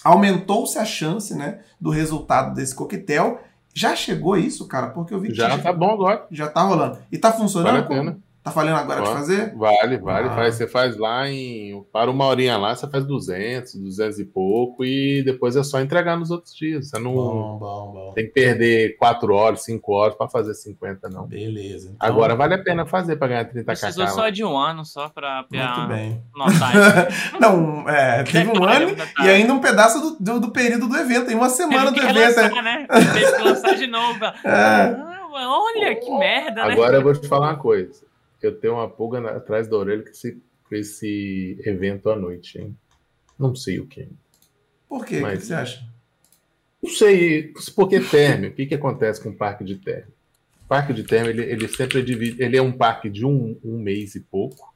Aumentou-se a chance, né, do resultado desse coquetel. Já chegou isso, cara? Porque eu vi que já tá bom agora. Já tá rolando. E tá funcionando? Vale a pena. Tá valendo agora de fazer? Vale. Faz, você faz lá em... Para uma horinha lá, você faz 200, 200 e pouco, e depois é só entregar nos outros dias. Você não tem que perder 4 horas, 5 horas para fazer 50, não. Beleza. Então... Agora vale a pena fazer para ganhar 30 kk. Precisou só de um ano, só para... Muito bem. Notar isso. Não, teve um ano e ainda um pedaço do período do evento, em uma semana do evento. Teve que lançar de novo. Olha, que merda, né? Agora eu vou te falar uma coisa. Eu tenho uma pulga atrás da orelha com esse evento à noite, hein? Não sei o que. Por quê? Mas, o que você acha? Não sei. Porque Término, o que acontece com o Parque de Término? O Parque de Término, ele sempre divide... Ele é um parque de um mês e pouco,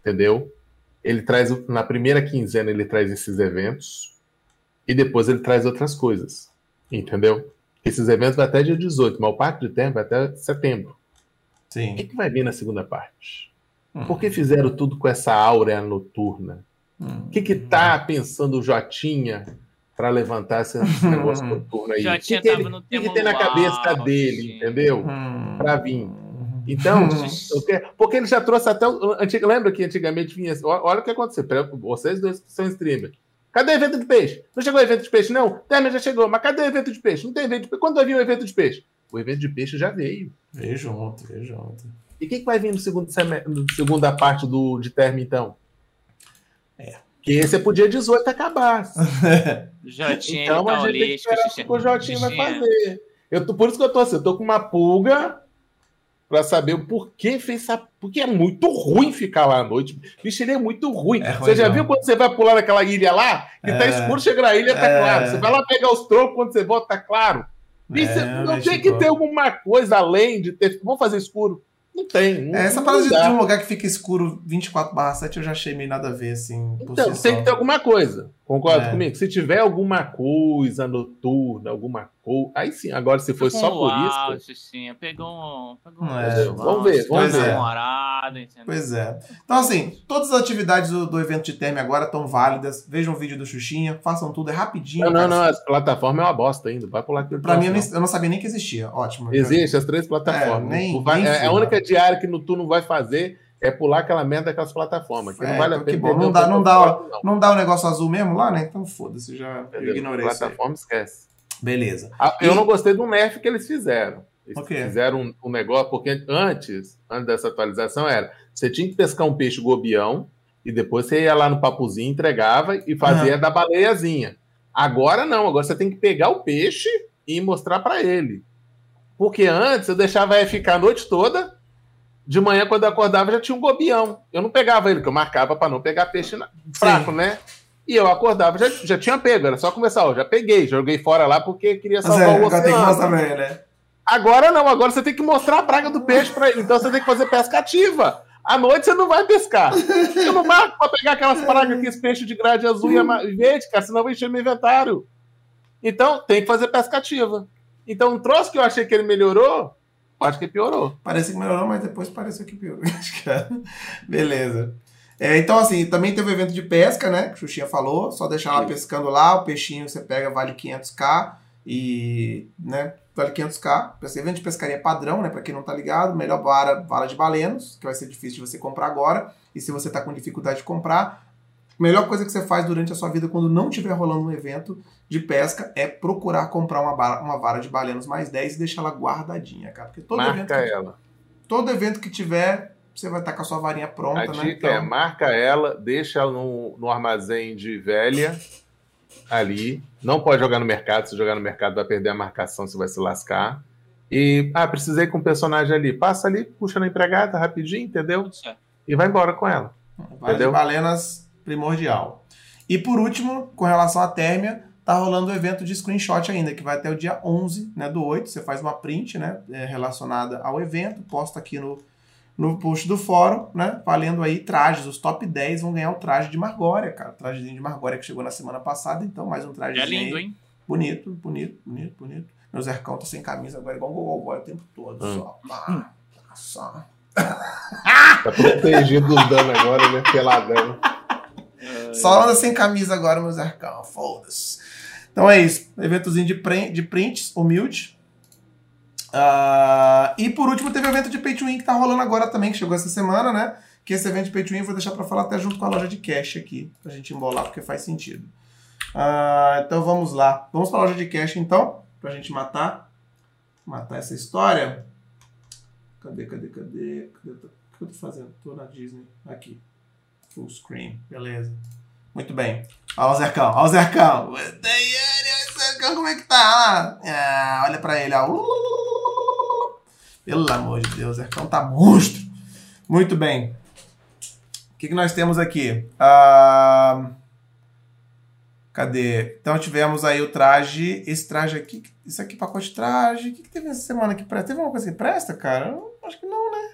entendeu? Ele traz... Na primeira quinzena, ele traz esses eventos e depois ele traz outras coisas, entendeu? Esses eventos vai até dia 18, mas o Parque de Término vai até setembro. Sim. O que vai vir na segunda parte? Por que fizeram tudo com essa áurea noturna? O que tá pensando o Jotinha para levantar esse negócio noturno aí? Jotinha que tem na cabeça dele, gente. Entendeu? Para vir. Então, porque ele já trouxe até... Lembra que antigamente vinha... Olha o que aconteceu. Vocês dois que são streamers. Cadê o evento de peixe? Não chegou o evento de peixe, não? Término já chegou, mas cadê o evento de peixe? Não tem evento de peixe. Quando vai vir o evento de peixe? O evento de peixe já veio. Veio junto. E o que vai vir no segundo semestre, na segunda parte de Término, então? Porque esse podia 18 acabar. Jotinha, então a gente tem que esperar o que o Jotinha vai fazer. Por isso que eu tô assim, eu tô com uma pulga pra saber o porquê fez essa... Porque é muito ruim ficar lá à noite. Bicho, ele é muito ruim. Você já viu quando você vai pular naquela ilha lá? Que tá escuro, chega na ilha, tá claro. Você vai lá pegar os troncos, quando você volta, tá claro. Não tem que ter alguma coisa além de ter... Vamos fazer escuro? Não tem. Essa parada de um lugar que fica escuro 24/7 eu já achei meio nada a ver, assim. Então, tem que ter alguma coisa. Concorda comigo? Se tiver alguma coisa noturna, alguma coisa... Aí sim, agora se foi só por isso... Vamos ver. Namorado, pois é. Então, assim, todas as atividades do evento de Término agora estão válidas. Vejam o vídeo do Xuxinha, façam tudo, é rapidinho. Não, a plataforma é uma bosta ainda. Vai pular aqui. Pra mim, eu não sabia nem que existia. Ótimo. Existe, as 3 plataformas. A única diária que tu não vai fazer... É pular aquela merda daquelas plataformas. Que não vale a pena. Não dá o negócio azul mesmo lá, né? Então foda-se, já ignorei isso. Plataforma esquece. Beleza. Eu não gostei do nerf que eles fizeram. Fizeram um negócio, porque antes dessa atualização era: você tinha que pescar um peixe gobião e depois você ia lá no papuzinho, entregava e fazia da baleiazinha. Agora não, agora você tem que pegar o peixe e mostrar para ele. Porque antes eu deixava ele ficar a noite toda, de manhã quando eu acordava já tinha um gobião. Eu não pegava ele, que eu marcava para não pegar peixe fraco, né? E eu acordava, já tinha pego, era só começar, ó, já peguei, joguei fora lá porque queria salvar o oceano. Tem que mostrar pra ele, né? Agora não, agora você tem que mostrar a praga do peixe para ele, então você tem que fazer pesca ativa. À noite você não vai pescar. Eu não marco para pegar aquelas pragas, aqueles peixes de grade azul e verde, cara, senão eu vou encher meu inventário. Então, tem que fazer pesca ativa. Então, um troço que eu achei que ele melhorou, acho que piorou. Parece que melhorou, mas depois pareceu que piorou. Beleza. É, então, assim, também teve o evento de pesca, né? Que o Xuxinha falou, só deixar ela pescando lá, o peixinho você pega, vale 500k e, né? Vale 500k, evento de pescaria padrão, né? Para quem não tá ligado, melhor vara de balenos, que vai ser difícil de você comprar agora, e se você tá com dificuldade de comprar, a melhor coisa que você faz durante a sua vida quando não tiver rolando um evento de pesca é procurar comprar uma vara de balenos mais 10 e deixar ela guardadinha, cara, porque todo evento que tiver, você vai estar com a sua varinha pronta, né? A dica é, marca ela, deixa ela no armazém de velha, ali, não pode jogar no mercado, se jogar no mercado vai perder a marcação, você vai se lascar, e, precisei com um personagem ali, passa ali, puxa na empregada rapidinho, entendeu? E vai embora com ela, entendeu? Balenas primordial. E por último, com relação à térmia, tá rolando o evento de screenshot ainda, que vai até o dia 11, né, do 8, você faz uma print, né, relacionada ao evento, posta aqui no post do fórum, né, valendo aí trajes, os top 10 vão ganhar o traje de Margória, cara, o trajezinho de Margória que chegou na semana passada, então mais um traje. É lindo, hein? Bonito, bonito, bonito, bonito. Meu Zercão tá sem camisa agora, igual um Gogolboy o tempo todo, só. Tá protegido dos danos agora, né, peladão. Só anda sem camisa agora, meu Zercão, foda-se. Então é isso, eventozinho de prints, humilde. E por último teve o evento de Pay to Win que tá rolando agora também, que chegou essa semana, né? Que esse evento de Pay to Win eu vou deixar pra falar até junto com a loja de cash aqui, pra gente embolar, porque faz sentido. Então vamos lá. Vamos pra loja de cash então, pra gente matar essa história. Cadê? O que eu tô fazendo? Tô na Disney. Aqui. Full screen. Beleza. Muito bem. Olha o Zercão. Como é que tá? Olha pra ele. Pelo amor de Deus, o Zercão tá monstro. Muito bem. O que nós temos aqui? Cadê? Então tivemos aí o traje. Esse traje aqui. Isso aqui, pacote de traje. O que teve essa semana que presta? Teve uma coisa que presta, cara? Acho que não, né?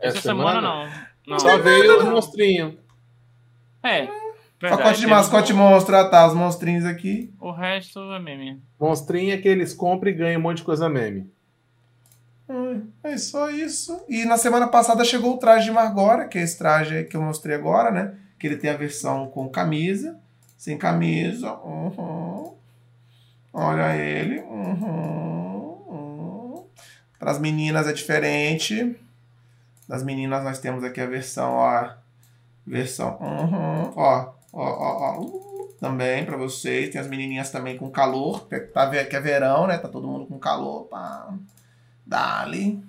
Essa semana não. Só veio os monstrinhos. Verdade, pacote de mascote monstro, tá? Os monstrinhos aqui. O resto é meme. Monstrinho é que eles compram e ganham um monte de coisa meme. É só isso. E na semana passada chegou o traje de Margória, que é esse traje que eu mostrei agora, né? Que ele tem a versão com camisa, sem camisa. Olha ele. Para as meninas é diferente. Das meninas nós temos aqui a versão, também pra vocês. Tem as menininhas também com calor, que é verão, né? Tá todo mundo com calor, pá. Dali.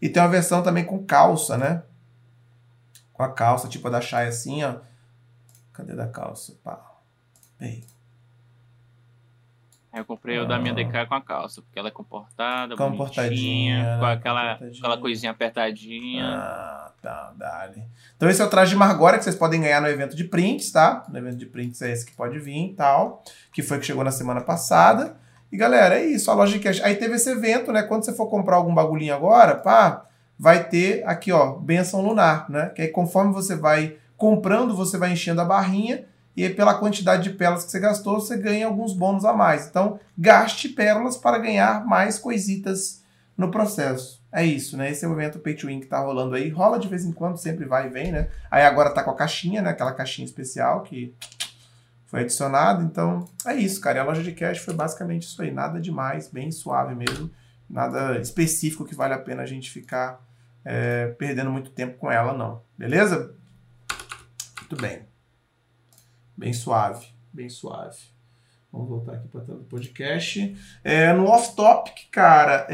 E tem uma versão também com calça, né? Com a calça, tipo a da Shai assim, ó. Cadê da calça? Pá. Bem. Eu comprei o da minha DK com a calça, porque ela é comportadinha, com aquela coisinha apertadinha. Tá, dale. Então esse é o traje de Margória que vocês podem ganhar no evento de prints, tá? No evento de prints é esse que pode vir e tal, que foi que chegou na semana passada. E galera, é isso, a loja de cash. Aí teve esse evento, né? Quando você for comprar algum bagulhinho agora, vai ter aqui, ó, Bênção Lunar, né? Que aí conforme você vai comprando, você vai enchendo a barrinha. E aí, pela quantidade de pérolas que você gastou, você ganha alguns bônus a mais. Então, gaste pérolas para ganhar mais coisitas no processo. É isso, né? Esse é o evento Pay to Win que tá rolando aí. Rola de vez em quando, sempre vai e vem, né? Aí agora tá com a caixinha, né? Aquela caixinha especial que foi adicionada. Então, é isso, cara. E a loja de cash foi basicamente isso aí. Nada demais, bem suave mesmo. Nada específico que vale a pena a gente ficar perdendo muito tempo com ela, não. Beleza? Muito bem. Bem suave. Vamos voltar aqui para o podcast. No off-topic, cara,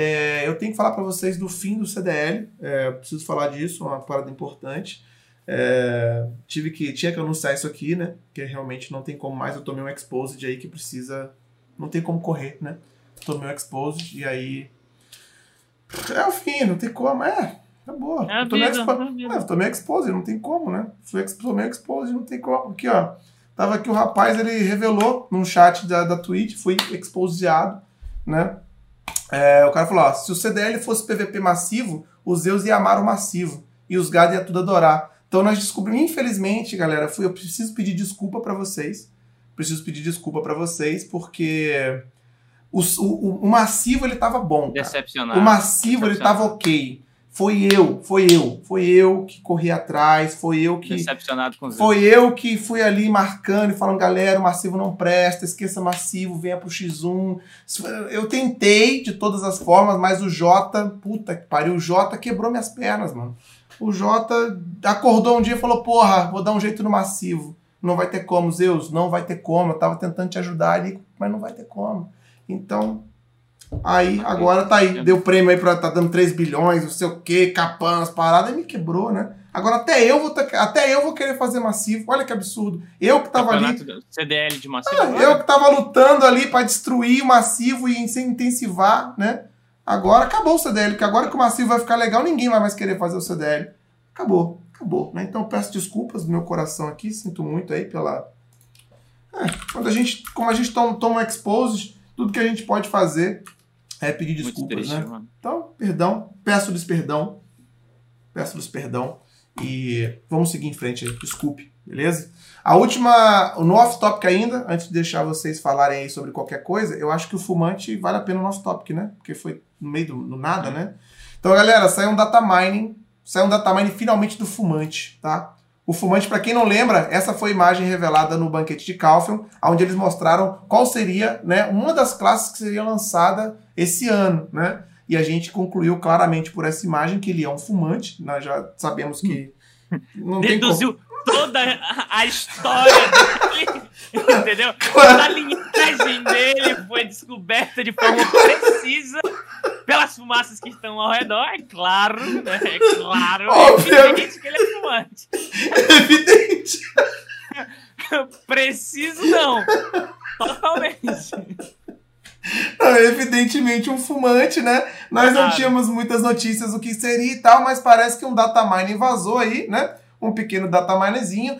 eu tenho que falar para vocês do fim do CDL. Eu preciso falar disso, uma parada importante. Tinha que anunciar isso aqui, né? Porque realmente não tem como mais. Eu tomei um exposed aí que precisa... Não tem como correr, né? Tomei um exposed e aí... É o fim, não tem como. Tá boa. É tomei exposed, não tem como, né? Tomei exposed, não tem como. Aqui, ó. Tava aqui o rapaz, ele revelou num chat da Twitch, foi exposeado, né? O cara falou, ó, se o CDL fosse PVP massivo, os Zeus ia amar o massivo e os gado ia tudo adorar. Então nós descobrimos, infelizmente, galera, eu preciso pedir desculpa pra vocês. Preciso pedir desculpa pra vocês, porque o massivo, ele tava bom, cara. Decepcionado. O massivo, ele tava ok. Foi eu que corri atrás, foi eu que... Decepcionado com o Zeus. Foi eu que fui ali marcando e falando, galera, o massivo não presta, esqueça massivo, venha pro X1. Eu tentei de todas as formas, mas o Jota, puta que pariu, o Jota quebrou minhas pernas, mano. O Jota acordou um dia e falou, porra, vou dar um jeito no massivo. Não vai ter como, Zeus, não vai ter como. Eu tava tentando te ajudar ali, mas não vai ter como. Então... Aí, agora tá aí, deu prêmio aí pra tá dando 3 bilhões, não sei o que, capão, as paradas, e me quebrou, né? Agora até eu vou querer fazer massivo, olha que absurdo. Eu que tava campeonato ali... CDL de massivo. Eu que tava lutando ali pra destruir o massivo e se intensivar, né? Agora acabou o CDL, porque agora que o massivo vai ficar legal, ninguém vai mais querer fazer o CDL. Acabou, né? Então eu peço desculpas do meu coração aqui, sinto muito aí pela... Como a gente toma um expose, tudo que a gente pode fazer... pedir desculpas, triste, né? Mano. Então, perdão. Peço-lhes perdão. E vamos seguir em frente aí. Desculpe, beleza? A última, no off-topic ainda, antes de deixar vocês falarem aí sobre qualquer coisa, eu acho que o fumante vale a pena no off-topic, né? Porque foi no meio do nada, né? Então, galera, saiu um data mining finalmente do fumante, tá? O fumante, para quem não lembra, essa foi a imagem revelada no banquete de Calpheon, onde eles mostraram qual seria, né, uma das classes que seria lançada esse ano, né? E a gente concluiu claramente por essa imagem que ele é um fumante. Nós já sabemos que... Não deduziu toda a história dele, entendeu? Toda a linhagem dele foi descoberta de forma precisa pelas fumaças que estão ao redor, é claro, né? É claro, obviamente que ele é fumante. É evidente. Preciso não, totalmente. Não, evidentemente um fumante, né? Nós não tínhamos muitas notícias do que seria e tal, mas parece que um dataminer vazou aí, né? Um pequeno dataminerzinho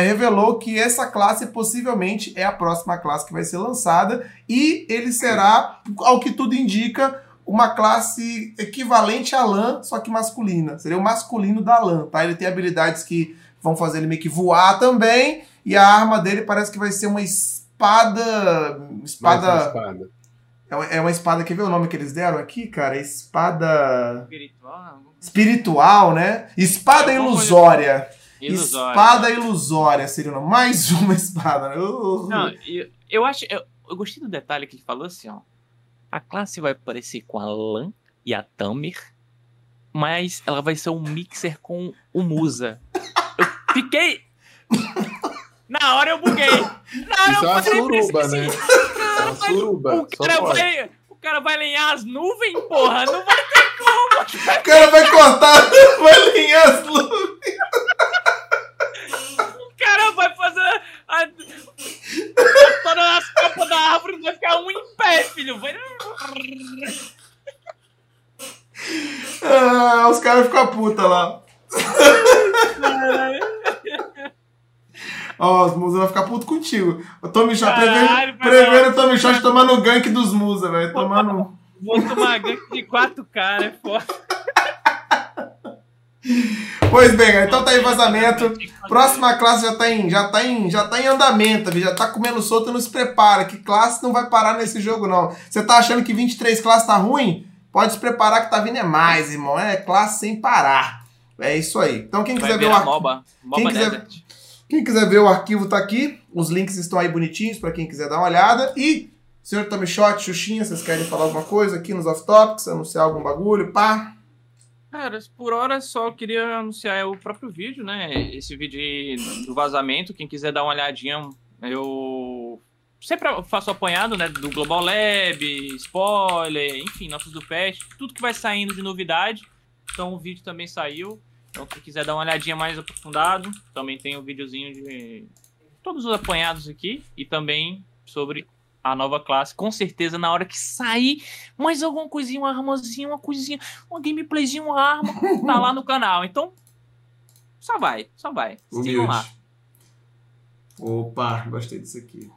revelou que essa classe possivelmente é a próxima classe que vai ser lançada e ele será, ao que tudo indica, uma classe equivalente à LAN, só que masculina. Seria o masculino da LAN, tá? Ele tem habilidades que vão fazer ele meio que voar também e a arma dele parece que vai ser uma espada. É uma espada, quer ver o nome que eles deram aqui, cara? Espada... Espiritual, né? Espada ilusória. Espada ilusória seria o nome. Mais uma espada. Não, eu gostei do detalhe que ele falou assim, ó. A classe vai parecer com a LAN e a Tamer, mas ela vai ser um mixer com o Musa. Eu fiquei... Na hora eu buguei. Isso é uma suruba, né? O cara vai alinhar as nuvens, porra. Não vai ter como. O cara vai cortar, vai alinhar as nuvens. O cara vai fazer... Todas as capas da árvore vai ficar um em pé, filho. Vai... os caras ficam puta lá. Ó, os Musa vão ficar puto contigo. O Tommy Shot, primeiro o Tommy Shot tomando o gank dos Musa, velho. Vou tomar gank de 4K, né, foda. Pois bem, galera, então tá aí vazamento. Próxima classe já tá em andamento, já tá comendo solto, não se prepara, que classe não vai parar nesse jogo, não. Você tá achando que 23 classes tá ruim? Pode se preparar que tá vindo é mais, irmão. É classe sem parar. É isso aí. Então quem quiser ver o MOBA, quem quiser ver o arquivo tá aqui, os links estão aí bonitinhos para quem quiser dar uma olhada. E, senhor Tommy Shot, Xuxinha, vocês querem falar alguma coisa aqui nos off-topics, anunciar algum bagulho, pá? Cara, por hora só queria anunciar o próprio vídeo, né? Esse vídeo aí do vazamento, quem quiser dar uma olhadinha, eu sempre faço apanhado, né? Do Global Lab, spoiler, enfim, notas do patch, tudo que vai saindo de novidade. Então o vídeo também saiu. Então, se quiser dar uma olhadinha mais aprofundado, também tem um videozinho de todos os apanhados aqui e também sobre a nova classe. Com certeza, na hora que sair mais alguma coisinha, uma armazinha, uma coisinha, uma gameplayzinha, uma arma, tá lá no canal. Então, só vai. Sigam lá. Opa, gostei disso aqui.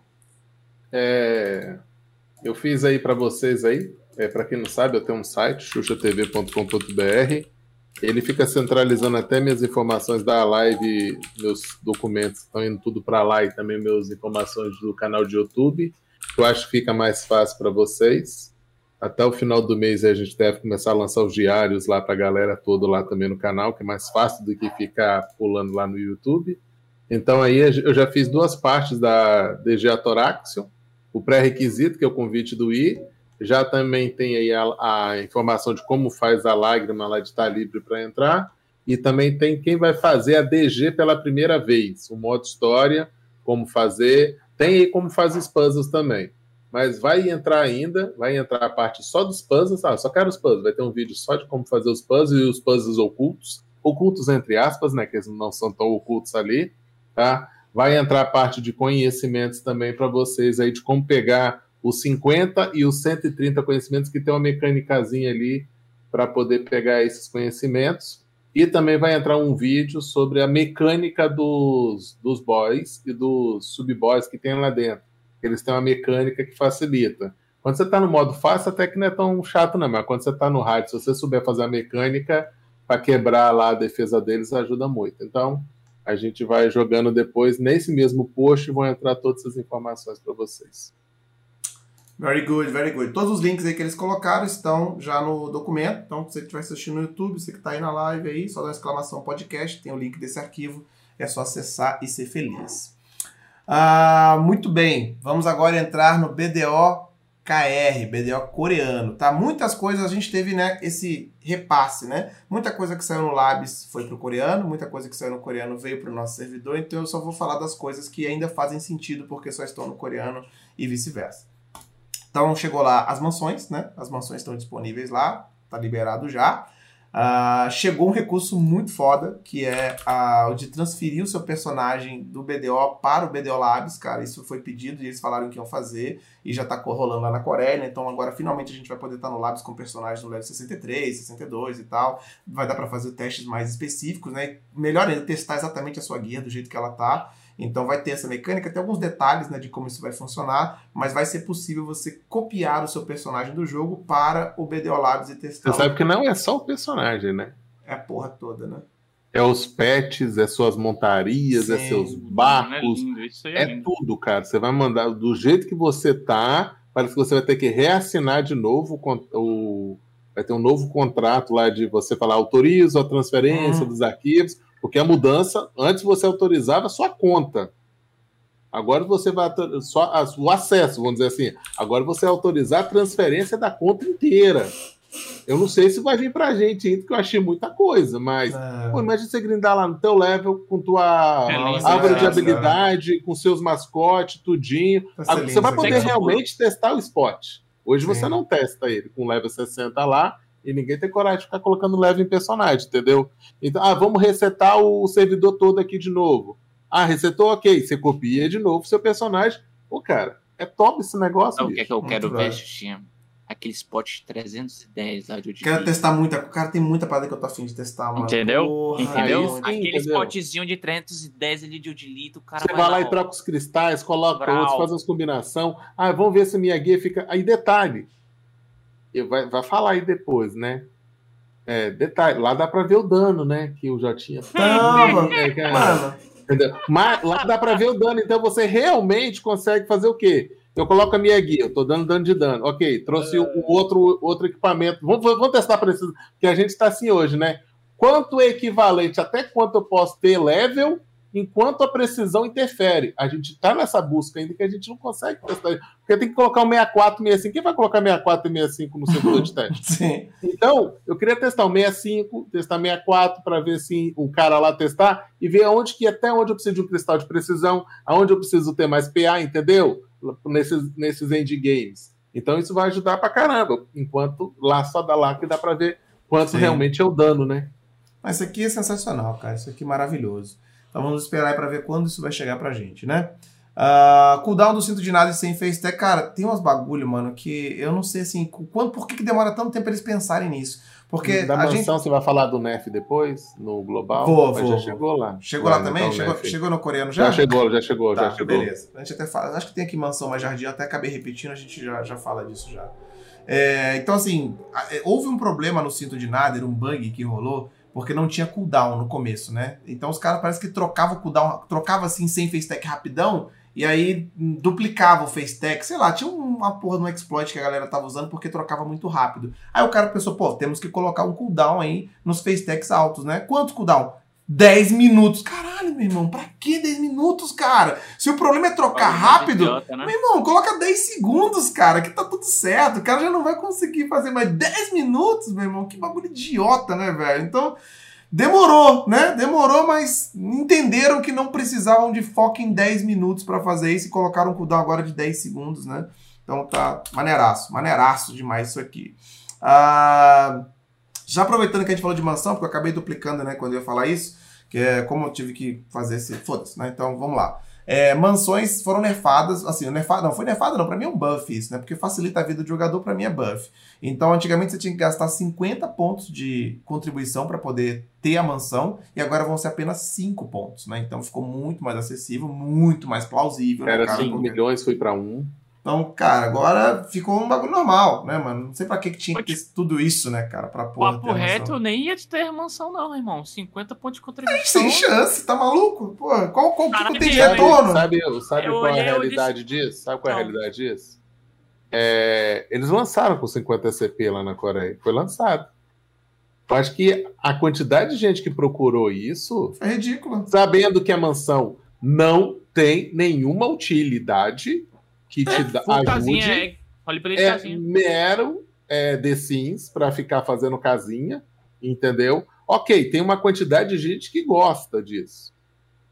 Eu fiz aí pra vocês aí. Pra quem não sabe, eu tenho um site, xuxatv.com.br. Ele fica centralizando até minhas informações da live, meus documentos estão indo tudo para lá e também minhas informações do canal de YouTube. Eu acho que fica mais fácil para vocês. Até o final do mês a gente deve começar a lançar os diários lá para a galera toda lá também no canal, que é mais fácil do que ficar pulando lá no YouTube. Então aí eu já fiz duas partes da DGA Toraxion, o pré-requisito, que é o convite do I. Já também tem aí a informação de como faz a lágrima lá de estar livre para entrar. E também tem quem vai fazer a DG pela primeira vez. O modo história, como fazer. Tem aí como fazer os puzzles também. Mas vai entrar ainda, vai entrar a parte só dos puzzles. Ah, só quero os puzzles. Vai ter um vídeo só de como fazer os puzzles e os puzzles ocultos. Ocultos entre aspas, né? Que eles não são tão ocultos ali. Tá? Vai entrar a parte de conhecimentos também para vocês aí de como pegar os 50 e os 130 conhecimentos, que tem uma mecânicazinha ali para poder pegar esses conhecimentos. E também vai entrar um vídeo sobre a mecânica dos boys e dos sub-boys que tem lá dentro. Eles têm uma mecânica que facilita. Quando você está no modo fácil, até que não é tão chato, não, mas quando você está no hard, se você souber fazer a mecânica, para quebrar lá a defesa deles, ajuda muito. Então, a gente vai jogando depois, nesse mesmo post, vão entrar todas as informações para vocês. Very good, very good. Todos os links aí que eles colocaram estão já no documento. Então, se você estiver assistindo no YouTube, você que está aí na live aí, só dá uma exclamação podcast, tem o link desse arquivo, é só acessar e ser feliz. Muito bem, vamos agora entrar no BDO-KR, BDO coreano, tá? Muitas coisas a gente teve, né, esse repasse, né? Muita coisa que saiu no Labs foi para o coreano, muita coisa que saiu no coreano veio para o nosso servidor, então eu só vou falar das coisas que ainda fazem sentido porque só estão no coreano e vice-versa. Então, chegou lá as mansões, né? As mansões estão disponíveis lá, tá liberado já. Chegou um recurso muito foda, que é o de transferir o seu personagem do BDO para o BDO Labs, cara. Isso foi pedido e eles falaram que iam fazer e já tá rolando lá na Coreia, né? Então, agora, finalmente, a gente vai poder estar no Labs com personagens no level 63, 62 e tal. Vai dar para fazer testes mais específicos, né? Melhor ainda, testar exatamente a sua guia do jeito que ela tá. Então vai ter essa mecânica, tem alguns detalhes, né, de como isso vai funcionar, mas vai ser possível você copiar o seu personagem do jogo para o BDO Labs e testar. Você sabe que não é só o personagem, né? É a porra toda, né? É os pets, é suas montarias, sim, é seus barcos, é, lindo, isso aí é tudo, cara. Você vai mandar do jeito que você tá, parece que você vai ter que reassinar de novo vai ter um novo contrato lá de você falar autorizo a transferência dos arquivos. Porque a mudança, antes você autorizava a sua conta. Agora você vai só o acesso, vamos dizer assim. Agora você vai autorizar a transferência da conta inteira. Eu não sei se vai vir pra gente ainda, porque eu achei muita coisa, mas... Pô, imagina você grindar lá no teu level, com tua árvore de habilidade, com seus mascotes, tudinho. Você vai poder realmente testar o spot. Hoje você não testa ele com level 60 lá, e ninguém tem coragem de ficar colocando level em personagem, entendeu? Então, vamos resetar o servidor todo aqui de novo. Resetou? Ok. Você copia de novo o seu personagem. Pô, cara, é top esse negócio. Sabe o que é que eu quero ver, Xuxinha? Aquele spot 310 lá de onde quero testar muita. O cara tem muita parada que eu tô afim de testar, mano. Entendeu? Porra, entendeu? Sim, aquele spotzinho de 310 ali de Udilito, o cara você vai lá e troca os cristais, coloca outros, faz umas combinações. Vamos ver se minha guia fica... Aí, detalhe. Vai falar aí depois, né? Detalhe, lá dá pra ver o dano, né? Que o Jotinha tava. Mas lá dá pra ver o dano, então você realmente consegue fazer o quê? Eu coloco a minha guia, eu tô dando dano de dano. Ok, trouxe outro equipamento. Vamos testar pra isso, porque a gente tá assim hoje, né? Quanto é equivalente, até quanto eu posso ter level, enquanto a precisão interfere. A gente tá nessa busca ainda que a gente não consegue testar. Porque tem que colocar o 64, 65. Quem vai colocar 64 e 65 no servidor de teste? Sim. Então, eu queria testar o 65, testar 64, para ver se o cara lá testar e ver até onde eu preciso de um cristal de precisão, aonde eu preciso ter mais PA, entendeu? Nesses endgames. Então, isso vai ajudar pra caramba. Enquanto lá só dá lá que dá pra ver quanto realmente é o dano, né? Mas isso aqui é sensacional, cara. Isso aqui é maravilhoso. Então vamos esperar para ver quando isso vai chegar pra gente, né? Cooldown do cinto de nada e sem face tech. Cara, tem umas bagulho, mano, que eu não sei assim, por que demora tanto tempo eles pensarem nisso? Porque da mansão, gente... você vai falar do nerf depois, no global? Vou. Já chegou lá. Chegou lá também? Então, chegou no coreano já? Já chegou. Tá, já chegou. Beleza. A gente até fala, acho que tem aqui mansão, mas jardim, até acabei repetindo, a gente já fala disso já. Então assim, houve um problema no cinto de nada, um bug que rolou, porque não tinha cooldown no começo, né? Então os caras parece que trocavam o cooldown, trocavam assim sem face tech rapidão, e aí duplicava o face tech, sei lá, tinha uma porra de um exploit que a galera tava usando porque trocava muito rápido. Aí o cara pensou, pô, temos que colocar um cooldown aí nos face techs altos, né? Quanto cooldown? 10 minutos. Caralho, meu irmão, pra que 10 minutos, cara? Se o problema é trocar rápido, idiota, né? Meu irmão, coloca 10 segundos, cara, que tá tudo certo. O cara já não vai conseguir fazer mais 10 minutos, meu irmão. Que bagulho idiota, né, velho? Então, demorou, né? Demorou, mas entenderam que não precisavam de foco em 10 minutos pra fazer isso e colocaram um cooldown agora de 10 segundos, né? Então tá maneiraço demais isso aqui. Já aproveitando que a gente falou de mansão, porque eu acabei duplicando, né, quando eu ia falar isso, que é como eu tive que fazer esse... Foda-se, né? Então, vamos lá. Mansões foram nerfadas, assim, foi nerfada não, pra mim é um buff isso, né? Porque facilita a vida do jogador, pra mim é buff. Então, antigamente você tinha que gastar 50 pontos de contribuição pra poder ter a mansão, e agora vão ser apenas 5 pontos, né? Então ficou muito mais acessível, muito mais plausível. Era 5 milhões, foi pra 1. Então, cara, agora ficou um bagulho normal, né, mano? Não sei pra que tinha que ter tudo isso, né, cara? Pra porra ter mansão. Papo reto, eu nem ia ter mansão não, irmão. 50 pontos de contribuição. Sem chance, tá maluco? Pô, qual tipo tem de retorno? Sabe qual é a realidade disso? Sabe qual é a realidade disso? Eles lançaram com 50 CP lá na Coreia. Foi lançado. Eu acho que a quantidade de gente que procurou isso... É ridícula. Sabendo que a mansão não tem nenhuma utilidade... que te ajude, mero The Sims para ficar fazendo casinha, entendeu? Ok, tem uma quantidade de gente que gosta disso,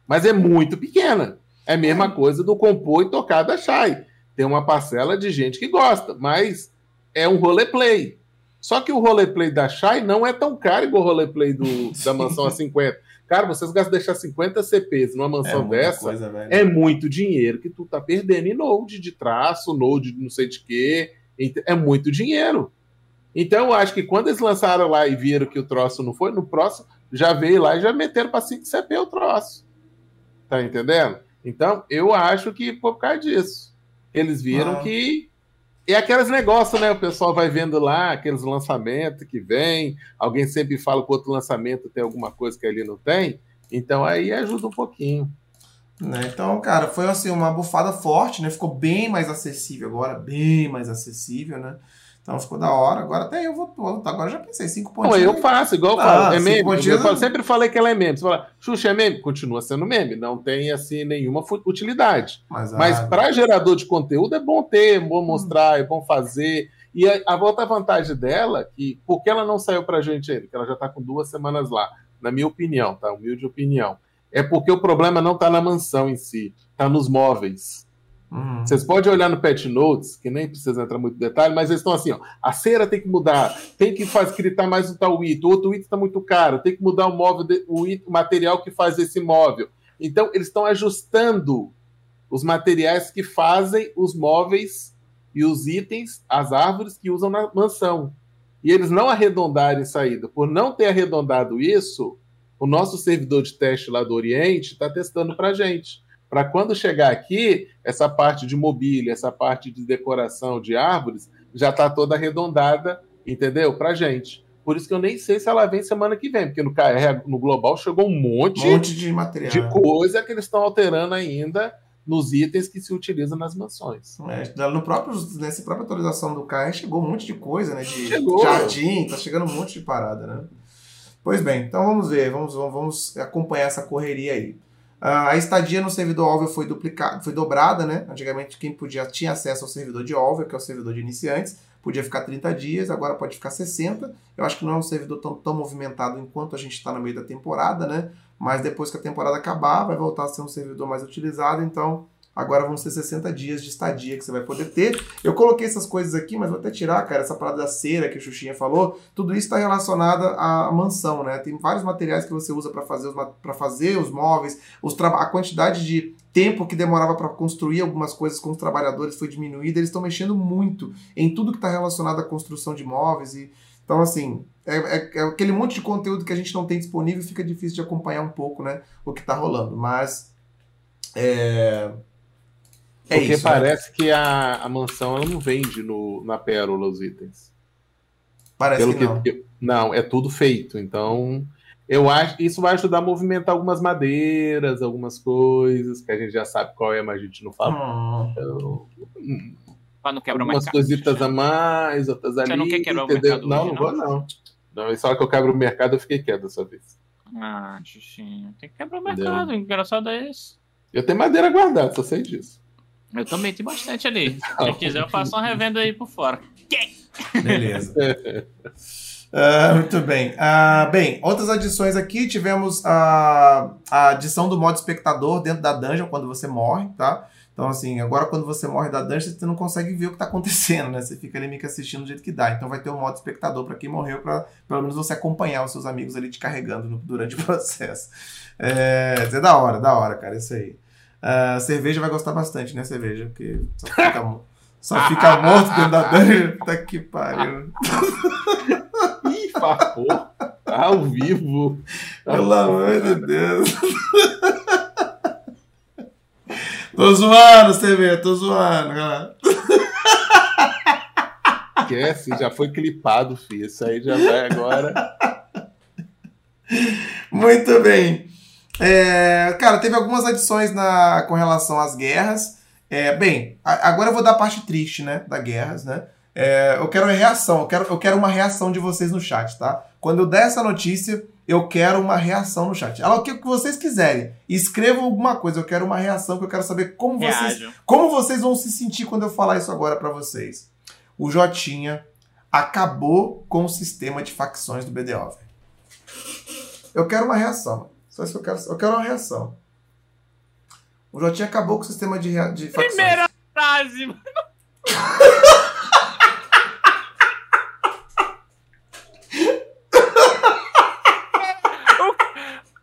mas é muito pequena. É a mesma coisa do compor e tocar da Shai. Tem uma parcela de gente que gosta, mas é um roleplay. Só que o roleplay da Shai não é tão caro igual o roleplay da mansão a 50. Cara, vocês gastam deixar 50 CPs numa mansão dessa, coisa, é muito dinheiro que tu tá perdendo em node de traço, node de não sei de quê, é muito dinheiro. Então eu acho que quando eles lançaram lá e viram que o troço não foi, no próximo já veio lá e já meteram para 5 CP o troço. Tá entendendo? Então eu acho que por causa disso, eles viram que... E aqueles negócios, né? O pessoal vai vendo lá aqueles lançamentos que vem, alguém sempre fala que o outro lançamento tem alguma coisa que ali não tem, então aí ajuda um pouquinho. Então, cara, foi assim, uma bufada forte, né? Ficou bem mais acessível agora, né? Então ficou da hora. Agora até eu vou. Agora eu já pensei, 5 pontinhos. Não, eu faço, igual eu falo. É meme. Eu sempre falei que ela é meme. Você fala, Xuxa é meme? Continua sendo meme. Não tem, assim, nenhuma utilidade. Mas para gerador de conteúdo é bom ter, é bom mostrar, é bom fazer. E a outra vantagem dela, que porque ela não saiu pra gente ainda, que ela já tá com 2 semanas lá, na minha opinião, tá? Humilde opinião. É porque o problema não tá na mansão em si, tá nos móveis. Vocês podem olhar no Patch Notes, que nem precisa entrar muito em detalhe, mas eles estão assim, ó, a cera tem que mudar, tem que gritar mais um tal item, o outro item está muito caro, tem que mudar o móvel, o material que faz esse móvel. Então, eles estão ajustando os materiais que fazem os móveis e os itens, as árvores que usam na mansão. E eles não arredondarem saída. Por não ter arredondado isso, o nosso servidor de teste lá do Oriente está testando para a gente. Para quando chegar aqui, essa parte de mobília, essa parte de decoração de árvores, já está toda arredondada, entendeu? Para gente. Por isso que eu nem sei se ela vem semana que vem, porque no KR, no Global, chegou um monte de material, de coisa que eles estão alterando ainda nos itens que se utilizam nas mansões. Nessa própria atualização do KR chegou um monte de coisa, né? De jardim, tá chegando um monte de parada, né? Pois bem, então vamos ver, vamos acompanhar essa correria aí. A estadia no servidor Alveo foi dobrada, né? Antigamente quem tinha acesso ao servidor de Alveo, que é o servidor de iniciantes, podia ficar 30 dias, agora pode ficar 60. Eu acho que não é um servidor tão movimentado enquanto a gente está no meio da temporada, né? Mas depois que a temporada acabar, vai voltar a ser um servidor mais utilizado, então Agora vão ser 60 dias de estadia que você vai poder ter. Eu coloquei essas coisas aqui, mas vou até tirar, cara, essa parada da cera que a Xuxinha falou. Tudo isso está relacionado à mansão, né? Tem vários materiais que você usa para fazer os móveis. A quantidade de tempo que demorava para construir algumas coisas com os trabalhadores foi diminuída. Eles estão mexendo muito em tudo que está relacionado à construção de móveis. Então, assim, é aquele monte de conteúdo que a gente não tem disponível, fica difícil de acompanhar um pouco, né, o que está rolando. Mas... Porque isso, parece, né, que a mansão ela não vende na Pérola os itens. Parece que não. Não, é tudo feito. Então, eu acho que isso vai ajudar a movimentar algumas madeiras, algumas coisas, que a gente já sabe qual é, mas a gente não fala. Então, mas não quebra algumas cositas já a mais, outras ali. Você não quer quebrar o mercado? Não, hoje, não vou, não. Não, só que eu quebro o mercado, eu fiquei quieto dessa vez. Ah, Xuxinho, tem que quebrar o mercado, engraçado é isso. Eu tenho madeira guardada, só sei disso. Eu também tenho bastante ali. Se quiser, eu faço uma revenda aí por fora. Beleza. Muito bem. Bem, outras adições aqui. Tivemos a adição do modo espectador dentro da dungeon quando você morre, tá? Então, assim, agora quando você morre da dungeon, você não consegue ver o que tá acontecendo, né? Você fica ali meio que assistindo do jeito que dá. Então vai ter um modo espectador para quem morreu, para pelo menos você acompanhar os seus amigos ali te carregando durante o processo. É da hora, cara, isso aí. Cerveja vai gostar bastante, né, cerveja? Porque só fica morto dentro da dungeon. Tá que pariu. Ih, farpou. Ao vivo. Pelo amor de Deus. Tô zoando, cerveja, tô zoando, galera. Esquece, já foi clipado, filho. Isso aí já vai agora. Muito bem. Cara, teve algumas adições com relação às guerras. Agora eu vou dar a parte triste, né, das guerras, né? Eu quero a reação, eu quero uma reação de vocês no chat, tá? Quando eu der essa notícia, eu quero uma reação no chat. O que vocês quiserem, escrevam alguma coisa, eu quero uma reação, que eu quero saber como vocês vão se sentir quando eu falar isso agora pra vocês. O Jotinha acabou com o sistema de facções do BDO. Eu quero uma reação. Só isso que eu quero uma reação. O Jotinha acabou com o sistema de facções. Primeira frase, mano.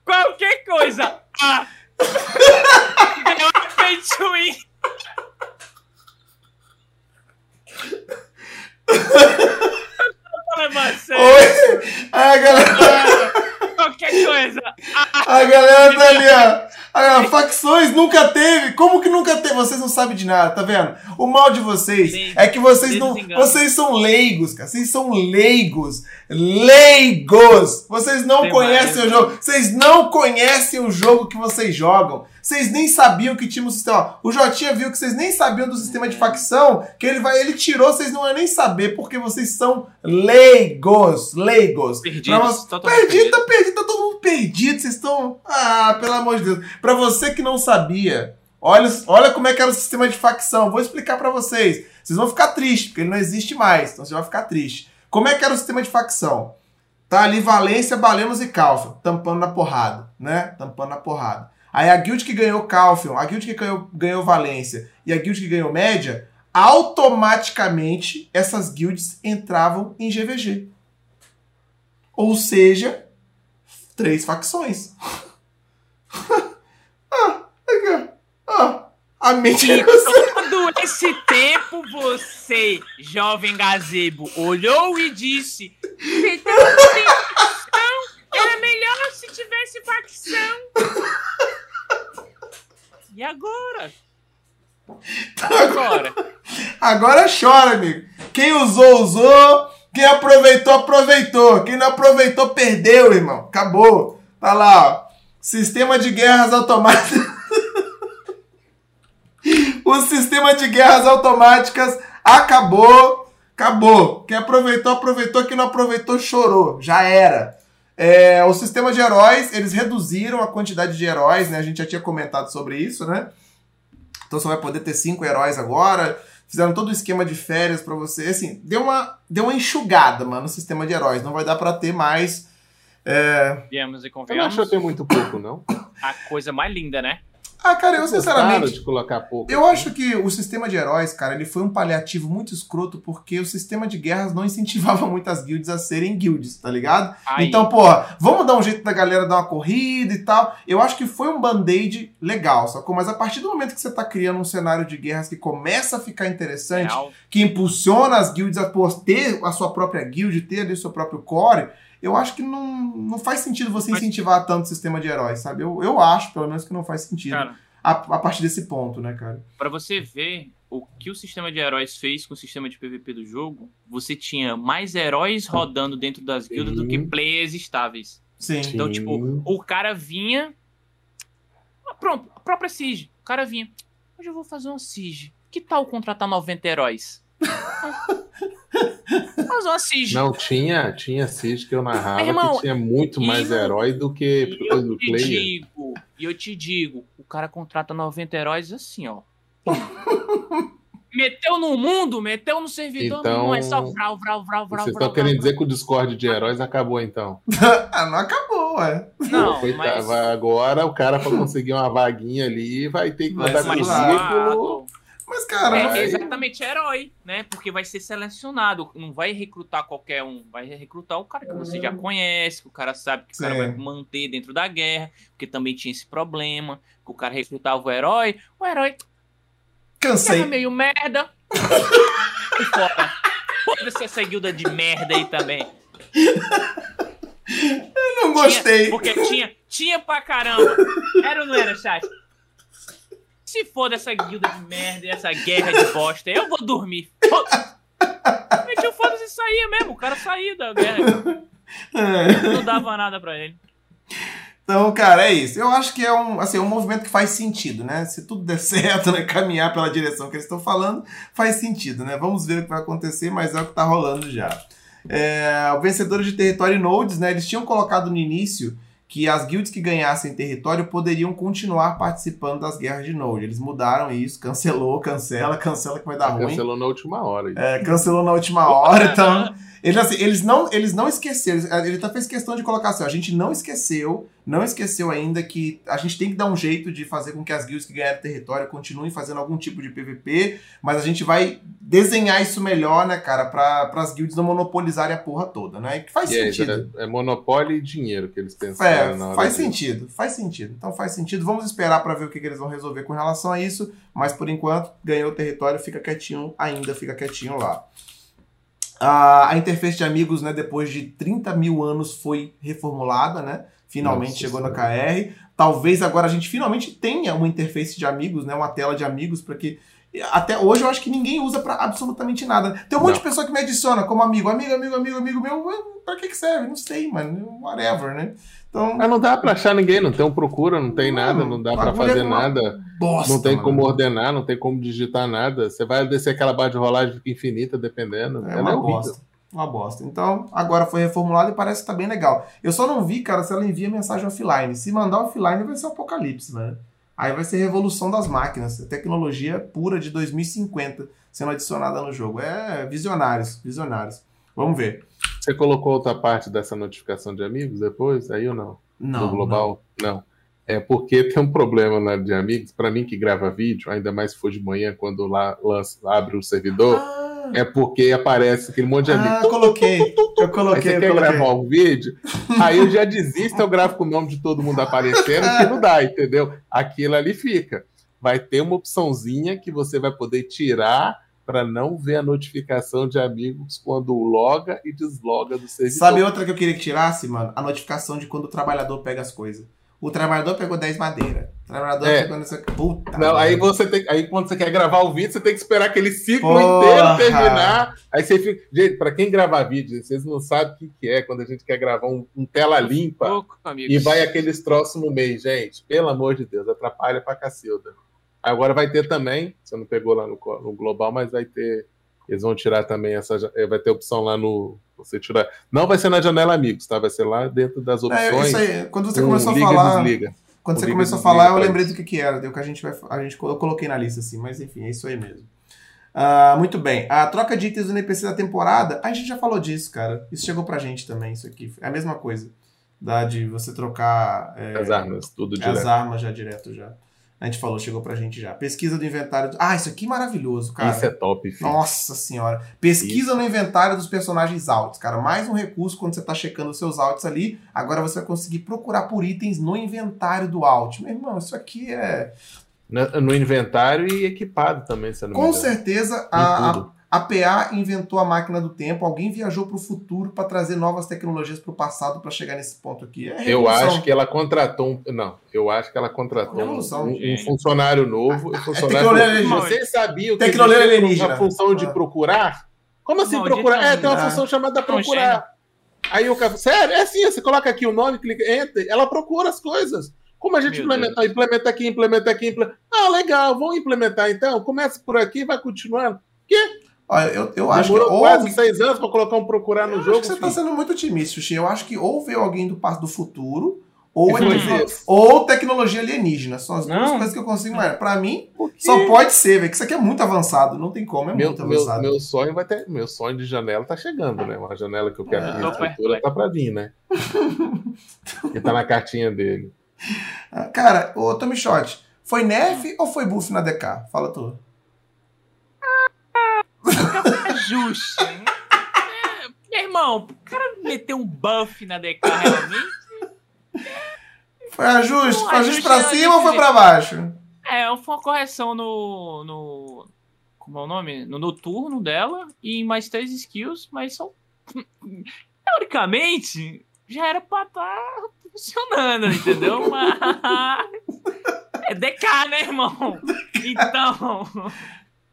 Qualquer coisa. A galera tá ali, ó. Facções nunca teve. Como que nunca teve? Vocês não sabem de nada, tá vendo? O mal de vocês é que vocês não... Vocês são leigos, cara. Vocês são leigos. Leigos! Vocês não conhecem o jogo. Vocês não conhecem o jogo que vocês jogam. Vocês nem sabiam que tinha um sistema. O Jotinha viu que vocês nem sabiam do sistema de facção, que ele tirou, vocês não iam nem saber, porque vocês são leigos. Leigos. Perdido, tá todo mundo perdido. Vocês estão... pelo amor de Deus. Pra você que não sabia, olha como é que era o sistema de facção. Vou explicar pra vocês. Vocês vão ficar tristes, porque ele não existe mais. Então você vai ficar triste. Como é que era o sistema de facção? Tá ali Valência, Balenos e Calfion, tampando na porrada, né? Tampando na porrada. Aí a guild que ganhou Calfion, a guild que ganhou Valência e a guild que ganhou Média, automaticamente essas guilds entravam em GVG. Ou seja, 3 facções. A mente e todo esse tempo você, jovem gazebo, olhou e disse: se facção, era melhor se tivesse facção. E agora? Agora chora, amigo. Quem usou. Quem aproveitou. Quem não aproveitou, perdeu, irmão. Acabou. Tá lá, ó. Sistema de guerras automáticas. O sistema de guerras automáticas acabou. Acabou. Quem aproveitou. Quem não aproveitou, chorou. Já era. O sistema de heróis, eles reduziram a quantidade de heróis, né? A gente já tinha comentado sobre isso, né? Então você vai poder ter 5 heróis agora. Fizeram todo o esquema de férias pra você. Assim, deu uma enxugada, mano, no sistema de heróis. Não vai dar pra ter mais... Viemos e convenhamos. Eu não acho que tem muito pouco, não. A coisa mais linda, né? Ah, cara, eu sinceramente... de colocar pouco. Eu acho que o sistema de heróis, cara, ele foi um paliativo muito escroto porque o sistema de guerras não incentivava muito as guildas a serem guildas, tá ligado? Aí. Então, pô, vamos dar um jeito da galera dar uma corrida e tal. Eu acho que foi um band-aid legal, sacou? Mas a partir do momento que você tá criando um cenário de guerras que começa a ficar interessante, real, que impulsiona as guildas a pô, ter a sua própria guild, ter ali o seu próprio core... Eu acho que não faz sentido você incentivar tanto o sistema de heróis, sabe? Eu acho, pelo menos, que não faz sentido, cara, a partir desse ponto, né, cara? Pra você ver o que o sistema de heróis fez com o sistema de PVP do jogo, você tinha mais heróis rodando dentro das guildas do que players estáveis. Sim. Então, tipo, o cara vinha... Pronto, a própria siege. O cara vinha, hoje eu vou fazer uma siege. Que tal contratar 90 heróis? Mas uma siege. Não, tinha siege que eu narrava, irmão, que tinha muito mais herói do que do player. E eu te digo, o cara contrata 90 heróis assim, ó. Meteu no mundo, meteu no servidor, então, não é só vral. Vocês estão querendo dizer que o Discord de heróis acabou, então? Não acabou, ué. Não, mas... Agora o cara, pra conseguir uma vaguinha ali, vai ter que mandar com o círculo... Mas, cara... É exatamente herói, né? Porque vai ser selecionado. Não vai recrutar qualquer um. Vai recrutar o cara que você já conhece, que o cara sabe que o cara vai manter dentro da guerra, porque também tinha esse problema, que o cara recrutava o herói. O herói... Cansei. Meio merda. E fora. Foda-se essa guilda de merda aí também. Eu não gostei. Porque tinha pra caramba. Era ou não era, chat? Se for dessa guilda de merda e essa guerra de bosta, eu vou dormir. Foda-se, foda-se, saía mesmo. O cara saía da guerra. Não dava nada pra ele. Então, cara, é isso. Eu acho que é um movimento que faz sentido, né? Se tudo der certo, né? Caminhar pela direção que eles estão falando, faz sentido, né? Vamos ver o que vai acontecer, mas é o que tá rolando já. O vencedor de território e nodes, né? Eles tinham colocado no início... que as guilds que ganhassem território poderiam continuar participando das guerras de Node. Eles mudaram isso, cancela que vai dar ruim. Cancelou na última hora. Isso. Cancelou na última hora, então... Eles não esqueceram, ele até fez questão de colocar assim, ó, a gente não esqueceu ainda que a gente tem que dar um jeito de fazer com que as guilds que ganharam território continuem fazendo algum tipo de PVP, mas a gente vai desenhar isso melhor, né, cara, para as guilds não monopolizarem a porra toda, né, que faz sentido. É monopólio e dinheiro que eles pensaram na hora. Faz sentido, então faz sentido, vamos esperar para ver o que eles vão resolver com relação a isso, mas por enquanto, ganhou o território, fica quietinho lá. A interface de amigos, né, depois de 30 mil anos foi reformulada, né? Finalmente chegou na KR. Talvez agora a gente finalmente tenha uma interface de amigos, né? Uma tela de amigos, para que... Até hoje eu acho que ninguém usa para absolutamente nada. Tem um monte de pessoa que me adiciona como amigo meu. Pra que serve? Não sei, mano. Whatever, né? Então... Mas não dá pra achar ninguém, não tem um procura, não tem nada, não dá pra fazer nada. Bosta, não tem como ordenar, não tem como digitar nada. Você vai descer aquela barra de rolagem infinita, dependendo. É uma bosta. Uma bosta. Então, agora foi reformulado e parece que tá bem legal. Eu só não vi, cara, se ela envia mensagem offline. Se mandar offline, vai ser um apocalipse, né? Aí vai ser a revolução das máquinas, tecnologia pura de 2050 sendo adicionada no jogo. É visionários. Vamos ver. Você colocou outra parte dessa notificação de amigos depois? Aí ou não? Não. No global? Não. É porque tem um problema na de amigos, pra mim que grava vídeo, ainda mais se for de manhã, quando lá abre o servidor, é porque aparece aquele monte de amigos. Eu coloquei. Aí você quer gravar um vídeo? Aí eu já desisto, eu gravo com o nome de todo mundo aparecendo, que não dá, entendeu? Aquilo ali fica. Vai ter uma opçãozinha que você vai poder tirar para não ver a notificação de amigos quando loga e desloga do servidor. Sabe outra que eu queria que tirasse, mano? A notificação de quando o trabalhador pega as coisas. O trabalhador pegou 10 madeira. O trabalhador pegou nessa... Puta. Não, aí você tem... Aí quando você quer gravar o vídeo, você tem que esperar aquele ciclo inteiro terminar. Aí você fica... Gente, pra quem gravar vídeo, vocês não sabem o que é quando a gente quer gravar um tela limpa e vai aqueles troços no meio, gente. Pelo amor de Deus, atrapalha pra cacilda. Agora vai ter também, você não pegou lá no global, mas vai ter... Eles vão tirar também essa... Vai ter opção lá no... Você tirar... Não vai ser na janela amigos, tá? Vai ser lá dentro das opções. É isso aí. Quando você começou a falar... Quando você começou a falar, eu lembrei do que era. Deu que eu coloquei na lista, assim. Mas, enfim, é isso aí mesmo. Muito bem. A troca de itens do NPC da temporada... A gente já falou disso, cara. Isso chegou pra gente também, isso aqui. É a mesma coisa. De você trocar... as armas, tudo direto. As armas já direto, já. A gente falou, chegou pra gente já. Pesquisa do inventário... Ah, isso aqui é maravilhoso, cara. Isso é top, filho. Nossa senhora. Pesquisa no inventário dos personagens altos, cara. Mais um recurso quando você tá checando os seus altos ali. Agora você vai conseguir procurar por itens no inventário do alt. Meu irmão, isso aqui é... No inventário e equipado também, se eu não me engano. Com certeza, a PA inventou a máquina do tempo, alguém viajou para o futuro para trazer novas tecnologias para o passado para chegar nesse ponto aqui. É eu acho que ela contratou um... Não, eu acho que ela contratou um funcionário novo. Você sabia o que a função de procurar? Como assim procurar? É, tem uma função chamada procurar. Aí o cara... Sério? É assim, você coloca aqui o nome, clica enter, ela procura as coisas. Como a gente implementa, implementa aqui, implementa aqui, implementa... Ah, legal, vamos implementar então. Começa por aqui, vai continuando. Quê? Olha, eu acho que demorou quase 6 anos para colocar um procurar no jogo. Acho que você está sendo muito otimista, Xuxi. Eu acho que ou veio alguém do futuro, ou tecnologia alienígena. São as duas coisas que eu consigo mais. Para mim, só pode ser, velho. Que isso aqui é muito avançado. Não tem como, é muito avançado. Meu sonho de janela tá chegando, né? Uma janela que eu quero ver na estrutura tá para vir, né? Que tá na cartinha dele. Cara, ô Tommy Shot, foi nerf ou foi buff na DK? Fala tu. É justo. Meu irmão, o cara meteu um buff na DK realmente. Foi ajuste? Foi ajuste pra cima ou foi pra baixo? É, foi uma correção no como é o nome? No noturno dela e mais 3 skills, mas são... Teoricamente, já era pra estar funcionando, entendeu? Mas... É DK, né, irmão? Então...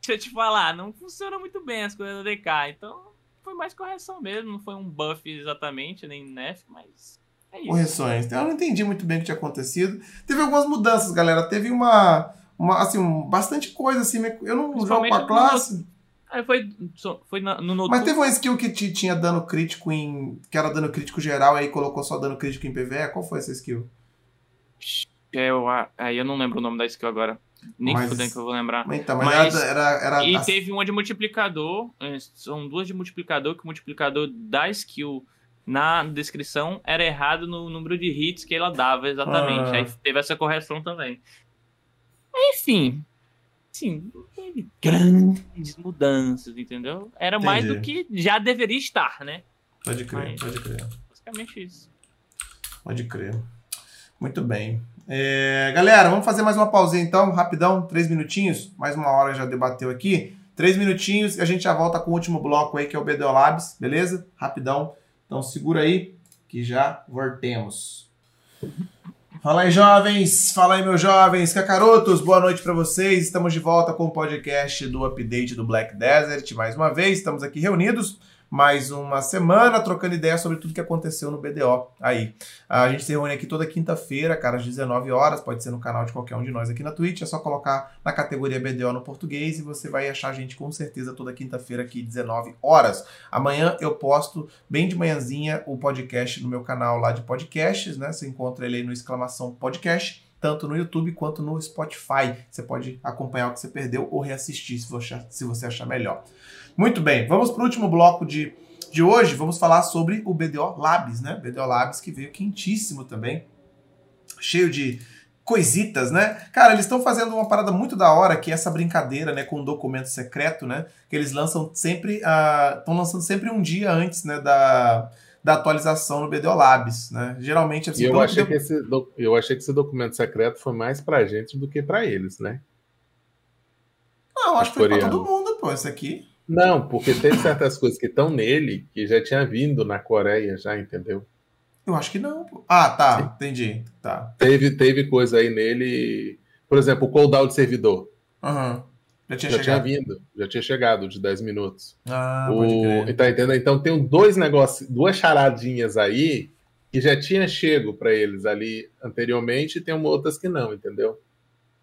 Deixa eu te falar, não funciona muito bem as coisas da DK, então foi mais correção mesmo, não foi um buff exatamente, nem nerf, mas é isso. Correções, então eu não entendi muito bem o que tinha acontecido. Teve algumas mudanças, galera, teve bastante coisa, assim, eu não jogo com a classe. Foi no noturno. Mas teve uma skill que tinha dano crítico que era dano crítico geral, aí colocou só dano crítico em PvE, qual foi essa skill? Aí eu não lembro o nome da skill agora. Nem fudendo que eu vou lembrar. Mas era teve uma de multiplicador. São 2 de multiplicador. Que o multiplicador da skill na descrição era errado no número de hits que ela dava, exatamente. Aí teve essa correção também. Enfim, assim, não teve grandes mudanças, entendeu? Era Entendi. Mais do que já deveria estar, né? Pode crer, pode crer. Basicamente isso. Pode crer. Muito bem. Galera, vamos fazer mais uma pausinha então, rapidão, 3 minutinhos, mais uma hora já debateu aqui, 3 minutinhos e a gente já volta com o último bloco aí, que é o BDO Labs, beleza? Rapidão, então segura aí, que já voltemos. Fala aí, jovens, fala aí, meus jovens, cacarotos, boa noite pra vocês, estamos de volta com o podcast do Update do Black Desert, mais uma vez, estamos aqui reunidos, mais uma semana, trocando ideia sobre tudo que aconteceu no BDO aí. A gente se reúne aqui toda quinta-feira, cara, às 19 horas, pode ser no canal de qualquer um de nós aqui na Twitch, é só colocar na categoria BDO no português e você vai achar a gente com certeza toda quinta-feira aqui, 19 horas. Amanhã eu posto, bem de manhãzinha, o podcast no meu canal lá de podcasts, né? Você encontra ele aí no !podcast. Tanto no YouTube quanto no Spotify. Você pode acompanhar o que você perdeu ou reassistir se você achar melhor. Muito bem, vamos para o último bloco de hoje. Vamos falar sobre o BDO Labs, né? BDO Labs que veio quentíssimo também. Cheio de coisitas, né? Cara, eles estão fazendo uma parada muito da hora, que é essa brincadeira, né, com um documento secreto, né? Que eles lançam sempre... Estão lançando sempre um dia antes, né, da atualização no BDO Labs, né? Geralmente... Assim, eu achei que esse documento secreto foi mais pra gente do que pra eles, né? Não, acho que foi pra todo mundo, pô, esse aqui. Não, porque tem certas coisas que estão nele que já tinha vindo na Coreia, já, entendeu? Eu acho que não, pô. Ah, tá, entendi. Tá. Teve coisa aí nele... Por exemplo, o cooldown de servidor. Aham. Já tinha chegado de 10 minutos. Ah, pode crer. Tá entendendo? Então tem duas charadinhas aí que já tinha chego para eles ali anteriormente e tem outras que não, entendeu?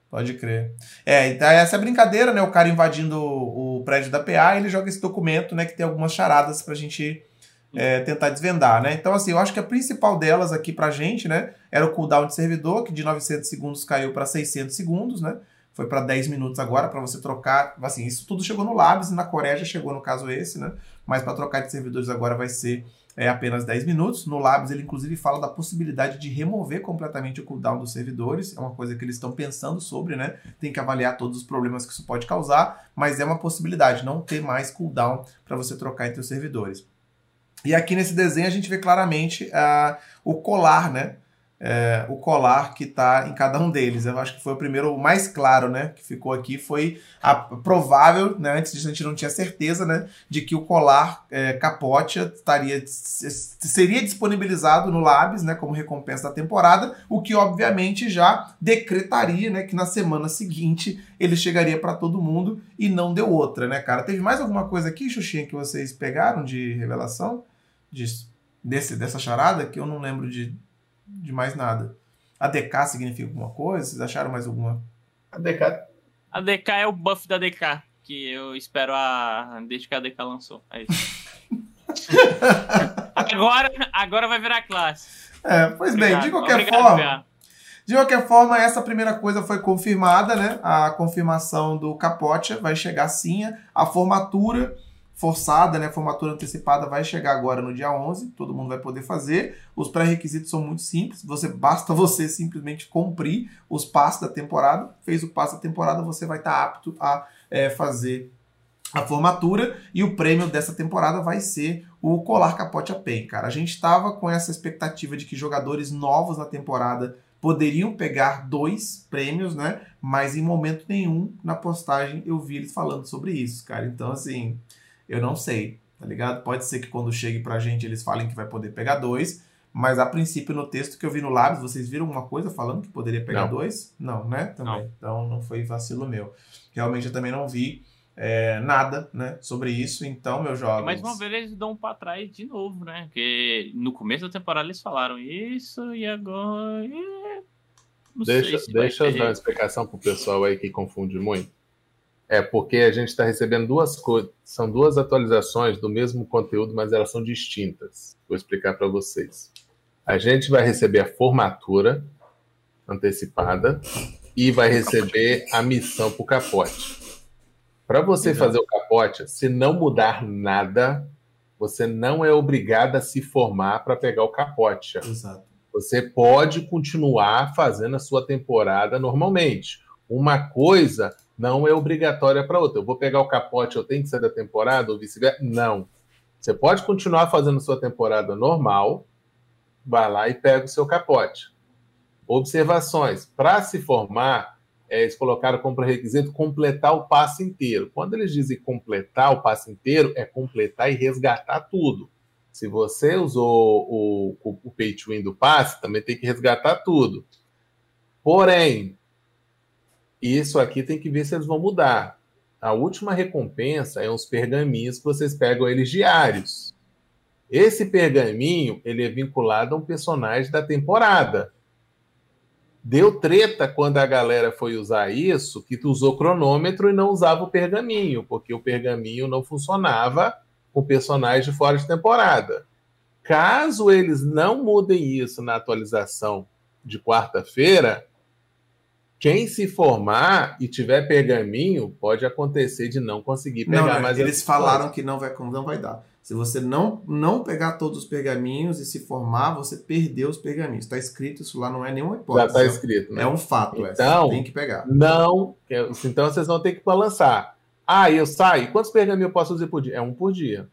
Pode crer. Então essa é a brincadeira, né? O cara invadindo o prédio da PA, ele joga esse documento, né? Que tem algumas charadas pra gente tentar desvendar, né? Então, assim, eu acho que a principal delas aqui pra gente, né? Era o cooldown de servidor, que de 900 segundos caiu para 600 segundos, né? Foi para 10 minutos agora, para você trocar... Assim, isso tudo chegou no Labs e na Coreia já chegou, no caso esse, né? Mas para trocar de servidores agora vai ser é apenas 10 minutos. No Labs ele inclusive fala da possibilidade de remover completamente o cooldown dos servidores, é uma coisa que eles estão pensando sobre, né? Tem que avaliar todos os problemas que isso pode causar, mas é uma possibilidade, não ter mais cooldown para você trocar entre os servidores. E aqui nesse desenho a gente vê claramente o colar, né? O colar que está em cada um deles. Eu acho que foi o primeiro, o mais claro, né, que ficou aqui, foi a provável, né, antes disso a gente não tinha certeza, né, de que o colar capote seria disponibilizado no Labs, né, como recompensa da temporada, o que obviamente já decretaria, né, que na semana seguinte ele chegaria para todo mundo, e não deu outra, né, cara. Teve mais alguma coisa aqui, Xuxinha, que vocês pegaram de revelação? Dessa charada, que eu não lembro de mais nada. A DK significa alguma coisa? Vocês acharam mais alguma? A DK é o buff da DK, que eu espero desde que a DK lançou. É isso. agora vai virar classe. É, pois obrigado. Bem, de qualquer forma, essa primeira coisa foi confirmada, né? A confirmação do Capocha vai chegar sim. A formatura forçada, né, formatura antecipada vai chegar agora no dia 11, todo mundo vai poder fazer. Os pré-requisitos são muito simples, basta você simplesmente cumprir os passos da temporada. Fez o passo da temporada, você vai estar apto a fazer a formatura, e o prêmio dessa temporada vai ser o colar Capocha Pay, cara. A gente estava com essa expectativa de que jogadores novos na temporada poderiam pegar 2 prêmios, né, mas em momento nenhum na postagem eu vi eles falando sobre isso, cara. Então, assim, eu não sei, tá ligado? Pode ser que quando chegue pra gente eles falem que vai poder pegar 2, mas a princípio no texto que eu vi no Labs, vocês viram alguma coisa falando que poderia pegar 2? Não, né? Também. Não. Então não foi vacilo meu. Realmente eu também não vi nada, né, sobre isso, então, meus jovens... Mais uma vez eles dão pra trás de novo, né? Porque no começo da temporada eles falaram isso e agora... Não sei se deixa eu dar uma explicação pro pessoal aí que confunde muito. É porque a gente está recebendo 2 coisas, são 2 atualizações do mesmo conteúdo, mas elas são distintas. Vou explicar para vocês. A gente vai receber a formatura antecipada e vai receber a missão para o capote. Para você fazer o capote, se não mudar nada, você não é obrigado a se formar para pegar o capote. Exato. Você pode continuar fazendo a sua temporada normalmente. Uma coisa não é obrigatória para outra. Eu vou pegar o capote, eu tenho que sair da temporada ou vice-versa? Não. Você pode continuar fazendo sua temporada normal, vai lá e pega o seu capote. Observações. Para se formar, eles colocaram como pré-requisito completar o passo inteiro. Quando eles dizem completar o passo inteiro, é completar e resgatar tudo. Se você usou o pay to win do passe, também tem que resgatar tudo. Porém, isso aqui tem que ver se eles vão mudar. A última recompensa é uns pergaminhos que vocês pegam eles diários. Esse pergaminho, ele é vinculado a um personagem da temporada. Deu treta quando a galera foi usar isso, que tu usou cronômetro e não usava o pergaminho, porque o pergaminho não funcionava com o personagem fora de temporada. Caso eles não mudem isso na atualização de quarta-feira, quem se formar e tiver pergaminho, pode acontecer de não conseguir pegar mais. Eles falaram que não vai dar. Se você não pegar todos os pergaminhos e se formar, você perdeu os pergaminhos. Está escrito, isso lá não é nenhuma hipótese. Já está escrito, né? É um fato, então, tem que pegar. Então vocês vão ter que balançar. Ah, eu saio. Quantos pergaminhos eu posso usar por dia? É 1 por dia.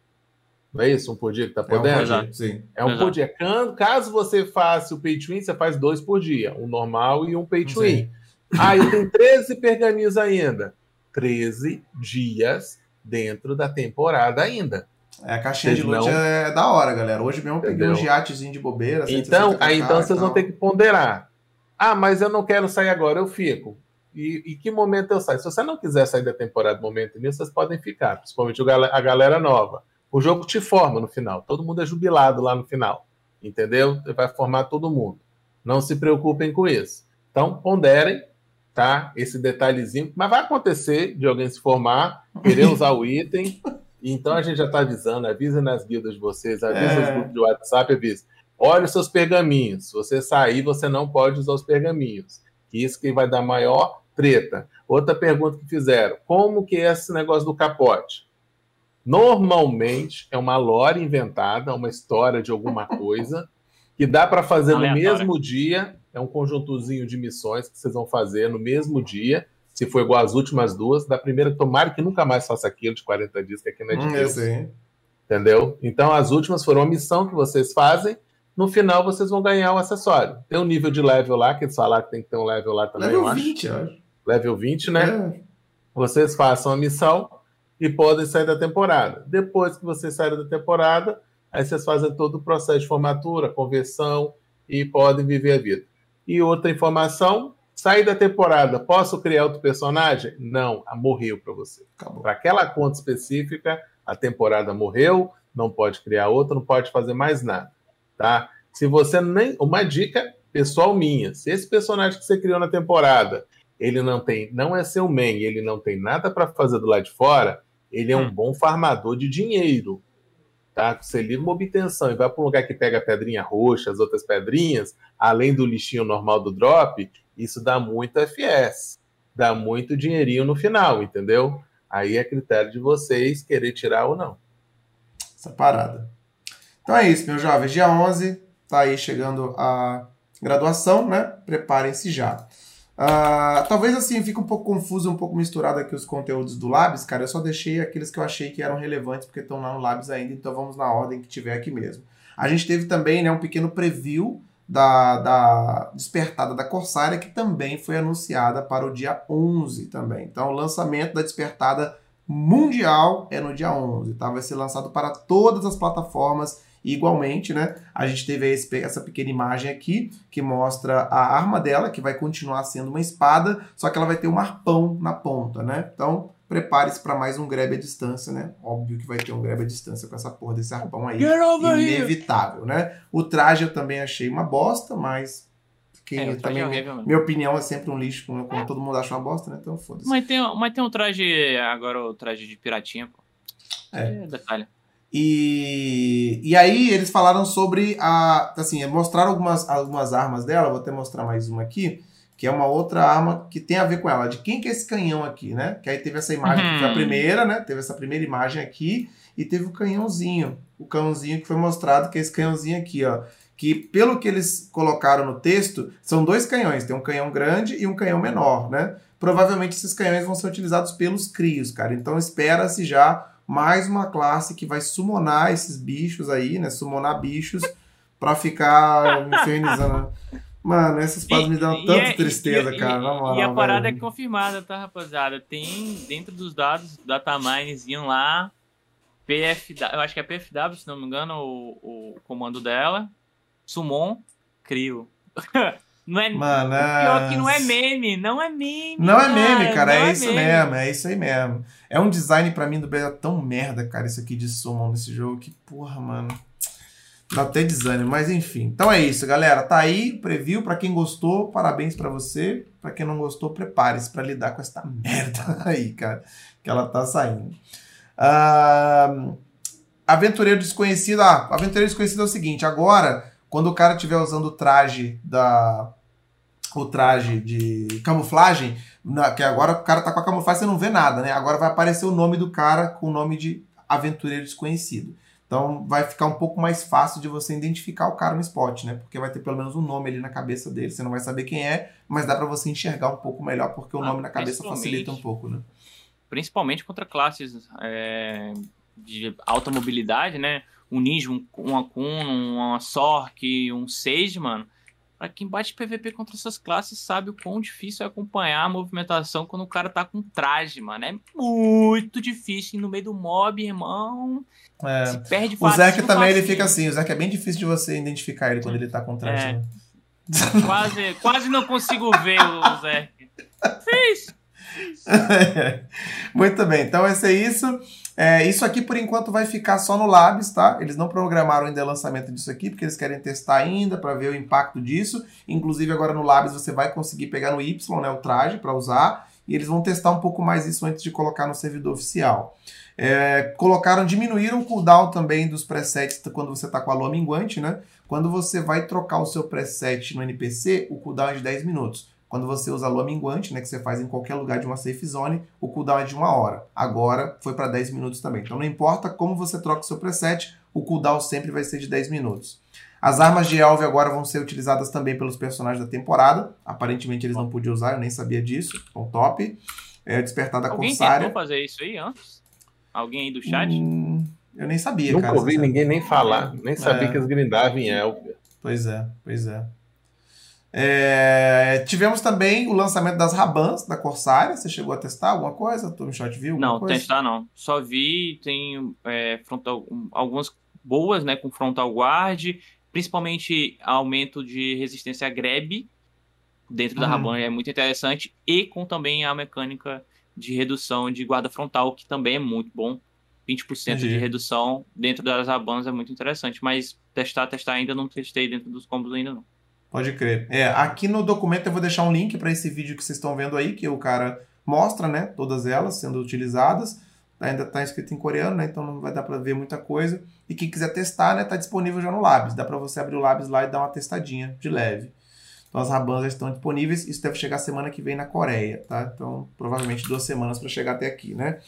Não é isso? 1 por dia que está podendo? É 1 por dia, sim. É 1 por dia. Caso você faça o pay to win, você faz 2 por dia. Um normal e um pay to win. Ah, eu tenho 13 pergaminhos ainda. 13 dias dentro da temporada ainda. É, a caixinha de loot é da hora, galera. Hoje mesmo eu peguei um giatezinho de bobeira. Então vocês vão ter que ponderar. Ah, mas eu não quero sair agora, eu fico. E que momento eu saio? Se você não quiser sair da temporada no momento nenhum, vocês podem ficar. Principalmente a galera nova. O jogo te forma no final. Todo mundo é jubilado lá no final. Entendeu? Vai formar todo mundo. Não se preocupem com isso. Então, ponderem. Tá? Esse detalhezinho, mas vai acontecer de alguém se formar, querer usar o item, então a gente já está avisando, avisa nas guildas de vocês, avisa nos grupos de WhatsApp, avisa, olha os seus pergaminhos, se você sair, você não pode usar os pergaminhos, isso que vai dar maior treta. Outra pergunta que fizeram, como que é esse negócio do capote? Normalmente é uma lore inventada, uma história de alguma coisa, que dá para fazer no mesmo dia. É um conjuntozinho de missões que vocês vão fazer no mesmo dia, se for igual às últimas duas. Da primeira, tomara que nunca mais faça aquilo de 40 dias, que aqui não é de Deus. Entendeu? Então, as últimas foram a missão que vocês fazem. No final, vocês vão ganhar um acessório. Tem um nível de level lá, que eles falaram que tem que ter um level lá também, level eu acho. Level 20, eu acho. Level 20, né? É. Vocês façam a missão e podem sair da temporada. Depois que vocês saírem da temporada, aí vocês fazem todo o processo de formatura, conversão, e podem viver a vida. E outra informação, sair da temporada, posso criar outro personagem? Não, morreu para você. Para aquela conta específica, a temporada morreu, não pode criar outra, não pode fazer mais nada. Tá? Se você nem... Uma dica pessoal minha, se esse personagem que você criou na temporada, ele não tem, não é seu main, ele não tem nada para fazer do lado de fora, ele é um bom farmador de dinheiro. Tá? Você liga uma obtenção e vai para um lugar que pega a pedrinha roxa, as outras pedrinhas, além do lixinho normal do drop, isso dá muito FS, dá muito dinheirinho no final, entendeu? Aí é critério de vocês querer tirar ou não. Essa parada. Então é isso, meus jovens. Dia 11, tá aí chegando a graduação, né? Preparem-se já. Talvez assim, fique um pouco confuso, um pouco misturado aqui os conteúdos do Labs, cara. Eu só deixei aqueles que eu achei que eram relevantes, porque estão lá no Labs ainda, então vamos na ordem que tiver aqui mesmo. A gente teve também, né, um pequeno preview da Despertada da Corsária, que também foi anunciada para o dia 11 também. Então o lançamento da Despertada Mundial é no dia 11, tá? Vai ser lançado para todas as plataformas igualmente, né? A gente teve essa pequena imagem aqui, que mostra a arma dela, que vai continuar sendo uma espada, só que ela vai ter um arpão na ponta, né? Então, prepare-se para mais um grab à distância, né? Óbvio que vai ter um grab à distância com essa porra desse arpão aí. Inevitável, né? O traje eu também achei uma bosta, mas... minha opinião é sempre um lixo, como todo mundo acha uma bosta, né? Então, foda-se. Mas tem um traje, agora o traje de piratinha, pô. É detalhe. E aí eles falaram sobre assim, mostraram algumas armas dela. Vou até mostrar mais uma aqui, que é uma outra arma que tem a ver com ela. De quem que é esse canhão aqui, né? Que aí teve essa imagem, que foi a primeira, né? Teve essa primeira imagem aqui e teve o canhãozinho. O canhãozinho que foi mostrado, que é esse canhãozinho aqui, ó. Que pelo que eles colocaram no texto, são dois canhões. Tem um canhão grande e um canhão menor, né? Provavelmente esses canhões vão ser utilizados pelos crios, cara. Então espera-se já mais uma classe que vai summonar esses bichos aí, né? Summonar bichos pra ficar infernizando. Mano, essas partes me dão tanta tristeza, cara. Na moral, e a parada é confirmada, tá, rapaziada? Tem dentro dos dados, dataminezinho lá, PFW, eu acho que é PFW, se não me engano, o comando dela. Summon, Crio. Não é, pior que não é meme. Não é meme, cara. É isso mesmo. É isso aí mesmo. É um design pra mim do Beta tão merda, cara, isso aqui de Summon nesse jogo. Que porra, mano. Dá até desânimo, mas enfim. Então é isso, galera. Tá aí o preview. Pra quem gostou, parabéns pra você. Pra quem não gostou, prepare-se pra lidar com essa merda aí, cara. Que ela tá saindo. Aventureiro Desconhecido. Aventureiro Desconhecido é o seguinte. Agora... Quando o cara estiver usando o traje de camuflagem, que agora o cara tá com a camuflagem, você não vê nada, né? Agora vai aparecer o nome do cara com o nome de Aventureiro Desconhecido. Então vai ficar um pouco mais fácil de você identificar o cara no spot, né? Porque vai ter pelo menos um nome ali na cabeça dele. Você não vai saber quem é, mas dá pra você enxergar um pouco melhor, porque o nome na cabeça facilita um pouco, né? Principalmente contra classes de alta mobilidade, né? Um ninja, um Akun, uma Sork, um Sage, mano. Pra quem bate PVP contra essas classes sabe o quão difícil é acompanhar a movimentação quando o cara tá com traje, mano. É muito difícil. E no meio do mob, irmão, se perde fácil. O Zeke também, ele fica assim. O Zeke é bem difícil de você identificar ele quando ele tá com traje. Né? Quase não consigo ver o Zeke. Muito bem. Então, esse é isso. Isso aqui, por enquanto, vai ficar só no Labs, tá? Eles não programaram ainda o lançamento disso aqui, porque eles querem testar ainda para ver o impacto disso. Inclusive, agora no Labs você vai conseguir pegar no Y, né, o traje para usar, e eles vão testar um pouco mais isso antes de colocar no servidor oficial. Diminuíram o cooldown também dos presets quando você tá com a lua minguante, né? Quando você vai trocar o seu preset no NPC, o cooldown é de 10 minutos. Quando você usa a lua minguante, né, que você faz em qualquer lugar de uma safe zone, o cooldown é de 1 hora. Agora foi para 10 minutos também. Então não importa como você troca o seu preset, o cooldown sempre vai ser de 10 minutos. As armas de Elve agora vão ser utilizadas também pelos personagens da temporada. Aparentemente eles não podiam usar, eu nem sabia disso. Então top. É, Despertar da Corsária. Alguém tentou fazer isso aí antes? Alguém aí do chat? Eu nem sabia, cara. Nunca ouvi ninguém nem falar. Nem sabia que eles grindavam em Elve. Pois é, pois é. Tivemos também o lançamento das Rabans da Corsária. Você chegou a testar alguma coisa? Tommy Shot viu alguma coisa? Não, testar não. Só vi, tem frontal, algumas boas, né, com frontal guard, principalmente aumento de resistência a grab dentro da Raban, é muito interessante, e com também a mecânica de redução de guarda frontal, que também é muito bom. 20% de redução dentro das Rabans é muito interessante, mas testar ainda não testei dentro dos combos ainda não. Pode crer. Aqui no documento eu vou deixar um link para esse vídeo que vocês estão vendo aí, que o cara mostra, né, todas elas sendo utilizadas. Ainda está escrito em coreano, né, então não vai dar para ver muita coisa. E quem quiser testar, né, está disponível já no Labs. Dá para você abrir o Labs lá e dar uma testadinha de leve. Então as Rabans já estão disponíveis. Isso deve chegar semana que vem na Coreia, tá? Então provavelmente 2 semanas para chegar até aqui, né?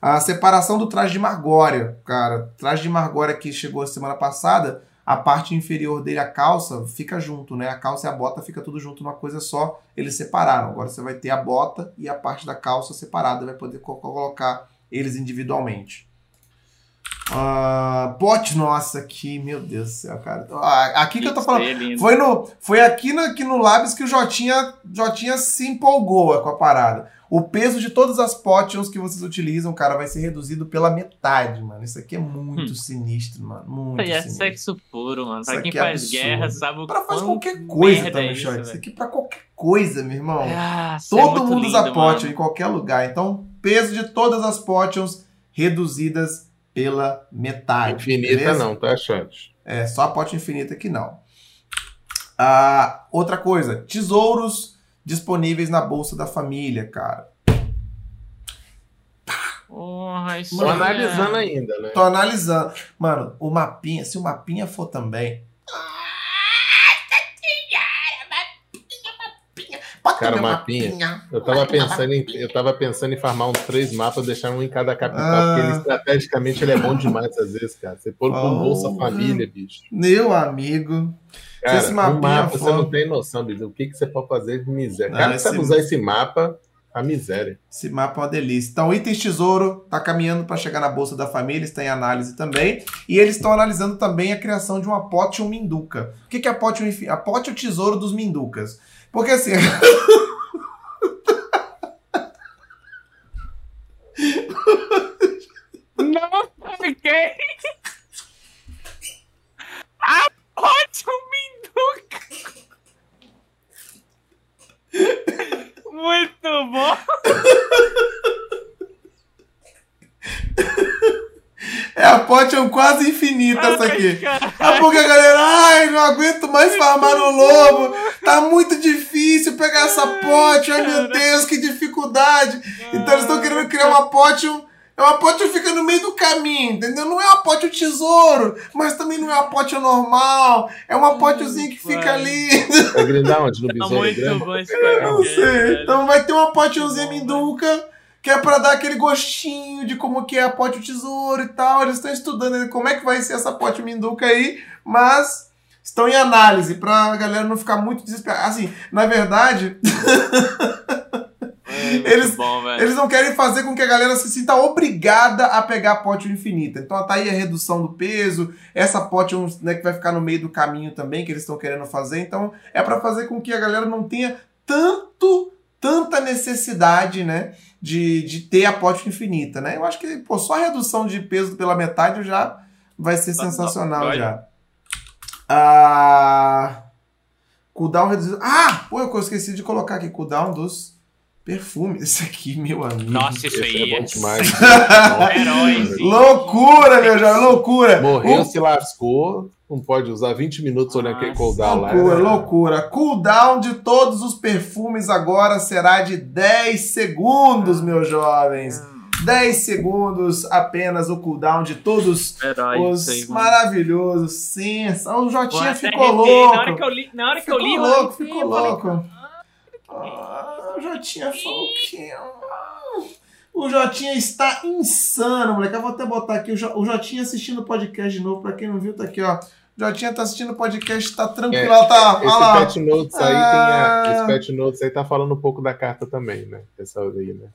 A separação do traje de Margória, cara. Traje de Margória que chegou semana passada, a parte inferior dele, a calça, fica junto, né? A calça e a bota fica tudo junto numa coisa só. Eles separaram. Agora você vai ter a bota e a parte da calça separada. Vai poder colocar eles individualmente. Bot, nossa, aqui, meu Deus do céu, cara. Aqui que eu tô falando. Foi aqui no Labs que o Jotinha se empolgou com a parada. O peso de todas as potions que vocês utilizam, cara, vai ser reduzido pela metade, mano. Isso aqui é muito sinistro, mano. Muito sinistro. Isso é sexo puro, mano. Pra quem faz absurdo. Guerra, sabe o que é. Pra fazer qualquer coisa também, Shot. Isso aqui pra qualquer coisa, meu irmão. Todo mundo usa potion em qualquer lugar. Então, peso de todas as potions reduzidas pela metade. Infinita beleza? Não, tá, Chat? É, só a potion infinita que não. Outra coisa, tesouros disponíveis na bolsa da família, cara. Tô analisando ainda, né? Tô analisando. Mano, o mapinha, se o mapinha for também... Cara, mapinha. Eu tava pensando em farmar uns 3 mapas, deixar um em cada capital, porque ele, estrategicamente ele é bom demais às vezes, cara. Você pôr com Bolsa Família, bicho. Meu amigo. Cara, esse mapa, você não tem noção, bicho, o que você pode fazer de miséria. Cara, você sabe usar esse mapa, a miséria. Esse mapa é uma delícia. Então, itens tesouro tá caminhando para chegar na Bolsa da Família, está em análise também. E eles estão analisando também a criação de uma Potion Minduca. O que é a Potion? A Potion Tesouro dos Minducas. Porque assim... Não peguei! A Potion Minduca! Muito bom! É a Potion quase infinita essa aqui. Caralho. Porque a galera, não aguento mais farmar no lobo. Tá muito difícil pegar essa Potion. Ai, meu Deus, que dificuldade. Então eles estão querendo criar uma Potion. Uma Potion fica no meio do caminho, entendeu? Não é uma Potion tesouro, mas também não é uma Potion normal. É uma Potionzinha que fica ali. Vai grindar onde? No Besouro? Eu não sei. Então vai ter uma Potionzinha Minduca, que é pra dar aquele gostinho de como que é a Potion Tesouro e tal. Eles estão estudando como é que vai ser essa Potion Minduca aí, mas estão em análise, pra galera não ficar muito desesperada. Assim, na verdade... Eles não querem fazer com que a galera se sinta obrigada a pegar a Potion infinita. Então tá aí a redução do peso, essa Potion, né, que vai ficar no meio do caminho também, que eles estão querendo fazer. Então é pra fazer com que a galera não tenha tanta necessidade, né, de ter a Potion infinita, né? Eu acho que, pô, só a redução de peso pela metade já vai ser sensacional. Já. Cooldown reduzido. Pô, eu esqueci de colocar aqui cooldown dos... perfume, esse aqui, meu amigo. Nossa, isso aí é bom demais. Loucura, meu jovem, loucura. Morreu, se lascou, não pode usar 20 minutos olhando aquele cooldown lá. Loucura, loucura. Cooldown de todos os perfumes agora será de 10 segundos, meus jovens. 10 segundos apenas o cooldown de todos os maravilhosos. Sim, o Jotinha ficou louco. Na hora que eu li, ficou louco. O Jotinha falou o quê? O Jotinha está insano, moleque. Eu vou até botar aqui o Jotinha assistindo o podcast de novo. Pra quem não viu, tá aqui, ó. O Jotinha tá assistindo o podcast, tá tranquilo. Tá, esse Pet Notes aí tem esse Pet Notes aí tá falando um pouco da carta também, né? Essa aí, né?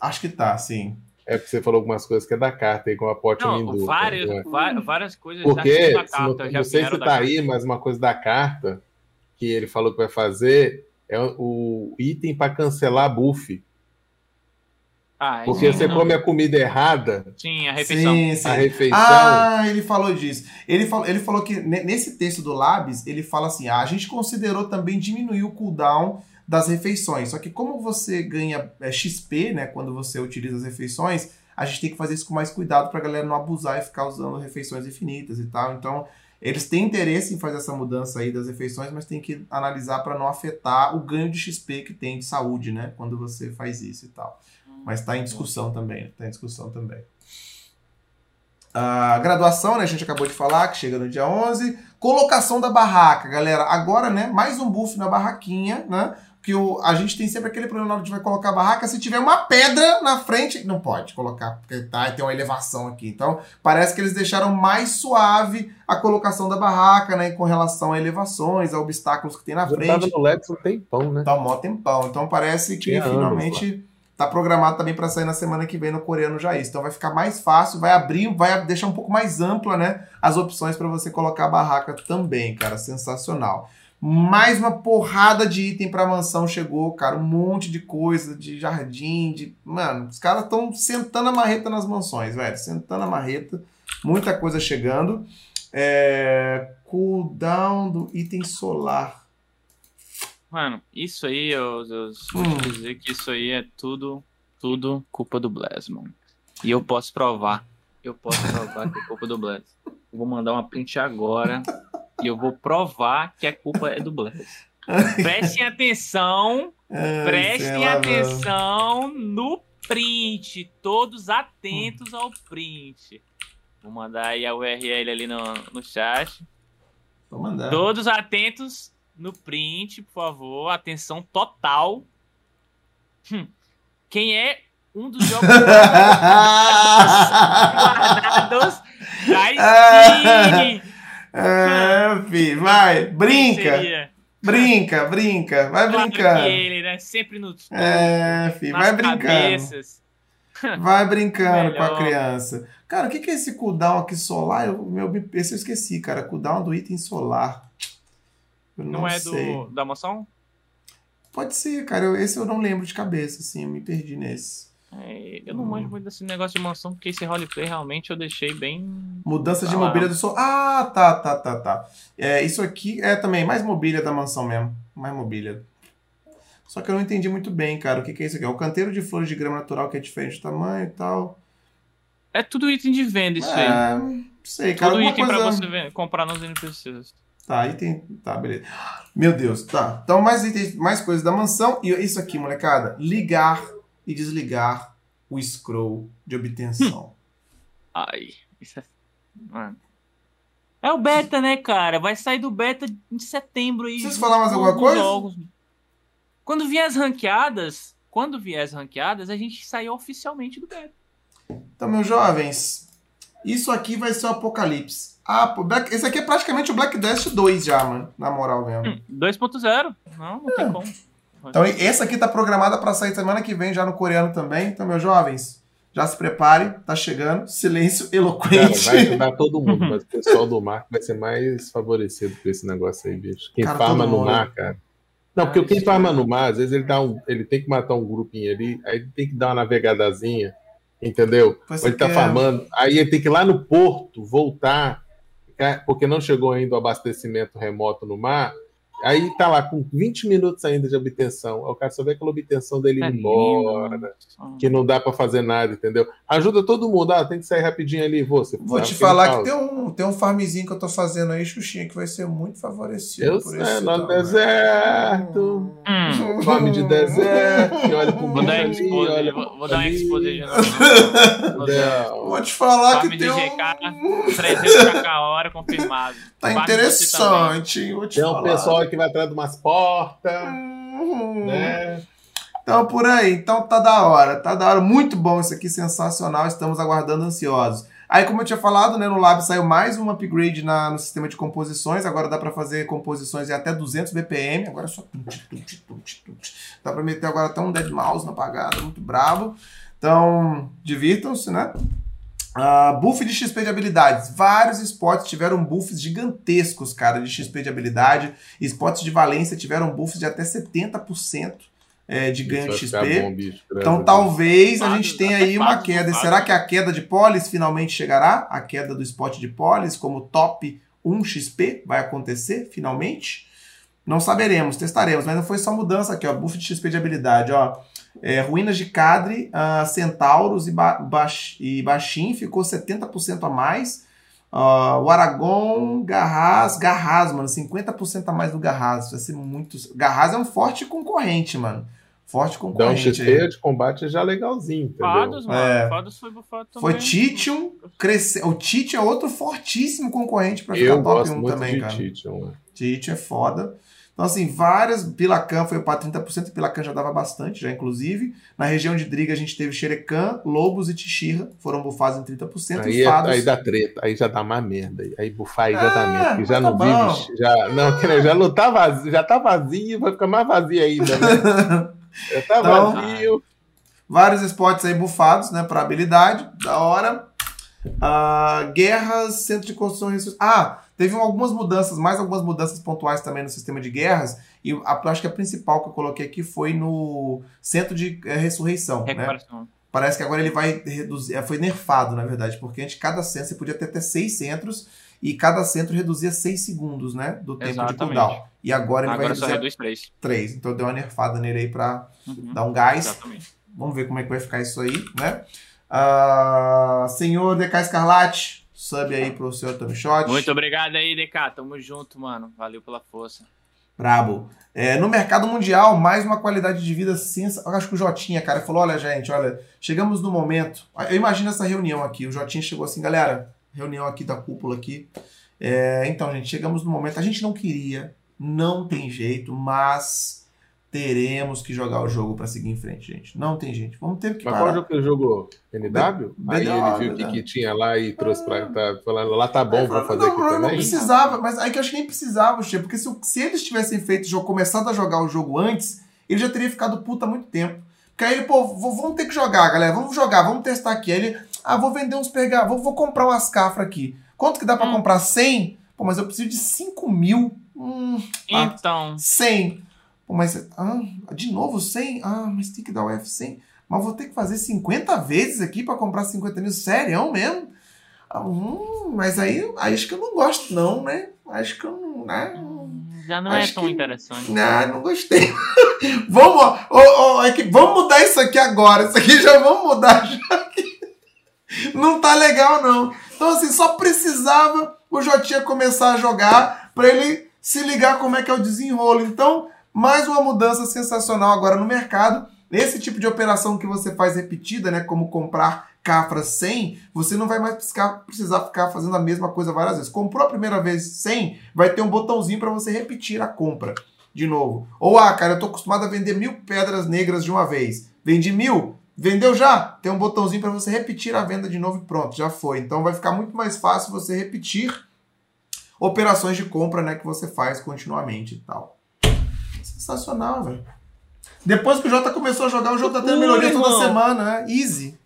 Acho que tá, sim. É porque você falou algumas coisas que é da carta aí, com a pote Mindu. Várias coisas porque, da carta. Não sei se tá aí, mas uma coisa da carta que ele falou que vai fazer é o item para cancelar buff. Porque você come a comida errada. Sim, a refeição. A refeição. Ah, ele falou disso. Ele falou que nesse texto do Labs, ele fala assim, a gente considerou também diminuir o cooldown das refeições. Só que como você ganha XP, né, quando você utiliza as refeições, a gente tem que fazer isso com mais cuidado pra galera não abusar e ficar usando refeições infinitas e tal. Então, eles têm interesse em fazer essa mudança aí das refeições, mas tem que analisar pra não afetar o ganho de XP que tem de saúde, né, quando você faz isso e tal. Mas tá em discussão também, tá em discussão também. A graduação, né, a gente acabou de falar, que chega no dia 11. Colocação da barraca, galera. Agora, né, mais um buff na barraquinha, né? Porque a gente tem sempre aquele problema na hora de colocar a barraca, se tiver uma pedra na frente, não pode colocar, porque tá, tem uma elevação aqui. Então, parece que eles deixaram mais suave a colocação da barraca, né, com relação a elevações, a obstáculos que tem na frente. Tava no Lex um tempão, né? Tá um mó tempão. Então, parece que finalmente... Tá programado também para sair na semana que vem no Coreano já isso. Então vai ficar mais fácil, vai abrir, vai deixar um pouco mais ampla, né, as opções para você colocar a barraca também, cara. Sensacional. Mais uma porrada de item pra mansão chegou, cara. Um monte de coisa, de jardim, de... Mano, os caras estão sentando a marreta nas mansões, velho. Sentando a marreta. Muita coisa chegando. Cooldown do item solar. Mano, isso aí, eu vou te dizer que isso aí é tudo culpa do Blasmon. E eu posso provar que é culpa do Blasmon. Eu vou mandar uma print agora e eu vou provar que a culpa é do Blasmon. Prestem atenção no print, todos atentos ao print. Vou mandar aí a URL ali no chat. Vou mandar. Todos atentos... No print, por favor, atenção total. Quem é um dos jogos guardados da Steam? Filho, vai, brinca, vai claro brincando. Ele, né? Sempre no filho, vai brincando. Vai brincando melhor. Com a criança. Cara, o que é esse cooldown aqui solar? Esse eu esqueci, cara. Cooldown do item solar. Não é da mansão? Pode ser, cara. Esse eu não lembro de cabeça, assim. Eu me perdi nesse. Eu não manjo muito desse negócio de mansão, porque esse roleplay realmente eu deixei bem... Mudança de mobília do sol. Tá. Isso aqui é também mais mobília da mansão mesmo. Mais mobília. Só que eu não entendi muito bem, cara. O que é isso aqui? É o canteiro de flores de grama natural, que é diferente do tamanho e tal. É tudo item de venda isso aí. Não sei, cara. Tudo item pra você comprar nos NPCs. Tá, item... Tá, beleza. Meu Deus, tá. Então, mais coisas da mansão. E isso aqui, molecada. Ligar e desligar o scroll de obtenção. Ai, isso é... Mano. É o beta, né, cara? Vai sair do beta em setembro aí. Vocês falaram mais alguma coisa? Jogos. Quando vier as ranqueadas, a gente saiu oficialmente do beta. Então, meus jovens... Isso aqui vai ser o Apocalipse. Esse aqui é praticamente o Black Death 2 já, mano. Na moral mesmo. 2.0. Não tem como. Então, essa aqui tá programada pra sair semana que vem já no coreano também. Então, meus jovens, já se preparem. Tá chegando. Silêncio eloquente. Cara, vai ajudar todo mundo, mas o pessoal do mar vai ser mais favorecido com esse negócio aí, bicho. Quem farma no mar, cara. Não, porque quem farma no mar, às vezes ele tem que matar um grupinho ali, aí ele tem que dar uma navegadazinha. Entendeu? Mas ele tá farmando. Aí ele tem que ir lá no porto, voltar, porque não chegou ainda o abastecimento remoto no mar. Aí tá lá com 20 minutos ainda de obtenção. Aí o cara só vê aquela obtenção dele ir embora, que não dá pra fazer nada, entendeu? Ajuda todo mundo. Tem que sair rapidinho ali. Vou te falar que tem um farmzinho que eu tô fazendo aí, Xuxinha, que vai ser muito favorecido. Eu sei, no deserto. Nome de deserto. Olha pro mundo ali. Vou dar um exposé. Vou te falar que tem um... Farm de GK, 300 a hora, confirmado. Tá interessante, hein? Vou te falar. Pessoal que vai atrás de umas portas. né? Então, por aí. Então, tá da hora. Tá da hora. Muito bom isso aqui. Sensacional. Estamos aguardando ansiosos. Aí, como eu tinha falado, né, no Lab saiu mais um upgrade no sistema de composições. Agora dá para fazer composições em até 200 BPM. Agora é só... Dá para meter agora até um Dead Mouse na apagada. Muito bravo. Então, divirtam-se, né? Buff de XP de habilidades. Vários spots tiveram buffs gigantescos, cara, de XP de habilidade. Spots de valência tiveram buffs de até 70%. De ganho de XP. Bom, bicho, então talvez a gente tenha aí uma queda. Será que a queda de Polis finalmente chegará? A queda do spot de Polis como top 1 XP vai acontecer finalmente? Não saberemos, testaremos. Mas não foi só mudança aqui, ó. Buff de XP de habilidade, ó. Ruínas de Cadre, Centauros e Baixim ficou 70% a mais. O Aragon, Garraz, mano, 50% a mais do Garraz. Vai ser muito. Garraz é um forte concorrente, mano. Forte concorrente. Então, XP de combate já legalzinho, entendeu? Fados, mano. Fados foi bufado também. Foi Titium. O Titium é outro fortíssimo concorrente pra ficar top 1 também, cara. Titium é foda. Então, assim, várias. Pilacan foi para 30%, Pilacan já dava bastante, já inclusive. Na região de Driga a gente teve Xerecan, Lobos e Tixirra, foram bufados em 30%. Aí, fados... aí dá treta, aí já dá má merda. Aí bufar aí já dá merda. Já tá não bom. Vive. Já, não, já não tá vazio, já tá vazio, vai ficar mais vazio ainda, né? Já tá então, vazio. Vários spots aí bufados, né? Pra habilidade, da hora. Guerras, centro de construção e ressurreição. Teve algumas mudanças, mais algumas mudanças pontuais também no sistema de guerras. E acho que a principal que eu coloquei aqui foi no centro de ressurreição. Né? Parece que agora ele vai reduzir. Foi nerfado, na verdade, porque antes cada centro você podia ter até 6 centros e cada centro reduzia 6 segundos, né, do tempo de cooldown. E agora ele vai reduzir 3. Então deu uma nerfada nele aí pra dar um gás. Exatamente. Vamos ver como é que vai ficar isso aí, né? Senhor DK Escarlate, sub aí pro seu Tommy Shot. Muito obrigado aí, DK, tamo junto, mano, valeu pela força. Brabo. No mercado mundial, mais uma qualidade de vida sensacional. Acho que o Jotinha, cara, falou, olha gente, olha, chegamos no momento, eu imagino essa reunião aqui, o Jotinha chegou assim, galera, reunião aqui da cúpula aqui, então gente, chegamos no momento, a gente não queria, não tem jeito, mas... teremos que jogar o jogo para seguir em frente, gente. Não tem gente. Vamos ter que parar. Mas qual jogo que ele jogou? NW? Aí ele viu o que tinha lá e trouxe pra... Tá, falando, lá tá bom pra fazer aqui também. Não precisava, mas aí que eu acho que nem precisava, Che, porque se eles tivessem começado a jogar o jogo antes, ele já teria ficado puto há muito tempo. Porque aí ele, pô, vamos ter que jogar, galera. Vamos jogar, vamos testar aqui. Aí ele, vou vender uns pergaminhos, vou comprar umas cafras aqui. Quanto que dá pra comprar? 100? Pô, mas eu preciso de 5 mil. Então... 100. Mas, de novo 100? Mas tem que dar o F100. Mas vou ter que fazer 50 vezes aqui para comprar 50 mil? Sério mesmo? Mas aí acho que eu não gosto não, né? Acho que eu não... Já não acho tão interessante. Não gostei. Vamos mudar isso aqui agora. Isso aqui já vamos mudar. Não tá legal, não. Então, assim, só precisava o Jotinha começar a jogar para ele se ligar como é que é o desenrolo. Então... mais uma mudança sensacional agora no mercado. Esse tipo de operação que você faz repetida, né, como comprar cafras 100, você não vai mais precisar ficar fazendo a mesma coisa várias vezes. Comprou a primeira vez 100, vai ter um botãozinho para você repetir a compra de novo. Ou, cara, eu tô acostumado a vender 1000 pedras negras de uma vez. Vendi 1000, vendeu já? Tem um botãozinho para você repetir a venda de novo e pronto, já foi. Então vai ficar muito mais fácil você repetir operações de compra, né, que você faz continuamente e tal. Sensacional, velho. Depois que o Jota começou a jogar, o Jota tá tendo melhoria toda semana, né? Easy.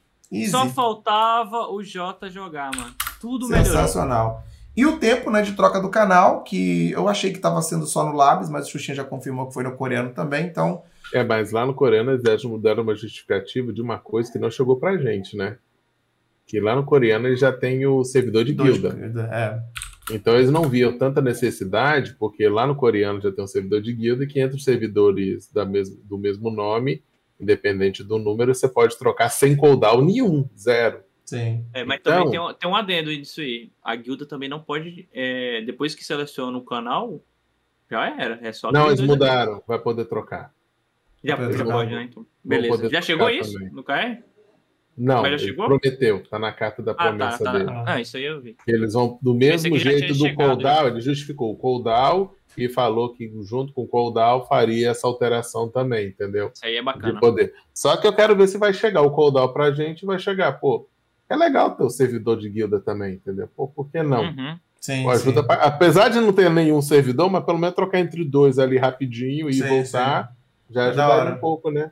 Só faltava o Jota jogar, mano. Tudo melhorou. Sensacional. E o tempo, né, de troca do canal, que eu achei que tava sendo só no Labs, mas o Xuxinha já confirmou que foi no coreano também, então... mas lá no coreano eles mudaram uma justificativa de uma coisa que não chegou pra gente, né? Que lá no coreano eles já tem o servidor de guilda. Então eles não viam tanta necessidade, porque lá no coreano já tem um servidor de guilda que entre os servidores do mesmo nome, independente do número, você pode trocar sem cooldown nenhum, 0. Sim. Mas então, também tem um adendo disso aí. A guilda também não pode, depois que seleciona o canal, já era. É só não, eles mudaram, adendo. Vai poder trocar. Já pode, né? Então. Beleza. Já chegou isso? Também. No KR? Não, prometeu, tá na carta da promessa dele. Isso aí eu vi. Eles vão, do mesmo jeito do cooldown, ele justificou o cooldown e falou que junto com o Koldal faria essa alteração também, entendeu? Isso aí é bacana. De poder. Só que eu quero ver se vai chegar o Koldal pra gente, vai chegar, pô, é legal ter o servidor de guilda também, entendeu? Pô, por que não? Uhum. Sim, pô, ajuda pra... Apesar de não ter nenhum servidor, mas pelo menos trocar entre dois ali rapidinho e sim, voltar, sim. Já ajudaria um pouco, né?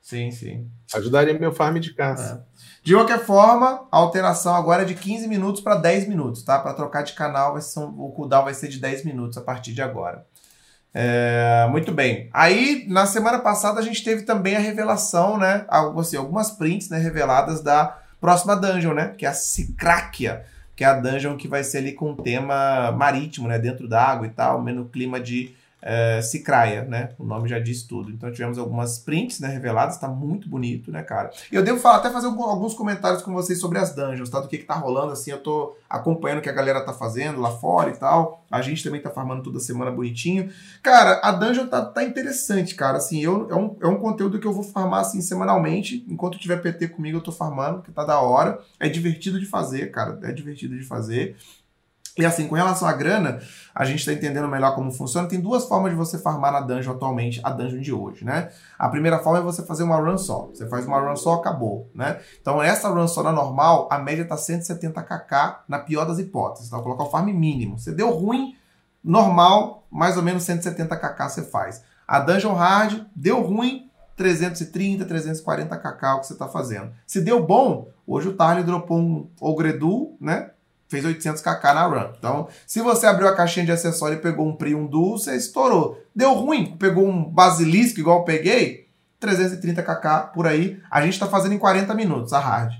Sim, sim. Ajudaria meu farm de caça. É. De qualquer forma, a alteração agora é de 15 minutos para 10 minutos, tá? Para trocar de canal, o cooldown vai ser de 10 minutos a partir de agora. É, muito bem. Aí, na semana passada, a gente teve também a revelação, né? Assim, algumas prints, né, reveladas da próxima dungeon, né? Que é a Sicráquia, que é a dungeon que vai ser ali com um tema marítimo, né? Dentro d'água e tal, no clima de Sicráquia, né? O nome já diz tudo. Então tivemos algumas prints, né, reveladas, tá muito bonito, né, cara? Eu devo falar, até fazer alguns comentários com vocês sobre as dungeons, tá? Do que tá rolando, assim, eu tô acompanhando o que a galera tá fazendo lá fora e tal. A gente também tá farmando toda semana bonitinho. Cara, a dungeon tá interessante, cara, assim, é um conteúdo que eu vou farmar, assim, semanalmente. Enquanto tiver PT comigo, eu tô farmando, que tá da hora. É divertido de fazer, cara, é divertido de fazer. E assim, com relação à grana, a gente está entendendo melhor como funciona. Tem duas formas de você farmar na dungeon atualmente, a dungeon de hoje, né? A primeira forma é você fazer uma run só. Você faz uma run só, acabou, né? Então essa run só na normal, a média tá 170kk na pior das hipóteses. Tá? Colocar o farm mínimo. Você deu ruim, normal, mais ou menos 170kk você faz. A dungeon hard, deu ruim, 330, 340kk é o que você tá fazendo. Se deu bom, hoje o Tarly dropou um Ogredu, né? Fez 800kk na run. Então, se você abriu a caixinha de acessório e pegou um Pri, um Duo, você estourou. Deu ruim, pegou um Basilisco, igual eu peguei, 330kk por aí. A gente tá fazendo em 40 minutos, a hard.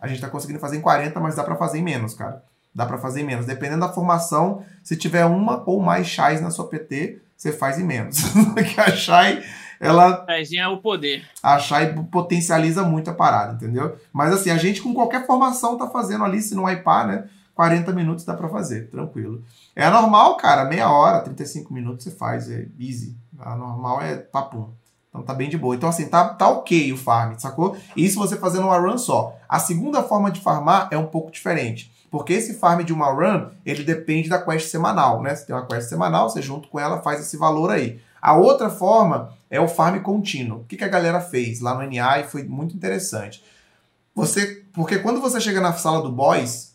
A gente tá conseguindo fazer em 40, mas dá pra fazer em menos, cara. Dá pra fazer em menos. Dependendo da formação, se tiver uma ou mais Shais na sua PT, você faz em menos. Porque a Shai... ela é o poder. Achar e potencializa muito a parada, entendeu? Mas assim, a gente com qualquer formação tá fazendo ali, se não hypar, né? 40 minutos dá pra fazer, tranquilo. É normal, cara, meia hora, 35 minutos você faz, é easy. A normal é papum. Então tá bem de boa. Então assim, tá ok o farm, sacou? E isso você fazendo uma run só. A segunda forma de farmar é um pouco diferente. Porque esse farm de uma run, ele depende da quest semanal, né? Se tem uma quest semanal, você junto com ela faz esse valor aí. A outra forma é o farm contínuo. O que a galera fez lá no NA e foi muito interessante. Porque quando você chega na sala do boss,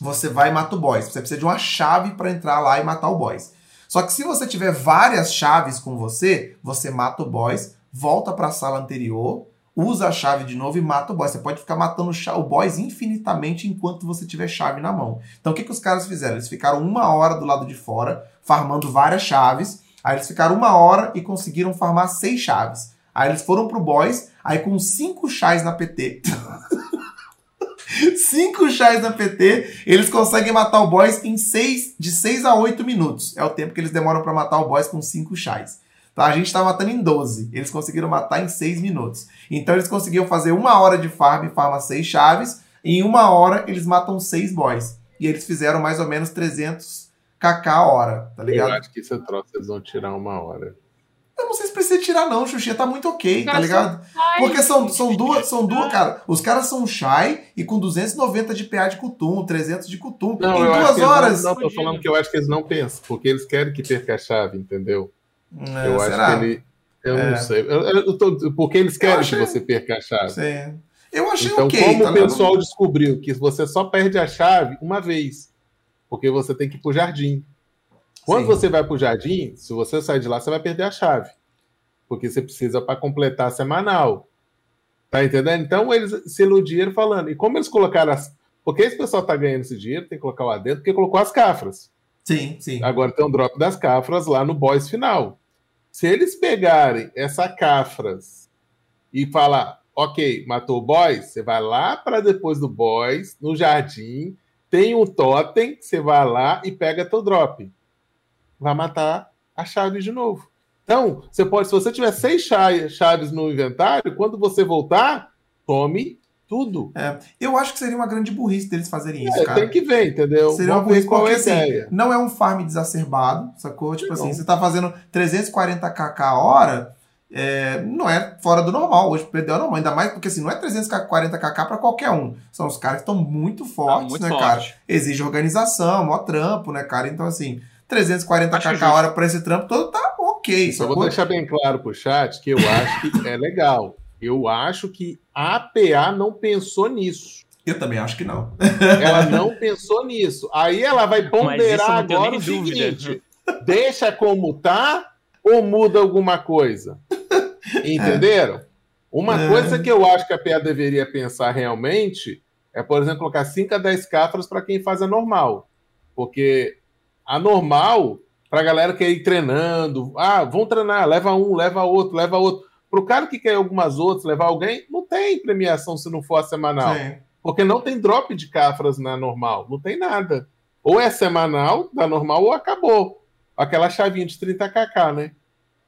você vai e mata o boss. Você precisa de uma chave para entrar lá e matar o boss. Só que se você tiver várias chaves com você, você mata o boss, volta para a sala anterior, usa a chave de novo e mata o boss. Você pode ficar matando o boss infinitamente enquanto você tiver chave na mão. Então o que os caras fizeram? Eles ficaram 1 hora do lado de fora, farmando várias chaves. Aí eles ficaram 1 hora e conseguiram farmar 6 chaves. Aí eles foram pro boss, aí com 5 chás na PT. 5 chás na PT, eles conseguem matar o boss em 6 a 8 minutos. É o tempo que eles demoram pra matar o boss com 5 chás. Tá? A gente tá matando em 12. Eles conseguiram matar em 6 minutos. Então eles conseguiram fazer 1 hora de farm e farma 6 chaves. E em 1 hora eles matam 6 boss. E eles fizeram mais ou menos 300kk a hora, tá ligado? Eu acho que esse troço eles vão tirar 1 hora. Eu não sei se precisa tirar não, Xuxinha, tá muito ok, tá ligado? Porque são duas, cara, os caras são Shai e com 290 de PA de Kutum, 300 de Kutum, não, em 2 horas... Não, tô falando que eu acho que eles não pensam, porque eles querem que perca a chave, entendeu? Eu acho que ele... Eu não sei, porque eles querem que você perca a chave. Sim. Eu achei então, ok. Então como tá o pessoal descobriu que você só perde a chave uma vez... Porque você tem que ir pro jardim. Quando Sim. Você vai pro jardim, se você sair de lá, você vai perder a chave. Porque você precisa para completar a semanal. Tá entendendo? Então eles se iludiram falando. E como eles colocaram as... Porque esse pessoal tá ganhando esse dinheiro, tem que colocar lá dentro, porque colocou as cafras. Sim, sim. Agora tem um drop das cafras lá no boss final. Se eles pegarem essa cafras e falar, ok, matou o boss, você vai lá para depois do boss, no jardim... Tem um totem, você vai lá e pega teu drop. Vai matar a chave de novo. Então, você pode, se você tiver 6 chaves no inventário, quando você voltar, tome tudo. É, eu acho que seria uma grande burrice deles fazerem isso, cara. Tem que ver, entendeu? Seria uma burrice porque, assim, não é um farm desacerbado, sacou? Tipo assim, você tá fazendo 340kk a hora... É, não é fora do normal, hoje perdeu a normal, ainda mais porque assim, não é 340kk pra qualquer um, são os caras que estão muito fortes, muito né, forte. Cara, exige organização, mó trampo, né, cara, então assim, 340km/h para esse trampo todo tá ok. Só vou deixar bem claro pro chat que eu acho que é legal. Eu acho que a APA não pensou nisso. Eu também acho que não. Ela não pensou nisso. Aí ela vai ponderar agora o seguinte: deixa como tá ou muda alguma coisa? Entenderam? Uma coisa que eu acho que a APA deveria pensar realmente é, por exemplo, colocar 5 a 10 cápsulas para quem faz a normal. Porque a normal, para a galera que é ir treinando, vão treinar, leva um, leva outro, leva outro. Para o cara que quer algumas outras, levar alguém, não tem premiação se não for a semanal. Sim. Porque não tem drop de cápsulas na normal, não tem nada. Ou é semanal, da normal, ou acabou. Aquela chavinha de 30kk, né?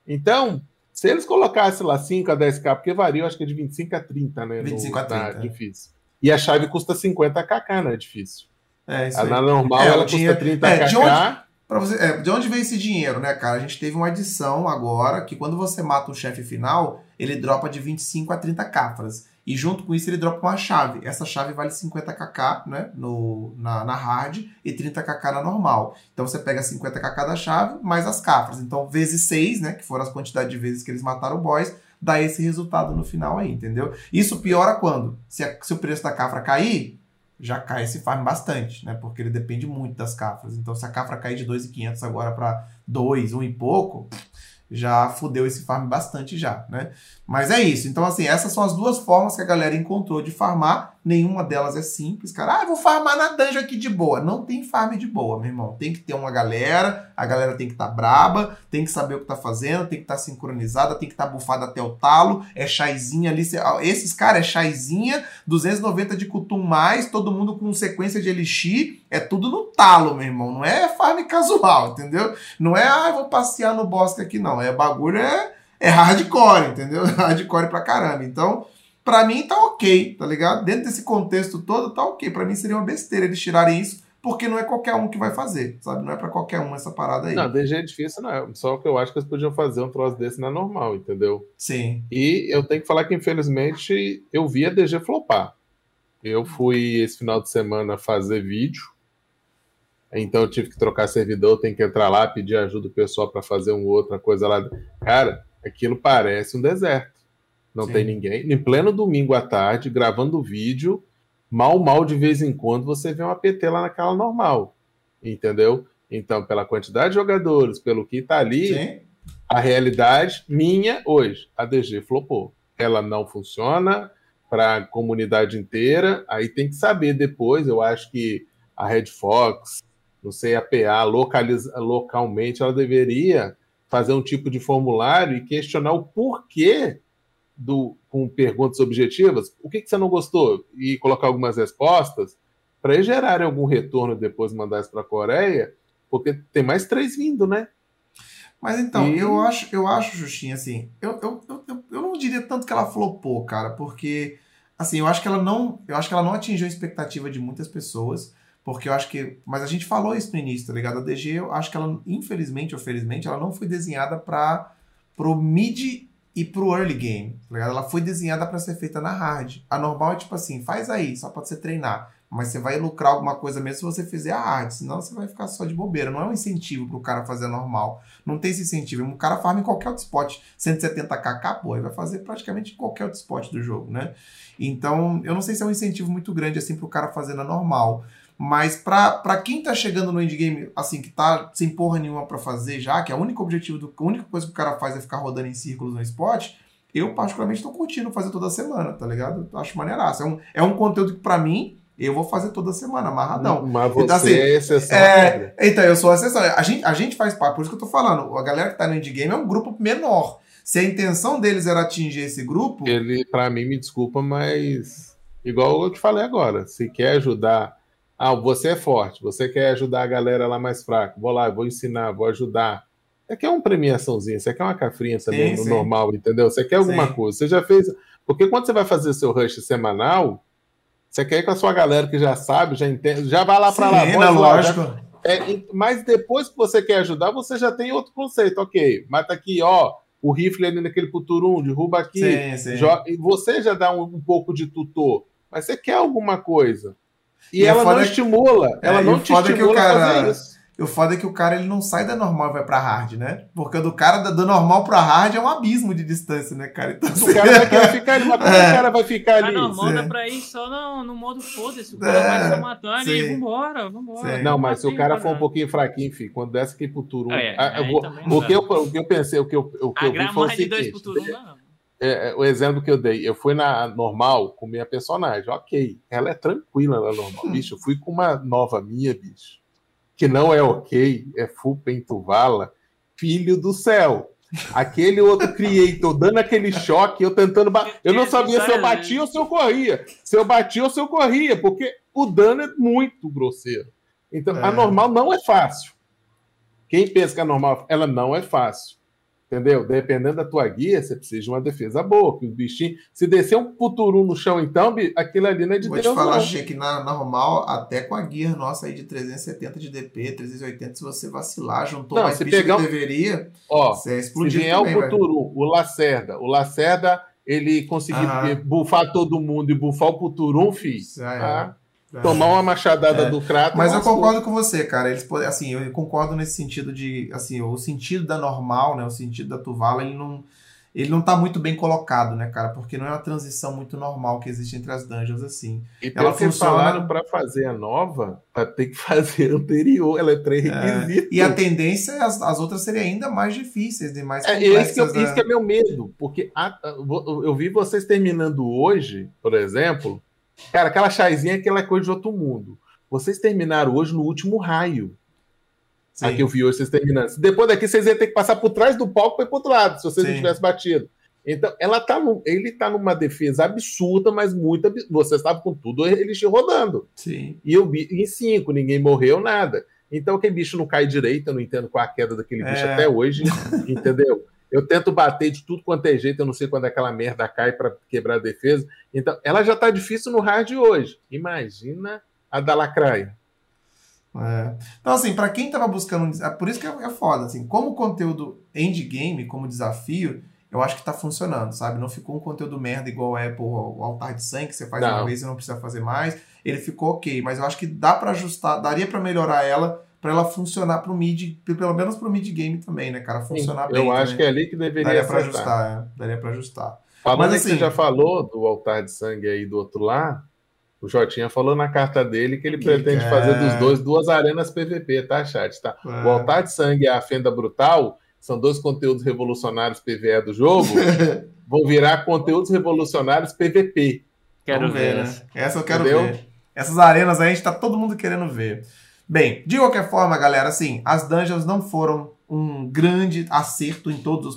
Então, se eles colocassem lá 5 a 10k, porque varia, eu acho que é de 25 a 30, né? 25 a 30. Tá difícil. E a chave custa 50kk, né? É difícil. É, isso aí. Na normal, ela custa 30kk. De onde vem esse dinheiro, né, cara? A gente teve uma adição agora, que quando você mata um chefe final, ele dropa de 25 a 30 cápsulas. E junto com isso, ele dropa uma chave. Essa chave vale 50kk, né, na hard e 30kk na normal. Então, você pega 50kk da chave, mais as cápsulas. Então, vezes 6, né, que foram as quantidades de vezes que eles mataram o boss, dá esse resultado no final aí, entendeu? Isso piora quando? Se o preço da cápsula cair, já cai esse farm bastante, né? Porque ele depende muito das cápsulas. Então, se a cápsula cair de 2.500 agora para 2, 1 e pouco, já fudeu esse farm bastante já, né? Mas é isso. Então, assim, essas são as duas formas que a galera encontrou de farmar. Nenhuma delas é simples, cara. Eu vou farmar na dungeon aqui de boa. Não tem farm de boa, meu irmão. Tem que ter uma galera, a galera tem que estar braba, tem que saber o que tá fazendo, tem que estar sincronizada, tem que estar bufada até o talo. É chaizinha ali. Esses caras é chaizinha, 290 de cutum mais, todo mundo com sequência de elixir. É tudo no talo, meu irmão. Não é farm casual, entendeu? Não é, eu vou passear no bosque aqui, não. É bagulho, é hardcore, entendeu? Hardcore pra caramba. Então, pra mim tá ok, tá ligado? Dentro desse contexto todo, tá ok. Pra mim seria uma besteira eles tirarem isso, porque não é qualquer um que vai fazer, sabe? Não é pra qualquer um essa parada aí. Não, DG é difícil, não é. Só que eu acho que eles podiam fazer um troço desse na normal, entendeu? Sim. E eu tenho que falar que, infelizmente, eu vi a DG flopar. Eu fui, esse final de semana, fazer vídeo. Então eu tive que trocar servidor, tem que entrar lá, pedir ajuda do pessoal para fazer outra coisa lá. Cara, aquilo parece um deserto. Não tem ninguém. Em pleno domingo à tarde, gravando vídeo, mal de vez em quando você vê uma PT lá naquela normal. Entendeu? Então, pela quantidade de jogadores, pelo que tá ali, sim, a realidade minha hoje, a DG flopou. Ela não funciona para a comunidade inteira. Aí tem que saber depois, eu acho que a Red Fox, não sei, a PA, localmente, ela deveria fazer um tipo de formulário e questionar o porquê com perguntas objetivas, o que você não gostou? E colocar algumas respostas para eles gerarem algum retorno depois mandar isso para a Coreia, porque tem mais 3 vindo, né? Mas então, eu acho, Justin, assim, eu não diria tanto que ela flopou, cara, porque assim, eu acho que ela não atingiu a expectativa de muitas pessoas. Porque eu acho que... Mas a gente falou isso no início, tá ligado? A DG, eu acho que ela, infelizmente ou felizmente, ela não foi desenhada para pro mid e pro early game, tá ligado? Ela foi desenhada para ser feita na hard. A normal é tipo assim, faz aí, só pra você treinar. Mas você vai lucrar alguma coisa mesmo se você fizer a hard, senão você vai ficar só de bobeira. Não é um incentivo pro cara fazer a normal. Não tem esse incentivo. Um cara farma em qualquer outro spot. 170kk, pô, ele vai fazer praticamente em qualquer outro spot do jogo, né? Então, eu não sei se é um incentivo muito grande assim pro cara fazer na normal. Mas pra quem tá chegando no endgame, assim, que tá sem porra nenhuma pra fazer já, que é o único objetivo, a única coisa que o cara faz é ficar rodando em círculos no spot, eu particularmente tô curtindo fazer toda semana, tá ligado? Acho maneiraço. É um conteúdo que pra mim, eu vou fazer toda semana, amarradão. Mas você então, assim, é exceção. Então, eu sou a exceção. A gente faz parte, por isso que eu tô falando, a galera que tá no endgame é um grupo menor. Se a intenção deles era atingir esse grupo... Pra mim, me desculpa, mas... Igual eu te falei agora, se quer ajudar... você é forte, você quer ajudar a galera lá mais fraca, vou lá, vou ensinar, vou ajudar. Você quer uma premiaçãozinha, você quer uma cafrinha também, sim, no sim, normal, entendeu? Você quer alguma sim, coisa, você já fez... Porque quando você vai fazer seu rush semanal, você quer ir com a sua galera que já sabe, já entende, já vai lá pra sim, lá. Sim, lógico. Lá, mas depois que você quer ajudar, você já tem outro conceito, ok, mata aqui, ó, o rifle ali naquele puturum, derruba aqui, sim, joga, sim. E você já dá um pouco de tutor, mas você quer alguma coisa. E ela não estimula, ela não te estimula a fazer isso. E o foda é que o cara ele não sai da normal e vai pra hard, né? Porque do cara da normal pra hard é um abismo de distância, né, cara? Então, o cara vai ficar ali, mas como o cara vai ficar ali? A normal dá pra ir só no modo foda-se. O cara vai só matando e vambora. Não, mas se o cara for um pouquinho fraquinho, filho, quando desce aqui pro Turum... O que eu pensei, o que eu vi foi o seguinte... A grama de 2 pro Turum não. O exemplo que eu dei, eu fui na normal com minha personagem, ok, ela é tranquila na normal, bicho, eu fui com uma nova minha, bicho, que não é ok, é full pentuvala, filho do céu, aquele outro creator dando aquele choque, eu tentando bater, eu não sabia se eu batia ou se eu corria, porque o dano é muito grosseiro, então a normal não é fácil, quem pensa que a normal, ela não é fácil. Entendeu? Dependendo da tua guia, você precisa de uma defesa boa, que os bichinhos... Se descer um puturu no chão, então, aquilo ali não é de Deus. Vou te falar, achei que na normal, até com a guia nossa aí de 370 de DP, 380, se você vacilar, juntou mais bicho que deveria, você explodir também. Se vier o puturu, o Lacerda, ele conseguir bufar todo mundo e bufar o puturu, filho, tomar uma machadada do crato. Mas eu concordo com você, cara. Eles, assim, eu concordo nesse sentido de, assim, o sentido da normal, né? O sentido da Tuvala, ele não tá muito bem colocado, né, cara? Porque não é uma transição muito normal que existe entre as dungeons, assim. E ela funciona... falaram pra fazer a nova, tem que fazer a anterior. Ela é pré-requisito. E a tendência é as outras serem ainda mais difíceis e mais complexas. Isso que é meu medo. Porque eu vi vocês terminando hoje, por exemplo... Cara, aquela chazinha é aquela coisa de outro mundo. Vocês terminaram hoje no último raio. Sim. Aqui eu vi hoje vocês terminando. Depois daqui vocês iam ter que passar por trás do palco para ir para o outro lado, se vocês não tivessem batido. Então, ele tá numa defesa absurda, mas muito absurda. Vocês estavam com tudo, eles rodando. Sim. E eu vi em 5, ninguém morreu, nada. Então, aquele bicho não cai direito, eu não entendo qual a queda daquele bicho até hoje, entendeu? Eu tento bater de tudo quanto é jeito, eu não sei quando aquela merda cai para quebrar a defesa. Então, ela já tá difícil no hard hoje. Imagina a da Lacraia. Então, assim, para quem tava buscando... Por isso que é foda, assim. Como conteúdo endgame, como desafio, eu acho que tá funcionando, sabe? Não ficou um conteúdo merda igual é o Altar de Sangue, que você faz uma vez e não precisa fazer mais. Ele ficou ok, mas eu acho que dá para ajustar, daria para melhorar ela... Pra ela funcionar pro mid, pelo menos pro mid game também, né, cara? Funcionar bem. Eu acho que é ali que deveria ser. Daria pra ajustar. Falando que você já falou do Altar de Sangue aí do outro lado, o Jotinha falou na carta dele que ele pretende fazer dos dois duas arenas PVP, tá, chat? Tá? O Altar de Sangue e a Fenda Brutal são dois conteúdos revolucionários PVE do jogo, vão virar conteúdos revolucionários PVP. Quero ver, né? Essa eu quero ver. Essas arenas aí a gente tá todo mundo querendo ver. Bem, de qualquer forma, galera, assim, as dungeons não foram um grande acerto em todas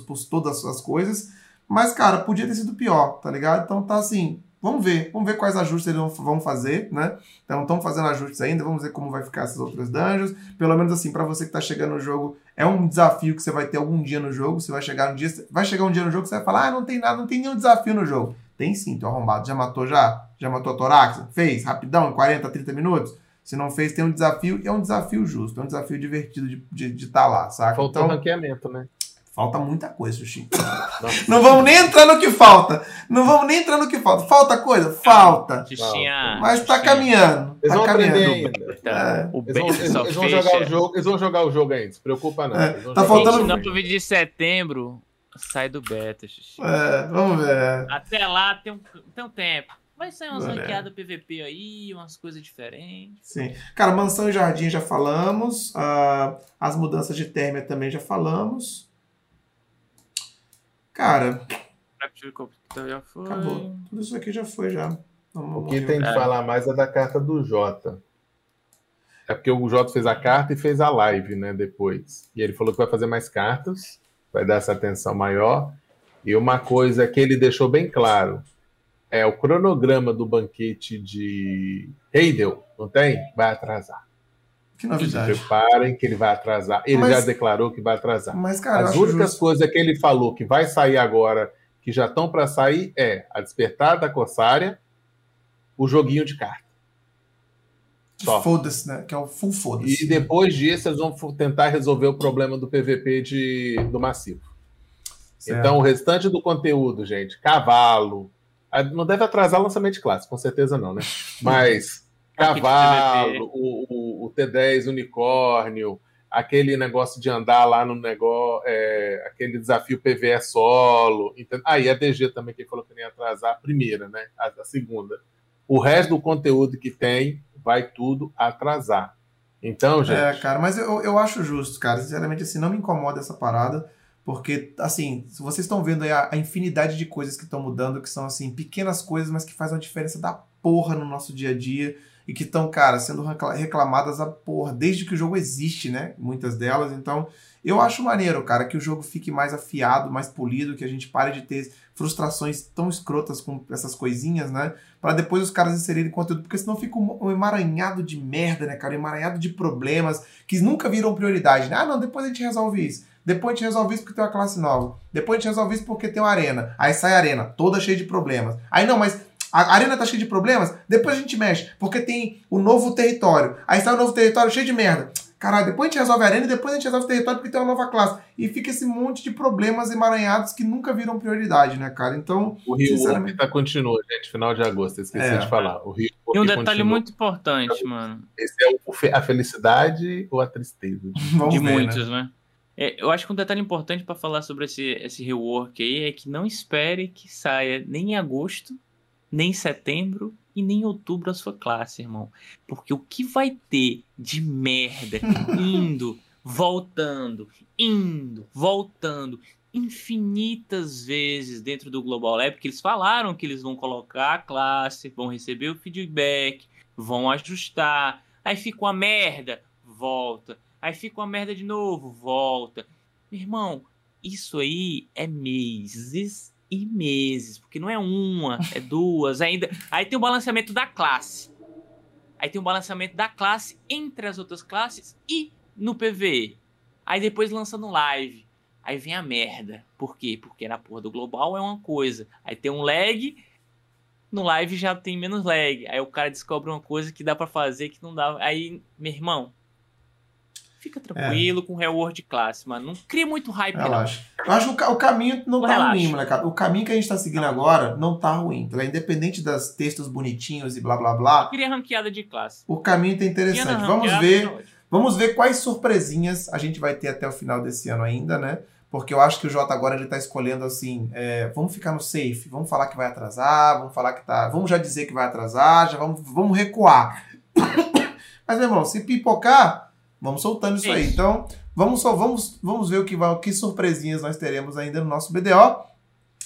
as suas coisas, mas, cara, podia ter sido pior, tá ligado? Então tá assim, vamos ver quais ajustes eles vão fazer, né? Então estão fazendo ajustes ainda, vamos ver como vai ficar essas outras dungeons. Pelo menos assim, pra você que tá chegando no jogo, é um desafio que você vai ter algum dia no jogo, você vai chegar um dia no jogo que você vai falar, não tem nada, não tem nenhum desafio no jogo. Tem sim, teu arrombado, já matou a Torax? Fez, rapidão, em 40, 30 minutos? Se não fez, tem um desafio, e é um desafio justo, é um desafio divertido de tá lá, saca? Falta então, ranqueamento, né? Falta muita coisa, Xuxi. Não vamos nem entrar no que falta. Falta coisa? Falta. Xuxinha, mas tá caminhando. Eles vão aprender ainda. Eles vão jogar o jogo ainda, não se preocupa não. Tá faltando... 29 de setembro, sai do beta, Xuxi. Vamos ver. Até lá tem um tempo. Vai sair umas ranqueadas PVP aí, umas coisas diferentes. Sim. Cara, Mansão e Jardim já falamos. As mudanças de término também já falamos. Cara... Já foi. Acabou. Tudo isso aqui já foi, já. O que tem de falar mais é da carta do Jota. É porque o Jota fez a carta e fez a live, né, depois. E ele falou que vai fazer mais cartas, vai dar essa atenção maior. E uma coisa que ele deixou bem claro... É o cronograma do banquete de Heidel, não tem? Vai atrasar. Que novidade. Se preparem que ele vai atrasar. Ele já declarou que vai atrasar. Mas, cara, as únicas coisas que ele falou que vai sair agora, que já estão para sair, é a Despertar da Corsária, o joguinho de carta. Foda-se, né? Que é o full foda-se. E depois disso, eles vão tentar resolver o problema do PVP do Massivo. Certo. Então, o restante do conteúdo, gente, cavalo... Não deve atrasar o lançamento de classe, com certeza não, né? Mas cavalo, o T10 unicórnio, aquele negócio de andar lá no negócio, aquele desafio PVE solo. Aí a DG também, que falou que nem atrasar a primeira, né? A segunda. O resto do conteúdo que tem vai tudo atrasar. Então, gente... É, cara, mas eu acho justo, cara. Sinceramente, assim, não me incomoda essa parada, porque, assim, vocês estão vendo aí a infinidade de coisas que estão mudando, que são, assim, pequenas coisas, mas que fazem uma diferença da porra no nosso dia a dia e que estão, cara, sendo reclamadas a porra desde que o jogo existe, né? Muitas delas. Então, eu acho maneiro, cara, que o jogo fique mais afiado, mais polido, que a gente pare de ter frustrações tão escrotas com essas coisinhas, né? Pra depois os caras inserirem conteúdo, porque senão fica um emaranhado de merda, né, cara? Um emaranhado de problemas que nunca viram prioridade, né? Ah, não, depois a gente resolve isso. Depois a gente resolve isso porque tem uma classe nova. Depois a gente resolve isso porque tem uma arena. Aí sai a arena, toda cheia de problemas. Aí não, mas... a arena tá cheia de problemas, depois a gente mexe, porque tem o novo território. Aí sai o novo território cheio de merda. Caralho, depois a gente resolve a arena e depois a gente resolve o território porque tem uma nova classe. E fica esse monte de problemas emaranhados que nunca viram prioridade, né, cara? Então... O Rio Orc tá continua, gente, final de agosto, esqueci de falar. O Rio Orc e um detalhe continua. Muito importante, mano. Esse é a felicidade ou a tristeza? De muitos, né? Eu acho que um detalhe importante pra falar sobre esse rework aí é que não espere que saia nem em agosto, nem em setembro e nem em outubro a sua classe, irmão. Porque o que vai ter de merda indo, voltando, infinitas vezes dentro do Global Lab, porque eles falaram que eles vão colocar a classe, vão receber o feedback, vão ajustar, aí fica uma merda, volta, aí fica uma merda de novo, volta. Meu irmão, isso aí é meses e meses, porque não é uma, é duas, ainda. Aí tem o balanceamento da classe. Aí tem o balanceamento da classe entre as outras classes e no PVE. Aí depois lança no live. Aí vem a merda. Por quê? Porque na porra do global é uma coisa. Aí tem um lag, no live já tem menos lag. Aí o cara descobre uma coisa que dá pra fazer que não dá. Aí, meu irmão, fica tranquilo com o rework de classe, mano. Não cria muito hype, relaxa. Não. Eu acho que o caminho não tá ruim, moleque. O caminho que a gente tá seguindo agora não tá ruim. Tá? Independente das textos bonitinhos e blá, blá, blá. Eu queria ranqueada de classe. O caminho tá interessante. Vamos ver quais surpresinhas a gente vai ter até o final desse ano ainda, né? Porque eu acho que o Jota agora ele tá escolhendo assim, vamos ficar no safe. Vamos falar que vai atrasar, vamos falar que tá... Vamos já dizer que vai atrasar, já vamos recuar. Mas, meu irmão, se pipocar... Vamos soltando isso aí. Então, vamos ver que surpresinhas nós teremos ainda no nosso BDO.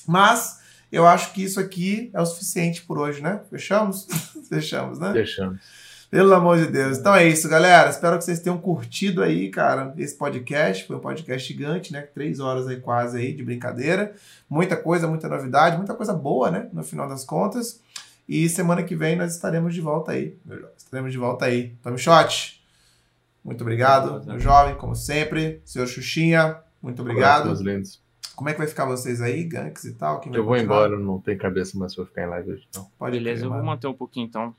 Mas eu acho que isso aqui é o suficiente por hoje, né? Fechamos? Fechamos, né? Fechamos. Pelo amor de Deus. Então é isso, galera. Espero que vocês tenham curtido aí, cara, esse podcast. Foi um podcast gigante, né? 3 horas aí quase aí de brincadeira. Muita coisa, muita novidade, muita coisa boa, né? No final das contas. E semana que vem nós estaremos de volta aí. Estaremos de volta aí. Tome shot! Muito obrigado, meu jovem, como sempre. Senhor Xuxinha, muito obrigado. Meus lindos. Como é que vai ficar vocês aí, Ganks e tal? Quem vai eu vou continuar? Embora, não tem cabeça, mas vou ficar em live hoje. Não. Pode beleza, ter, eu vou manter um pouquinho então.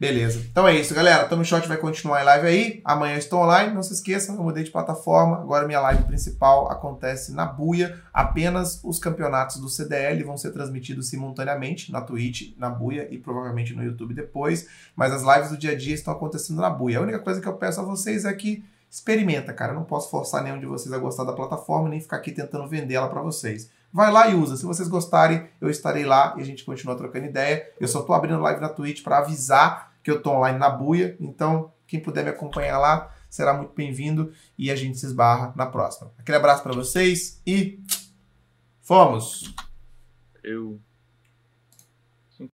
Beleza. Então é isso, galera. Tamo Shot vai continuar em live aí. Amanhã eu estou online. Não se esqueçam, eu mudei de plataforma. Agora minha live principal acontece na Buia. Apenas os campeonatos do CDL vão ser transmitidos simultaneamente na Twitch, na Buia e provavelmente no YouTube depois. Mas as lives do dia a dia estão acontecendo na Buia. A única coisa que eu peço a vocês é que experimenta, cara. Eu não posso forçar nenhum de vocês a gostar da plataforma, nem ficar aqui tentando vender ela pra vocês. Vai lá e usa. Se vocês gostarem, eu estarei lá e a gente continua trocando ideia. Eu só tô abrindo live na Twitch para avisar que eu tô online na Buia. Então, quem puder me acompanhar lá, será muito bem-vindo. E a gente se esbarra na próxima. Aquele abraço para vocês e... Fomos!